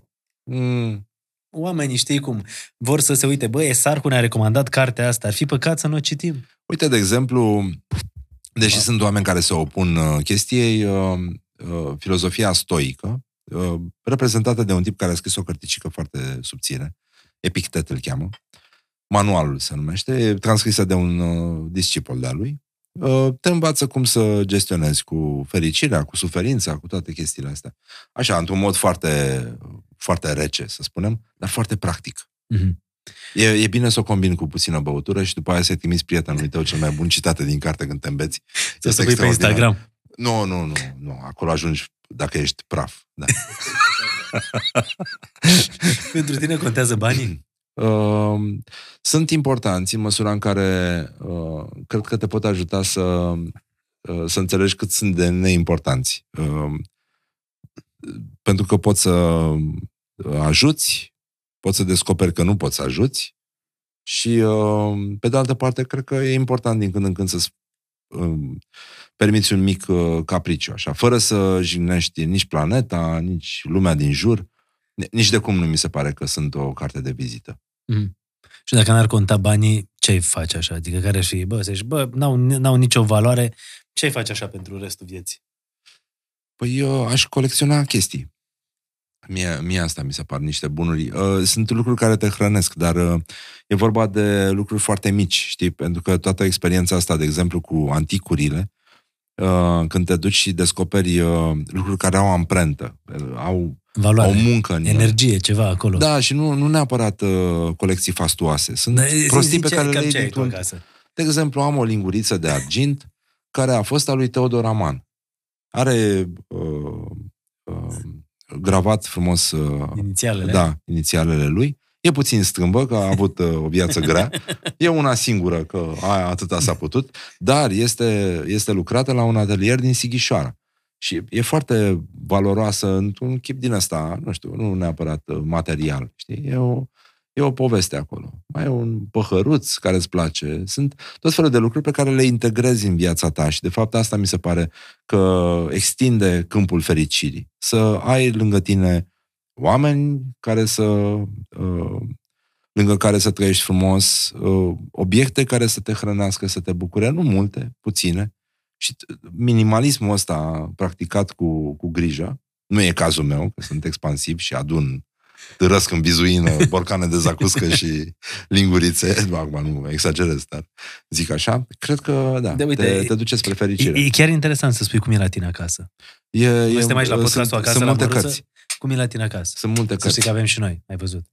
Oamenii, știi cum, vor să se uite, băi, Sarcu ne-a recomandat cartea asta, ar fi păcat să nu o citim. Uite, de exemplu, deși sunt oameni care se opun chestiei, filozofia stoică, reprezentată de un tip care a scris o cărticică foarte subțire, Epictet îl cheamă, manualul se numește, e transcrisă de un discipol de-a lui, te învață cum să gestionezi cu fericirea, cu suferința, cu toate chestiile astea. Așa, într-un mod foarte, foarte rece, să spunem, dar foarte practic. Mm-hmm. E bine să o combini cu puțină băutură și după aia să-i trimiți prietenului tău cel mai bun citate din carte când te îmbeți. Să pui pe Instagram. Nu, acolo ajungi dacă ești praf. Da. Pentru tine contează banii? Sunt importanți în măsura în care cred că te pot ajuta să înțelegi cât sunt de neimportanți. Pentru că poți să ajuți, poți să descoperi că nu poți să ajuți și, pe de altă parte, cred că e important din când în când să-ți permiți un mic capriciu, așa, fără să jignești nici planeta, nici lumea din jur. Nici de cum nu mi se pare că sunt o carte de vizită. Și dacă n-ar conta banii, ce-i faci așa? Adică care ar fi, bă, n-au nicio valoare, Ce ai face așa pentru restul vieții? Păi eu aș colecționa chestii. Mie asta mi se par niște bunuri. Sunt lucruri care te hrănesc, dar e vorba de lucruri foarte mici, știi? Pentru că toată experiența asta, de exemplu, cu anticurile, când te duci și descoperi lucruri care au amprentă, au valoare, o muncă în energie, ceva acolo. Da, și nu neapărat colecții fastuoase. Sunt prostii pe care le iei din tun. De exemplu, am o linguriță de argint care a fost a lui Teodor Aman. Are gravat frumos inițialele. Da, inițialele lui. E puțin strâmbă, că a avut o viață grea. E una singură, că aia atâta s-a putut, dar este lucrată la un atelier din Sighișoara. Și e foarte valoroasă într-un chip din ăsta, nu știu, nu neapărat material, știi? E o poveste acolo. Mai e un păhăruț care îți place. Sunt tot felul de lucruri pe care le integrezi în viața ta și, de fapt, asta mi se pare că extinde câmpul fericirii. Să ai lângă tine oameni lângă care să trăiești frumos, obiecte care să te hrănească, să te bucure, nu multe, puține. Și minimalismul ăsta practicat cu grijă, nu e cazul meu, că sunt expansiv și adun, târăsc în bizuină, borcane de zacuscă și lingurițe. Acum nu exagerez, dar zic așa. Cred că, da, te duce spre fericire. E chiar interesant să spui cum e la tine acasă. Suntem aici la podcastul acasă. Sunt multe cărți. Cum e la tine acasă? Sunt multe cărți. Să știi că avem și noi, ai văzut.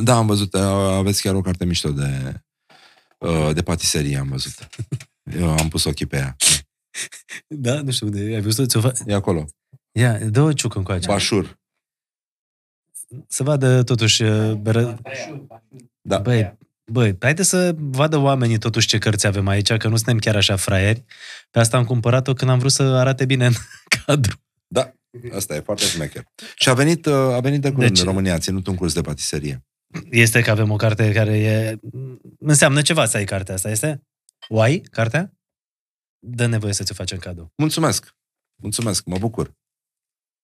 Da, am văzut. Aveți chiar o carte mișto de patiserie, am văzut. Eu am pus ochii pe ea. Da? Nu știu unde ai văzut. E acolo. Ia, dă-o ciucă încoace. Bașur. Să vadă totuși... Da. Băi, haide să vadă oamenii totuși ce cărți avem aici, că nu suntem chiar așa fraieri. Pe asta am cumpărat-o când am vrut să arate bine în cadru. Da, asta e foarte smecher. Și a venit de curând în România, a ținut un curs de patiserie. Este că avem o carte care e... Înseamnă ceva să ai cartea asta, este? O ai, cartea? Dă-ne voie să ți-o facem cadou. Mulțumesc, mă bucur.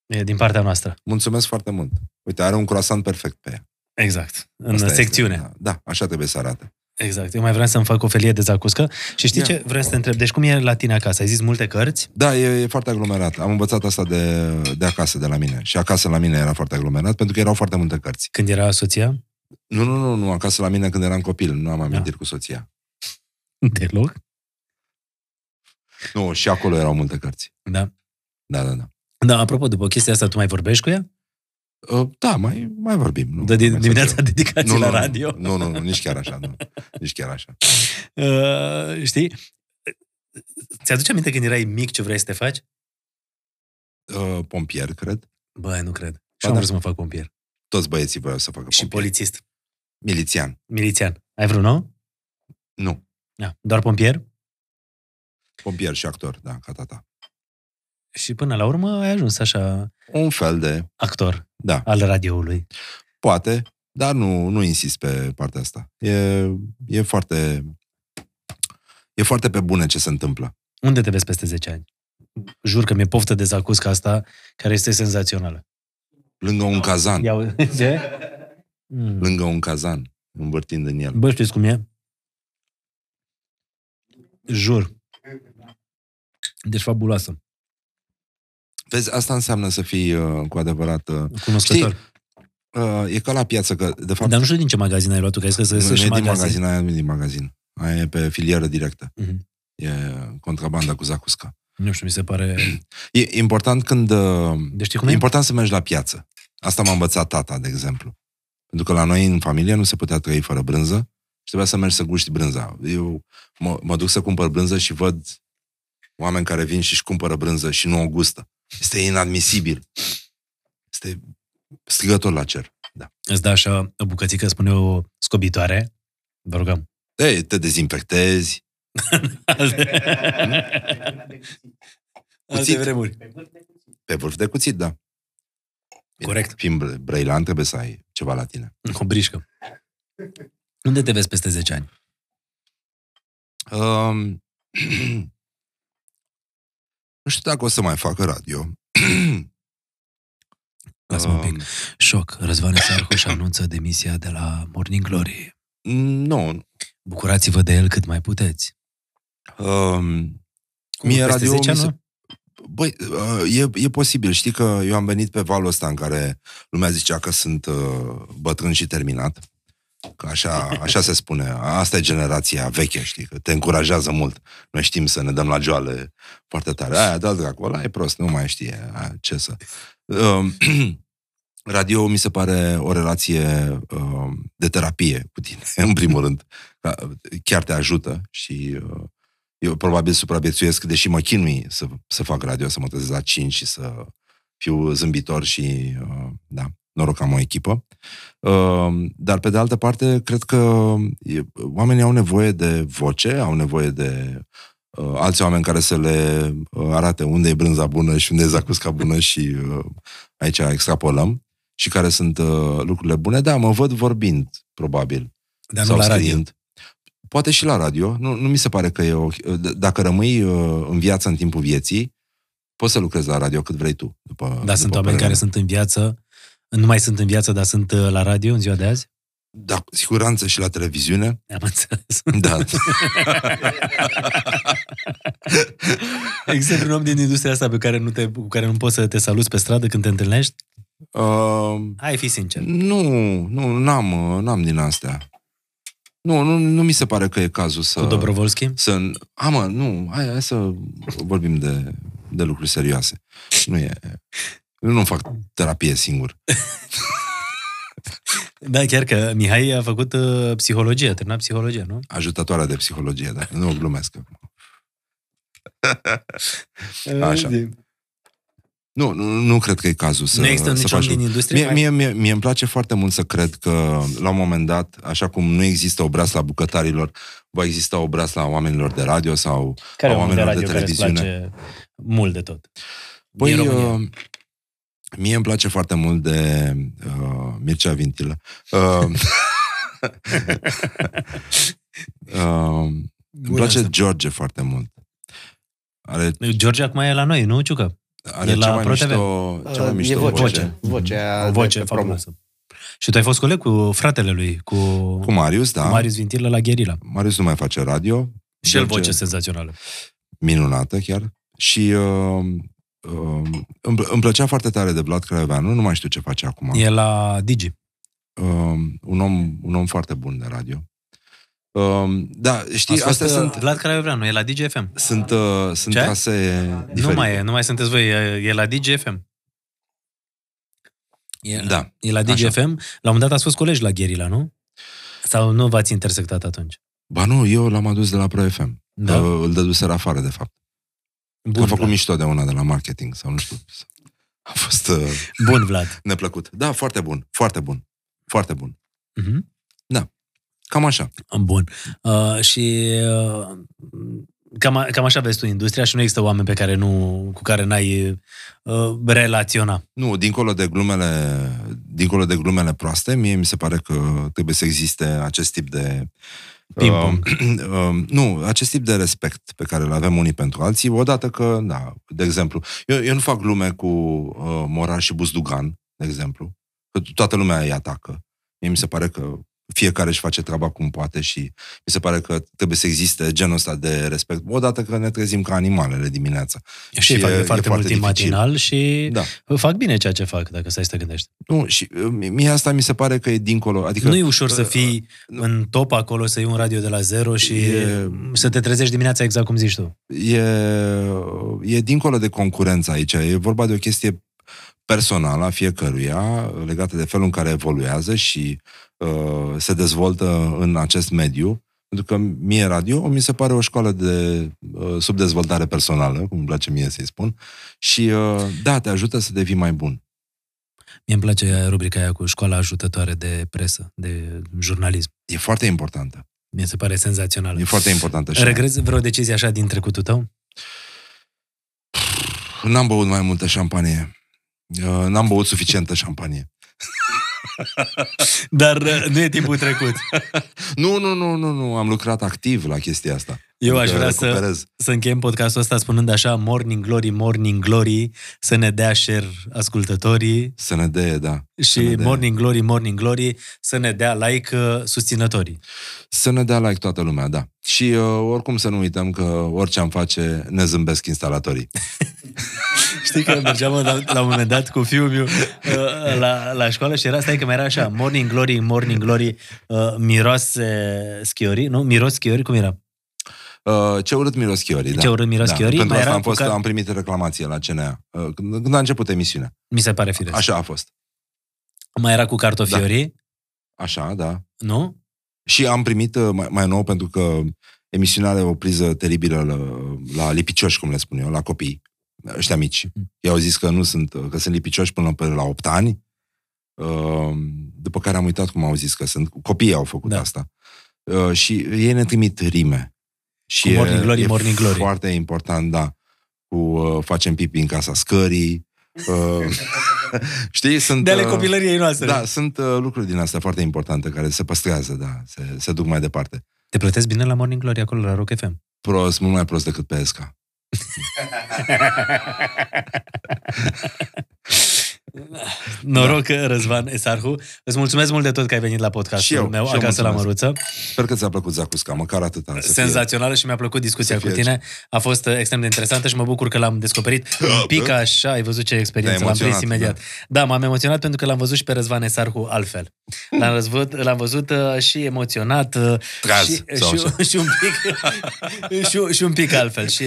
E din partea noastră. Mulțumesc foarte mult. Uite, are un croissant perfect pe ea. Exact. În asta secțiune. Este, da, așa trebuie să arate. Exact. Eu mai vreau să-mi fac o felie de zacuscă. Și știi ce? Vreau să te întreb. Deci cum e la tine acasă? Ai zis multe cărți? Da, e foarte aglomerat. Am învățat asta de acasă, de la mine. Și acasă la mine era foarte aglomerat, pentru că erau foarte multe cărți. Când era soția? Nu. Acasă la mine când eram copil. Nu am amintiri cu soția. Deloc? Nu, și acolo erau multe cărți. Da. Da. Da, apropo, după chestia asta, tu mai vorbești cu ea? Da, mai vorbim. Nu, dimineața dedicații la radio? Nu, nici chiar așa. Nu. Nici chiar așa. Știi? Ți-aduce aminte când erai mic ce vrei să te faci? Pompier, cred. Băi, nu cred. Și am vrut să mă fac pompier. Toți băieții vreau să facă pompier. Și polițist. Milițian. Ai vrut, nu? Nu. Da. Doar pompier? Pompier și actor, da, ca tata. Și până la urmă ai ajuns așa... Un fel de... Actor. Da. Al radioului. Poate, dar nu insist pe partea asta. E foarte pe bune ce se întâmplă. Unde te vezi peste 10 ani? Jur că mi-e poftă de zacusca asta, care este senzațională. Lângă un cazan. Ce? Lângă un cazan, învârtind în el. Bă, știți cum e? Jur. Deci fabuloasă. Vezi, asta înseamnă să fii cu adevărat... Cunoscător. Știi, e ca la piață, că de fapt... Dar nu știu din ce magazin ai luat tu, că ai zis că să găsești magazin. Nu e din magazin. Aia e pe filieră directă. Uh-huh. E contrabanda cu zacusca. Nu știu, mi se pare... E important când... Deci, e important să mergi la piață. Asta m-a învățat tata, de exemplu. Pentru că la noi, în familie, nu se putea trăi fără brânză și trebuia să mergi să guști brânza. Eu mă duc să cumpăr brânză și văd oameni care vin și-și cumpără brânză și nu o gustă. Este inadmisibil. Este strigător la cer. Da. Îți dă așa o bucățică, spune o scobitoare? Vă rugăm. Ei, te dezinfectezi. Cuțit. Pe vârf de cuțit, da. Corect. Fiind brăilan, trebuie să ai ceva la tine. O brișcă. Unde te vezi peste 10 ani? Nu știu dacă o să mai facă radio. Lasă-mă un pic. Șoc. Răzvane Sarcu și anunță demisia de la Morning Glory. Nu. Bucurați-vă de el cât mai puteți. Mie radio... Băi, e posibil. Știi că eu am venit pe valul ăsta în care lumea zicea că sunt bătrân și terminat. Că așa se spune. Asta e generația veche, știi? Că te încurajează mult. Noi știm să ne dăm la joale foarte tare. Aia, da, acolo, e prost, nu mai știe. Aia, ce să... Radio mi se pare o relație de terapie cu tine, în primul rând. Chiar te ajută și... Eu probabil supraviețuiesc, deși mă chinui să fac radio, să mă trezesc la 5 și să fiu zâmbitor și, da, noroc am o echipă. Dar, pe de altă parte, cred că oamenii au nevoie de voce, au nevoie de alți oameni care să le arate unde e brânza bună și unde e zacusca bună și aici extrapolăm și care sunt lucrurile bune. Da, mă văd vorbind, probabil. Dar nu la radio. Poate și la radio. Nu mi se pare că e o... Dacă rămâi în viață în timpul vieții, poți să lucrezi la radio cât vrei tu. Dar sunt oameni care sunt în viață, nu mai sunt în viață, dar sunt la radio în ziua de azi? Da, cu siguranță și la televiziune. Am înțeles. Da. Exemplu, un om din industria asta cu care nu poți să te saluți pe stradă când te întâlnești? Hai, fi sincer. Nu, n-am din astea. Nu mi se pare că e cazul să... Cu Dobrovolski? Hai să vorbim de lucruri serioase. Nu fac terapie singur. Da, chiar că Mihai a făcut psihologie, a terminat psihologie, nu? Ajutătoarea de psihologie, dar nu o glumesc. Așa. Nu cred că e cazul să... Nu există niciun din industrie? Mie îmi place foarte mult să cred că, la un moment dat, așa cum nu există obraz la bucătarilor, va exista obraz la oamenilor de radio sau la oamenilor de televiziune. Care îți place mult de tot? Păi, mie îmi place foarte mult de Mircea Vintilă. Îmi place George foarte mult. George acum e la noi, nu, Ciucă? Are cea mai mișto voce. O voce fabuloasă. Și tu ai fost coleg cu fratele lui, cu Marius, da. Cu Marius Vintilă la Guerrilla. Marius nu mai face radio. Și el voce senzațională. Minunată chiar. Și îmi plăcea foarte tare de Vlad Craioveanu, nu mai știu ce face acum. E la Digi. Un om foarte bun de radio. Da, știi, astea sunt... Vlad Craioveanu, e la Digi FM. Sunt trasee diferite. Nu mai sunteți voi, e la Digi FM. Da. E la Digi FM. La un moment dat ați fost colegi la Guerrilla, nu? Sau nu v-ați intersectat atunci? Ba nu, eu l-am adus de la Pro FM. Da. Îl dăduseră afară, de fapt. Am făcut mișto de una de la marketing, sau nu știu. A fost... Bun, Vlad. Neplăcut. Da, foarte bun. Foarte bun. Foarte bun. Mhm. Da. Cam așa. Bun. Cam așa vezi tu industria și nu există oameni cu care n-ai relaționa. Nu, dincolo de glumele proaste, mie mi se pare că trebuie să existe acest tip de... acest tip de respect pe care îl avem unii pentru alții, odată că, da, de exemplu, eu nu fac glume cu Morar și Buzdugan, de exemplu, că toată lumea îi atacă. Mie mi se pare că fiecare își face treaba cum poate și mi se pare că trebuie să existe genul ăsta de respect. Odată că ne trezim ca animalele dimineața. Și fac foarte mult timp matinal și fac bine ceea ce fac, dacă stai să te gândești. Nu, și mie asta mi se pare că e dincolo. Adică, nu e ușor să fii în top acolo, să iei un radio de la zero și să te trezești dimineața exact cum zici tu. E dincolo de concurență aici. E vorba de o chestie personală a fiecăruia, legată de felul în care evoluează și se dezvoltă în acest mediu, pentru că mie radio mi se pare o școală de subdezvoltare personală, cum îmi place mie să-i spun, și da, te ajută să devii mai bun. Mie îmi place rubrica aia cu școala ajutătoare de presă, de jurnalism. E foarte importantă. Mie se pare senzațională. E foarte importantă. Regrezi vreo decizie așa din trecutul tău? N-am băut mai multă șampanie. N-am băut suficientă șampanie. Dar nu e timpul trecut. Nu, am lucrat activ la chestia asta. Eu aș vrea să încheiem podcastul ăsta spunând așa: Morning Glory, Morning Glory, să ne dea share ascultătorii. Să ne dea, da. Și Morning Glory, Morning Glory, să ne dea like susținătorii. Să ne dea like toată lumea, da. Și oricum să nu uităm că orice am face, ne zâmbesc instalatorii. Știi că mergeam la un moment dat cu fiul meu la școală și era, stai că mai era așa, Morning Glory, Morning Glory, miroase schiorii, nu? Miros schiorii, cum era? Ce urât miros schiorii, da. Ce urât miros schiorii. Pentru asta am primit reclamație la CNA, când a început emisiunea. Mi se pare firesc. Așa a fost. Mai era cu cartofiorii. Da. Așa, da. Nu? Și am primit mai nou, pentru că emisiunea are o priză teribilă la lipicioși, cum le spun eu, la copii ăștia mici. I-au zis că sunt lipicioși până la 8 ani, după care am uitat cum au zis că sunt. Copiii au făcut asta. Și ei ne trimit rime. Și Morning Glory, Morning Glory. Foarte important, da. Cu facem pipi în casa scării. Știi, sunt de ale copilăriei noastre. Da, sunt lucruri din astea foarte importante care se păstrează, da, se duc mai departe. Te plătesc bine la Morning Glory acolo la Rock FM? Prost, mult mai prost decât pe Esca. Noroc, Răzvane Sarcu. Îți mulțumesc mult de tot că ai venit la podcastul meu, acasă la Măruță. Sper că ți-a plăcut zacusca, măcar atât. Senzațională și mi-a plăcut discuția cu tine. A fost extrem de interesantă și mă bucur că l-am descoperit un pic așa, ai văzut ce experiență, l-am prins imediat. Da, m-am emoționat pentru că l-am văzut și pe Răzvane Sarcu altfel. L-am văzut și emoționat și un pic altfel. Și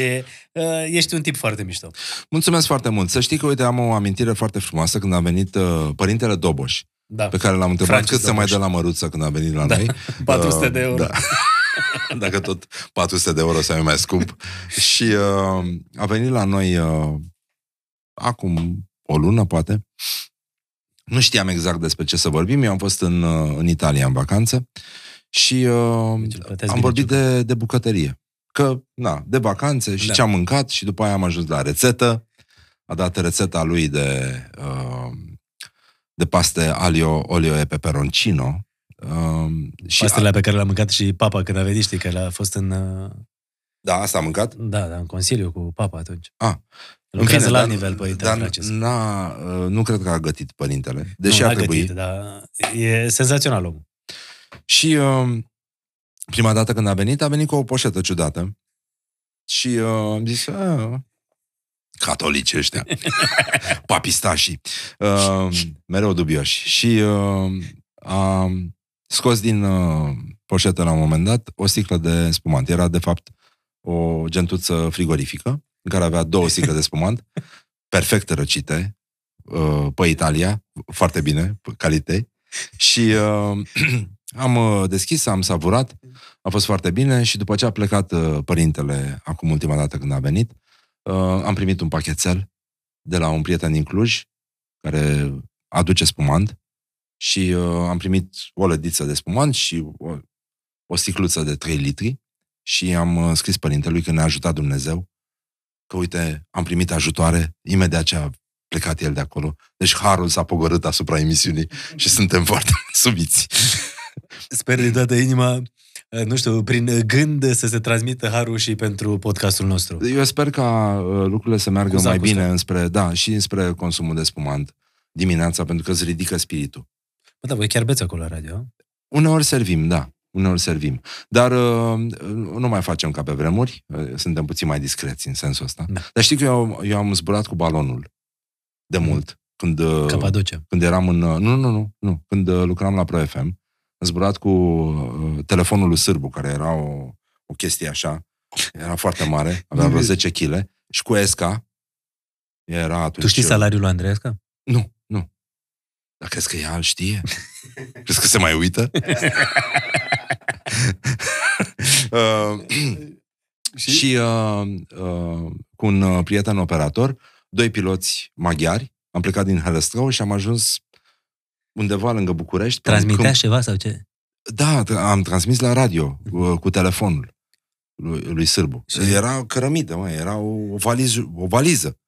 ești un tip foarte mișto. Mulțumesc foarte mult. Să știi că, uite, am o amintire foarte frumoasă când a venit părintele Doboș, da, pe care l-am întrebat cât se mai dă la Măruță când a venit la noi. 400 de euro. Da. Dacă tot 400 de euro să mai scump. Și a venit la noi acum o lună, poate. Nu știam exact despre ce să vorbim. Eu am fost în Italia în vacanță și am vorbit de bucătărie. Că, na, de vacanțe și ce-am mâncat și după aia am ajuns la rețetă. A dat rețeta lui de paste alio, olio e peperoncino. Pastele pe care le-a mâncat și papa când a venit, știi, că l-a fost în... Da, asta a mâncat? Da, în consiliu cu papa atunci. Lucrează la nivel, părintele Francesc. Nu cred că a gătit părintele, deși nu, ar trebui. Gătit, dar e senzațional omul. Și... prima dată când a venit cu o poșetă ciudată și am zis, catolici ăștia, papistașii, mereu dubioși. Și am scos din poșetă la un moment dat o sticlă de spumant. Era de fapt o gentuță frigorifică în care avea două sticle de spumant, perfect răcite, pe Italia, foarte bine, calitate. Și... am deschis, am savurat, a fost foarte bine și după ce a plecat părintele, acum ultima dată când a venit, am primit un pachetel de la un prieten din Cluj, care aduce spumant și am primit o lădiță de spumant și o sticluță de 3 litri și am scris părintelui că ne-a ajutat Dumnezeu, că uite, am primit ajutoare imediat ce a plecat el de acolo. Deci harul s-a pogorât asupra emisiunii și suntem foarte subiți. Sper de toată inima, nu știu, prin gând să se transmită harul și pentru podcastul nostru. Eu sper ca lucrurile să meargă mai bine înspre, da, și înspre consumul de spumant dimineața, pentru că îți ridică spiritul. Bă, da, voi chiar beți acolo la radio? Uneori servim, da. Uneori servim. Dar nu mai facem ca pe vremuri. Suntem puțin mai discreți în sensul ăsta. Da. Dar știi că eu am zburat cu balonul de mult. Când eram în... Nu. Când lucram la Pro FM, am zburat cu telefonul lui Sârbu, care era o chestie așa, era foarte mare, avea vreo 10 kg, și cu Esca, era atunci... Tu știi salariul lui Andrei Esca? Nu. Dar crezi că ea îl știe? Crezi că se mai uită? Și cu un prieten operator, doi piloți maghiari, am plecat din Hălăstrău și am ajuns undeva lângă București. Transmitea ceva sau ce? Da, am transmis la radio cu telefonul lui Sârbu. Și... era o cărămidă, era o valiză.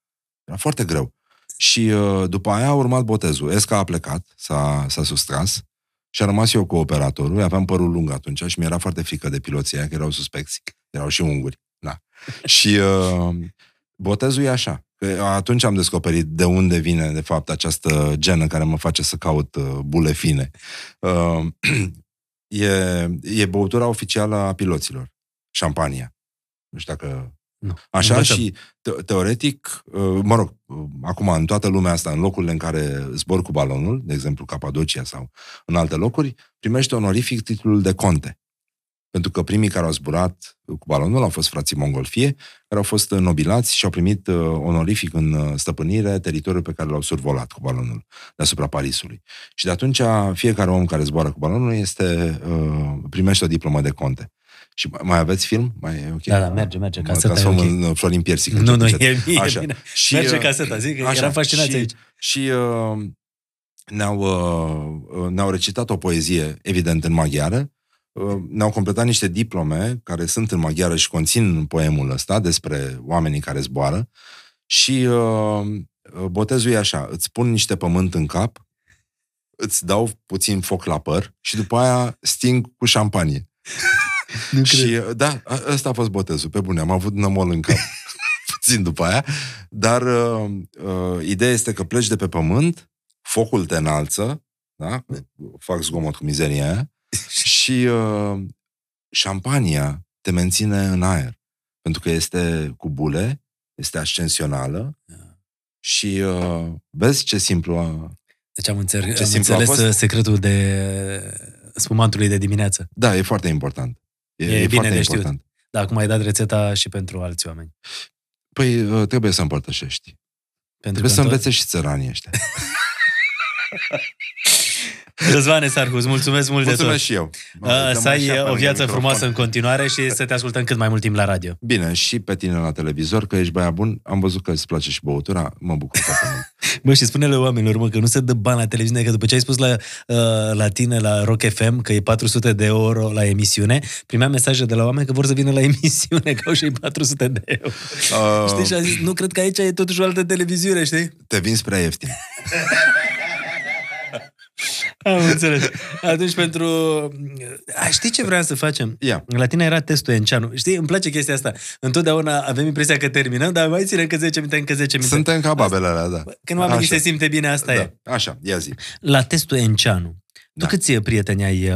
Era foarte greu. Și după aia a urmat botezul. Esca a plecat, s-a sustras și a rămas eu cu operatorul. Aveam părul lung atunci și mi-era foarte frică de piloții aia, că erau suspecți. Erau și unguri. Da. Și botezul e așa. Atunci am descoperit de unde vine, de fapt, această genă care mă face să caut bule fine. E băutura oficială a piloților. Șampania. Nu știu dacă... Nu. Așa și, teoretic, mă rog, acum în toată lumea asta, în locurile în care zbor cu balonul, de exemplu Capadocia sau în alte locuri, primește onorific titlul de conte. Pentru că primii care au zburat cu balonul au fost frații Mongolfie, care au fost nobilați și au primit onorific în stăpânire teritoriul pe care l-au survolat cu balonul deasupra Parisului. Și de atunci fiecare om care zboară cu balonul este, primește o diplomă de conte. Și mai aveți film? Mai e ok? Da, merge, caseta e ok. În Florin Piersic. Nu, e bine. Și, merge caseta, zic că așa, era fascinat aici. Și ne-au recitat o poezie, evident, în maghiară, ne-au completat niște diplome care sunt în maghiară și conțin poemul ăsta despre oamenii care zboară și botezul e așa, îți pun niște pământ în cap, îți dau puțin foc la păr și după aia sting cu șampanie. Și, da, ăsta a fost botezul, pe bune, am avut nămol în cap puțin după aia, dar ideea este că pleci de pe pământ, focul te înalță, da? Fac zgomot cu mizeria aia, și șampania te menține în aer, pentru că este cu bule, este ascensională și vezi ce simplu a... Deci am înțeles secretul spumantului de dimineață. Da, e foarte important. E bine de știut. Dar acum ai dat rețeta și pentru alți oameni. Păi trebuie să împărtășești. Trebuie să învețe și țăranii ăștia. Răzvane Sarcu, mulțumesc mult de tot. Mulțumesc și eu. Să ai o viață frumoasă în continuare și să te ascultăm cât mai mult timp la radio. Bine, și pe tine la televizor, că ești băiat bun. Am văzut că îți place și băutura. Mă bucur foarte mult. Bă, și spune-le oamenilor, mă, că nu se dă bani la televiziune, că după ce ai spus la tine, la Rock FM, că e 400 de euro la emisiune, primeam mesaje de la oameni că vor să vină la emisiune, că au și 400 de euro. Știi, și a zis, nu cred că aici e totuși o altă televiziune, știi? Te vin spre ieftin. Am înțeles. Atunci pentru... Știi ce vreau să facem? Yeah. La tine era testul Enceanu. Știi, îmi place chestia asta. Întotdeauna avem impresia că terminăm, dar mai ține încă 10 minute, încă 10 minute. Suntem ca babele alea, da. Când oamenii se simte bine, asta da. E. Așa, ia zi. La testul Enceanu. Da. Tu câți prieteni ai...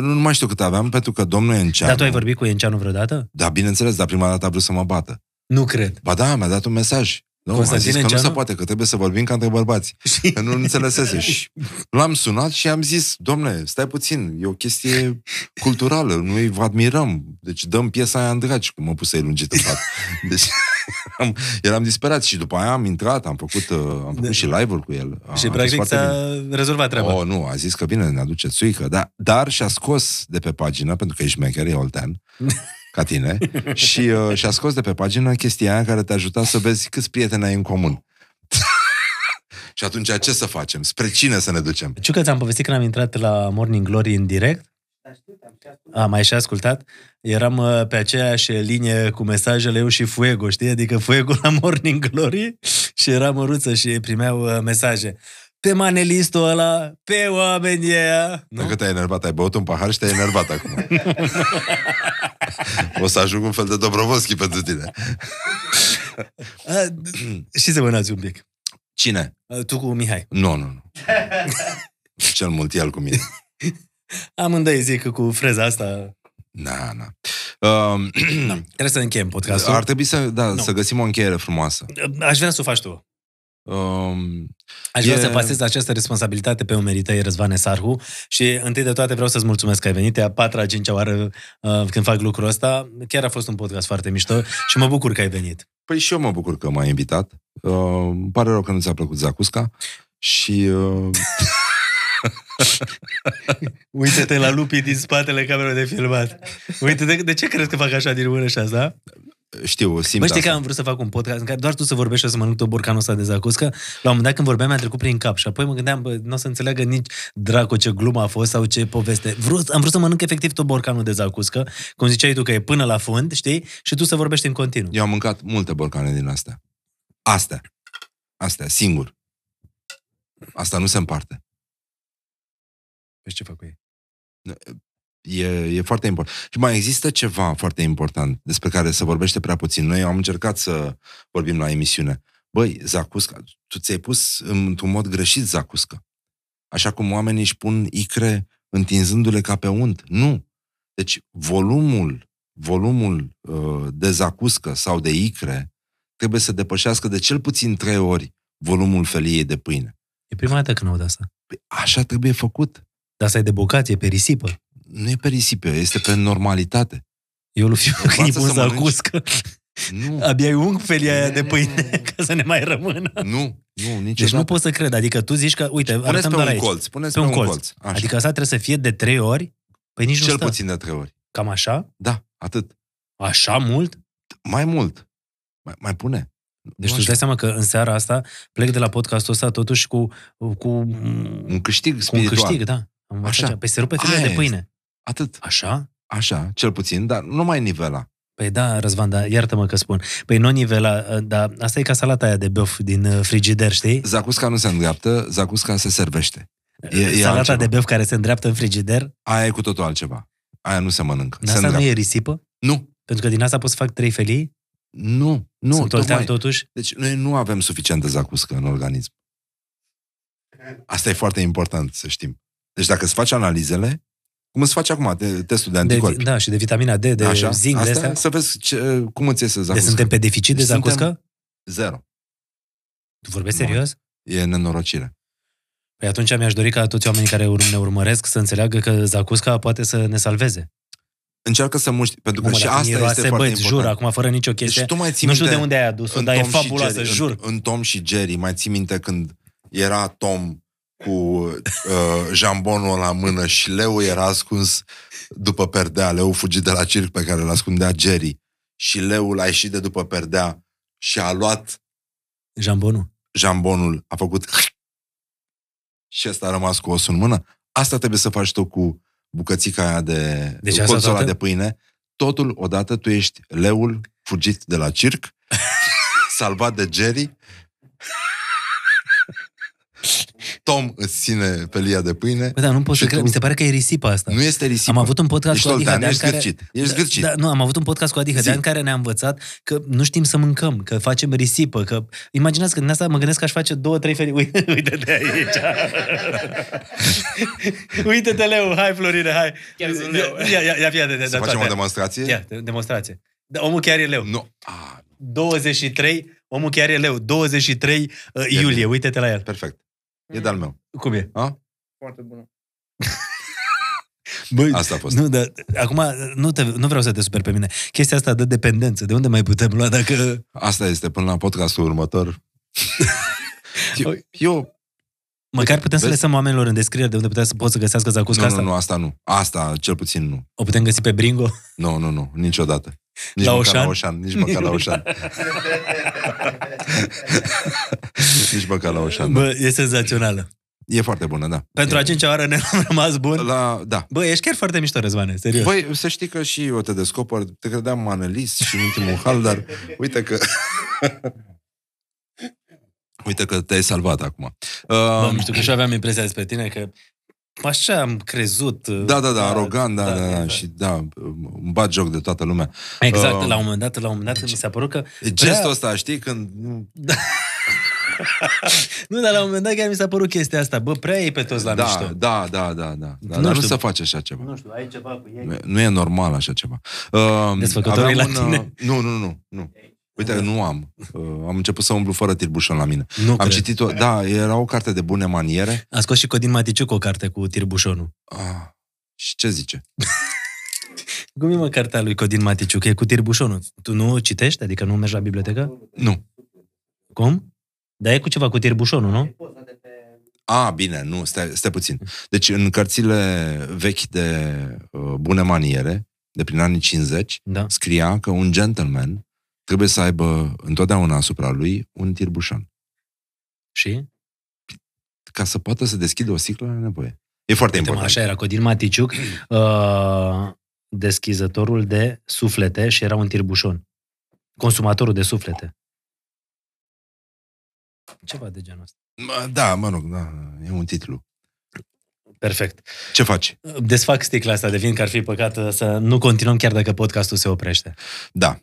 Nu mai știu cât aveam, pentru că domnul Enceanu... Dar tu ai vorbit cu Enceanu vreodată? Da, bineînțeles, dar prima dată a vrut să mă bată. Nu cred. Ba da, mi-a dat un mesaj. Nu, a zis că nu se poate, că trebuie să vorbim ca între bărbați. Că nu înțelesese. Și l-am sunat și am zis, domnule, stai puțin, e o chestie culturală, noi vă admirăm. Deci dăm piesa aia în dragi, cum mă pus să-i lungit în pat. Deci eram disperat și după aia am intrat, am făcut și live-ul cu el. Și practic s-a rezolvat treaba. Oh, nu, a zis că bine, ne aduce țuică. Dar și-a scos de pe pagină, pentru că ești șmecher, e oltean. Ca tine, și și-a scos de pe pagină chestia aia care te ajuta să vezi câți prieteni ai în comun. Și atunci ce să facem? Spre cine să ne ducem? Ciu că ți-am povestit când am intrat la Morning Glory în direct. Am mai și ascultat. Eram pe aceeași linie cu mesajele eu și Fuego, știi? Adică Fuego la Morning Glory și era Măruță și primeau mesaje. Pe manelistul ăla, pe oamenii ăia. Dacă te-ai enervat, ai băut un pahar și te-ai enervat acum. O să ajung un fel de Dobrovolski pentru tine. Și se mânați un pic. Cine? Tu cu Mihai. Nu. Cel mult el cu mine. Amândoi zic cu freza asta... Na. Trebuie să încheiem podcastul. Ar trebui să găsim o încheiere frumoasă. Aș vrea să o faci tu. Aș vrea să pasez această responsabilitate pe umerii tăi, Răzvane Sarcu, și întâi de toate vreau să-ți mulțumesc că ai venit. E a 4-a, 5-a oară când fac lucrul ăsta. Chiar a fost un podcast foarte mișto și mă bucur că ai venit. Păi și eu mă bucur că m-ai invitat. Îmi pare rău că nu ți-a plăcut zacusca și... Uite-te la lupii din spatele camerei de filmat. Uite-te, de ce crezi că fac așa din mână și asta? Știu, simt. Bă, știi că am vrut să fac un podcast în care doar tu să vorbești și să mănânc tot borcanul ăsta de zacuscă. La un moment dat când vorbeam mi-a trecut prin cap și apoi mă gândeam, bă, nu o să înțeleagă nici dracu ce glumă a fost sau ce poveste. Am vrut să mănânc efectiv tot borcanul de zacuscă, cum ziceai tu că e până la fund, știi? Și tu să vorbești în continuu. Eu am mâncat multe borcane din astea. Astea, singur. Asta nu se împarte. Vezi ce fac cu ei? E foarte important. Și mai există ceva foarte important despre care se vorbește prea puțin. Noi am încercat să vorbim la emisiune. Băi, zacusca, tu ți-ai pus într-un mod greșit zacusca. Așa cum oamenii își pun icre întinzându-le ca pe unt. Nu. Deci volumul de zacuscă sau de icre trebuie să depășească de cel puțin 3 ori volumul feliei de pâine. E prima dată când aud asta. Așa trebuie făcut. Dar asta e de bucate, e pe risipă. Nu e pe risipă, este pe normalitate. Eu îl fiu că e bun zacuscă. Nu. Abia-i ung felia aia de pâine ca să ne mai rămână. Nu, niciodată. Deci nu pot să cred, adică tu zici că, uite, arătăm doar aici. Puneți pe un colț. Așa. Adică asta trebuie să fie de 3 ori, păi nici cel puțin de 3 ori. Cam așa? Da, atât. Așa mult? Mai mult. Mai pune. Deci tu îți dai seama că în seara asta plec de la podcastul ăsta totuși cu un câștig spiritual. Cu un câștig, da. Așa. Păi se rupe felia de pâine. Atât. Așa, cel puțin, dar nu mai nivela. Păi da, Răzvan, da, iartă-mă că spun. Păi nu nivela, dar asta e ca salata aia de băf din frigider, știi? Zacusca nu se îndreaptă, zacusca se servește. Salata de băf care se îndreaptă în frigider? Aia e cu totul altceva. Aia nu se mănâncă. Dar asta nu e risipă? Nu. Pentru că din asta poți să fac 3 felii? Nu. Sunt tocmai, totuși? Deci noi nu avem suficientă zacuscă în organism. Asta e foarte important să știm. Deci dacă îți faci analizele, cum îți faci acum testul de anticorpi? Da, și de vitamina D, de zinc, de astea. Să vezi cum îți iese zacuscă. Deci suntem pe deficit de zacuscă? 0. Tu vorbești serios? E nenorocire. Păi atunci mi-aș dori ca toți oamenii care ne urmăresc să înțeleagă că zacusca poate să ne salveze. Încearcă să muști, pentru că și asta este foarte important. Jur, acum fără nicio chestie. Deci, nu știu de unde ai adus-o, dar e fabuloasă, jur. În Tom și Jerry, mai ții minte când era Tom cu jambonul la mână și Leu era ascuns după perdea. Leu fugit de la circ pe care l-ascundea Jerry. Și Leul a ieșit de după perdea și a luat jambonul, a făcut și ăsta a rămas cu osul în mână. Asta trebuie să faci tu cu bucățica aia de colțul ăla de pâine. Totul odată, tu ești Leul fugit de la circ salvat de Jerry. Tom îți ține felia de pâine. Bă, dar nu pot să cred, mi se pare că e risipa asta. Nu este risipă. Am avut un podcast cu Adi Hădean care ne-a învățat că nu știm să mâncăm, că facem risipă, că imaginați că din asta mă gândesc că aș face 2-3 felii. Uite-te aici. Uite-te, Leu, hai Florine, hai. Chiar sunt Leu. Ia fii atent. Să facem o demonstrație? Ia, demonstrație. Omul chiar e Leu. Nu. 23, omul chiar e Leu. 23 iulie, uite-te la el. Perfect. E de-al meu. Cum e? A? Foarte bună. Băi, asta a fost. Nu, dar acum nu vreau să te super pe mine. Chestia asta dă dependență. De unde mai putem lua dacă... Asta este până la podcastul următor. Eu... Măcar putem să lăsăm oamenilor în descriere de unde pot să găsească zacusca asta? Nu, asta nu. Asta, cel puțin, nu. O putem găsi pe Bringo? Nu, niciodată. Nici la Auchan? Nici măcar la Auchan. Nici măcar la Auchan. Bă, e senzațională. E foarte bună, da. Pentru a 5-a oară ne-am rămas bun? Da. Bă, ești chiar foarte mișto, Răzvane, serios. Băi, să știi că și eu te descoper. Te credeam analist și în ultimul hal, dar uite că... Uite că te-ai salvat acum. Bă, nu știu, că și aveam impresia despre tine că așa am crezut. Da, arogant, da, și da, îmi bat joc de toată lumea. Exact, la un moment dat mi s-a părut că... Gestul ăsta, știi, când... Nu, dar la un moment dat chiar mi s-a părut chestia asta. Bă, prea e pe toți la mișto. Da. Dar nu se face așa ceva. Nu știu, ai ceva cu ei. Nu e normal așa ceva. Desfăcătorii la tine. Nu. Uite, nu am. Am început să umblu fără tirbușon la mine. Am citit-o, da, era o carte de bune maniere. A scos și Codin Maticiuc o carte cu tirbușonul. Ah, și ce zice? Cum e, mă, cartea lui Codin Maticiuc? E cu tirbușonul. Tu nu citești? Adică nu mergi la bibliotecă? Nu. Cum? Dar e cu ceva cu tirbușonul, nu? Bine, nu, stai puțin. Deci în cărțile vechi de bune maniere, de prin anii 50, scria că un gentleman trebuie să aibă întotdeauna asupra lui un tirbușan. Și? Ca să poată să deschidă o sticlă la nevoie. E foarte important. Așa era Codin Maticiuc, deschizătorul de suflete și era un tirbușon. Consumatorul de suflete. Ceva de genul ăsta. Da, mă rog, da, e un titlu. Perfect. Ce faci? Desfac sticla asta de vin, că ar fi păcat să nu continuăm chiar dacă podcastul se oprește. Da.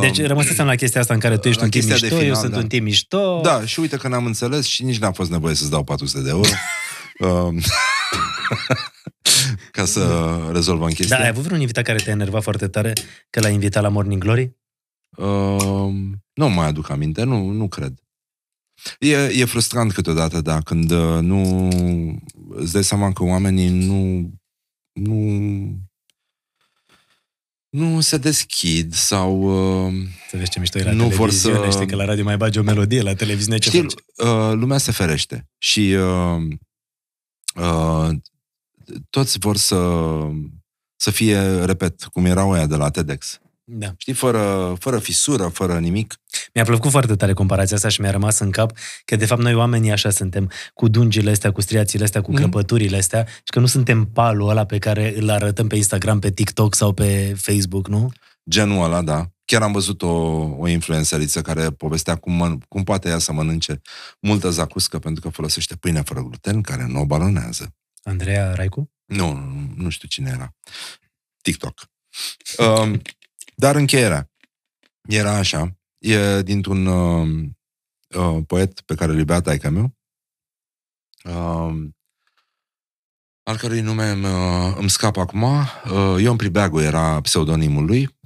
Deci rămăsesem la chestia asta în care tu ești un timp mișto, final, eu sunt un timp mișto. Da, și uite că n-am înțeles și nici n-a fost nevoie să-ți dau 400 de euro. Ca să rezolvăm chestia. Da, ai avut vreun invitat care te-a enervat foarte tare că l-ai invitat la Morning Glory? Nu mai aduc aminte, nu cred. E frustrant câteodată, da, când nu... Îți dai seama că oamenii nu se deschid sau să vezi ce mișto e la nu televiziune, vor să... Știi că la radio mai bagi o melodie, la televiziune ce faci? Lumea se ferește și toți vor să fie, repet, cum erau aia de la TEDx. Da. Știi, fără fisură, fără nimic. Mi-a plăcut foarte tare comparația asta și mi-a rămas în cap că, de fapt, noi oamenii așa suntem, cu dungile astea, cu striațiile astea, cu crăpăturile astea, și că nu suntem palul ăla pe care îl arătăm pe Instagram, pe TikTok sau pe Facebook, nu? Genul ăla, da. Chiar am văzut o influențăriță care povestea cum poate ea să mănânce multă zacuscă pentru că folosește pâine fără gluten, care nu o balonează. Andreea Raicu? Nu știu cine era. TikTok. Dar încheierea era așa, e dintr-un poet pe care îl iubea taica meu, al cărui nume îmi scap acum, Ion Pribeagu era pseudonimul lui,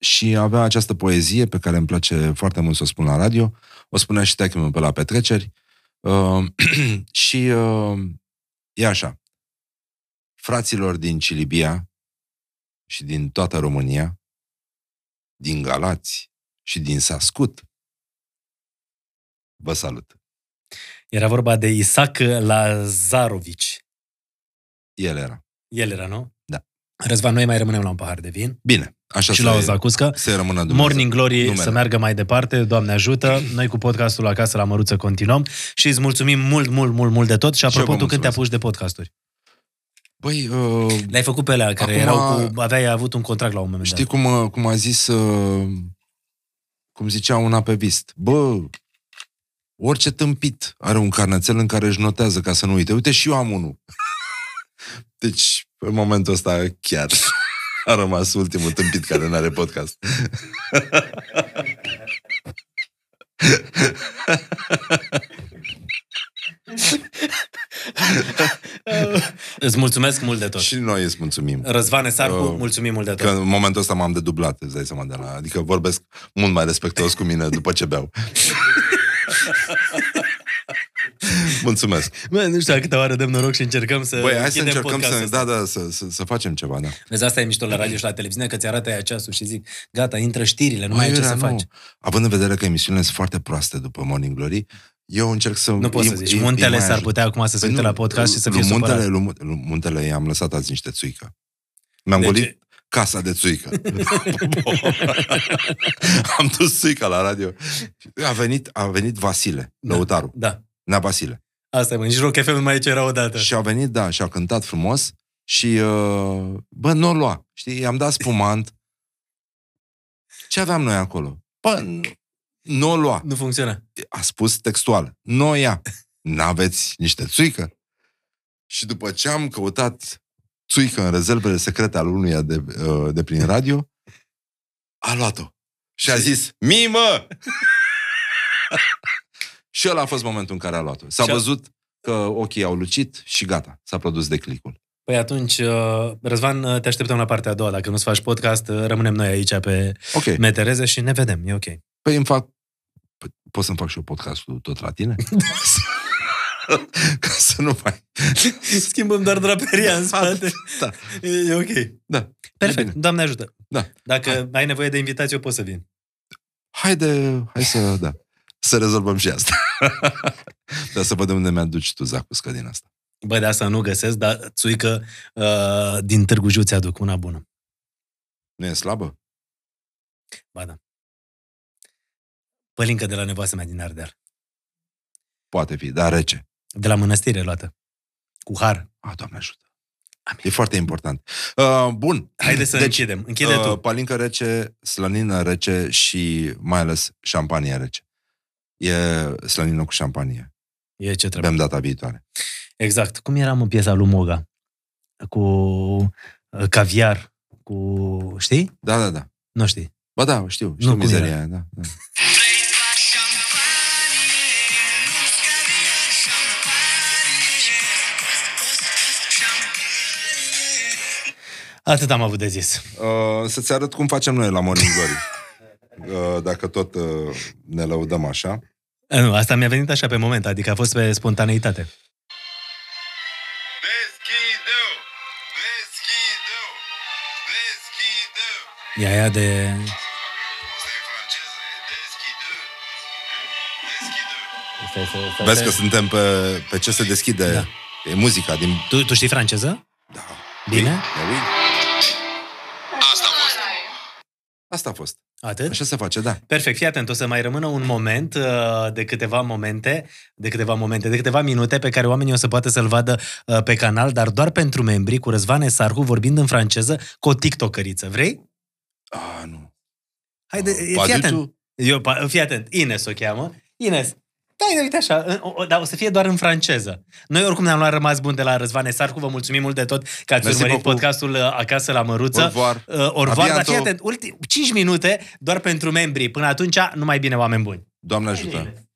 și avea această poezie pe care îmi place foarte mult să o spun la radio, o spunea și taica meu pe la petreceri, și e așa, fraților din Cilibia, și din toată România, din Galați și din Sascut, vă salut. Era vorba de Isaac Lazarovici. El era, nu? Da. Răzvan, noi mai rămânem la un pahar de vin. Bine. Așa și la o zacuscă. Morning Glory numele. Să meargă mai departe, Doamne ajută. Noi cu podcastul Acasă la Măruță continuăm și îți mulțumim mult de tot. Și apropo, tu când te apuci de podcasturi? Băi, le-ai făcut pe alea care erau cu... Aveai avut un contract la un moment dat. Știi cum a zis... cum zicea una pe vist. Bă, orice tâmpit are un carnețel în care își notează ca să nu uite. Uite, și eu am unul. Deci, în momentul ăsta, chiar a rămas ultimul tâmpit care nu are podcast. Îți mulțumesc mult de tot. Și noi îți mulțumim. Răzvane Sarcu, mulțumim mult de tot. Că în momentul ăsta m-am dedublat, îți dai seama de la... Adică vorbesc mult mai respectuos cu mine după ce beau. Mulțumesc. Bă, nu știu, la câte oară dăm noroc și încercăm să... Băi, hai să încercăm să... Da, da, să facem ceva, da. Vezi, asta e mișto la radio și la televiziune, că ți arată aia ceasul și zic, gata, intră știrile, nu mai ai ce să faci. Având în vedere că emisiunile sunt foarte proaste după Morning Glory, eu încerc să... Nu poți să zici, muntele s-ar putea acum să se uite la podcast și să fie supărat. Muntele i-am lăsat azi niște țuică. Mi-am golit casa de țuică. Am dus țuica la radio. A venit Vasile, lăutarul. Da. Nea Vasile. Asta e, mă, nici Rock FM nu mai e ce era odată. Și a venit, da, și a cântat frumos și, bă, nu o lua. Știi, i-am dat spumant. Ce aveam noi acolo? Bă, nu o lua. Nu funcționa. A spus textual. Nu ia. N-aveți niște țuică? Și după ce am căutat țuică în rezervele secrete al unuia de prin radio, a luat-o. Și a zis, mimă! Și ăla a fost momentul în care a luat-o. S-a văzut că ochii au lucit și gata, s-a produs declicul. Păi atunci, Răzvan, te așteptăm la partea a doua. Dacă nu-ți faci podcast, rămânem noi aici pe Metereze și ne vedem. E ok. Păi îmi fac... Pot să-mi fac și eu podcastul tot la tine? Ca să nu mai... Schimbăm doar draperia în spate. Da. E ok. Da. Perfect. Doamne ajută. Da. Dacă ai nevoie de invitație, eu pot să vin. Hai să... Da. Să rezolvăm și asta. Dar să vedem unde mi-aduci tu zacuscă din asta. Bă, de asta nu găsesc, dar țuică din Târgu Jiu ți-aduc una bună. Nu e slabă? Ba da. Pălincă de la nevastă mea din Ardeal. Poate fi, dar rece. De la mănăstire luată. Cu har. A, Doamne ajută. Amin. E foarte important. Bun. Haide să închidem. Închide tu. Palincă rece, slănină rece și mai ales șampanie rece. E slănină cu șampanie. E ce trebuie. Bem data viitoare. Exact. Cum eram în piesa lui Moga? Cu caviar, cu... Știi? Da, da, da. Nu știi? Ba da, știu. Știu mizeria aia, da. Da. Atât am avut de zis. Să-ți arăt cum facem noi la Morning Glory. Dacă tot ne lăudăm așa. Nu, asta mi-a venit așa pe moment, adică a fost pe spontaneitate. E aia de... Vezi că suntem pe ce se deschide, da. E muzica din... Tu știi franceză? Da. Bine? Da, oui. Asta a fost. Asta a fost. Atât? Așa se face, da. Perfect, fii atent, o să mai rămână un moment de câteva minute pe care oamenii o să poată să-l vadă pe canal, dar doar pentru membri, cu Răzvane Sarcu vorbind în franceză cu o tiktokeriță. Vrei? Ah, nu. Haide, fii atent. Fii atent. Ines o cheamă. Ines, da, uite așa, dar o să fie doar în franceză. Noi oricum ne-am luat rămas bun de la Răzvane Sarcu, vă mulțumim mult de tot că ați urmărit podcastul Acasă la Măruță. Orvar, dar fii atent, 5 minute doar pentru membrii. Până atunci, numai bine, oameni buni. Doamne ajută!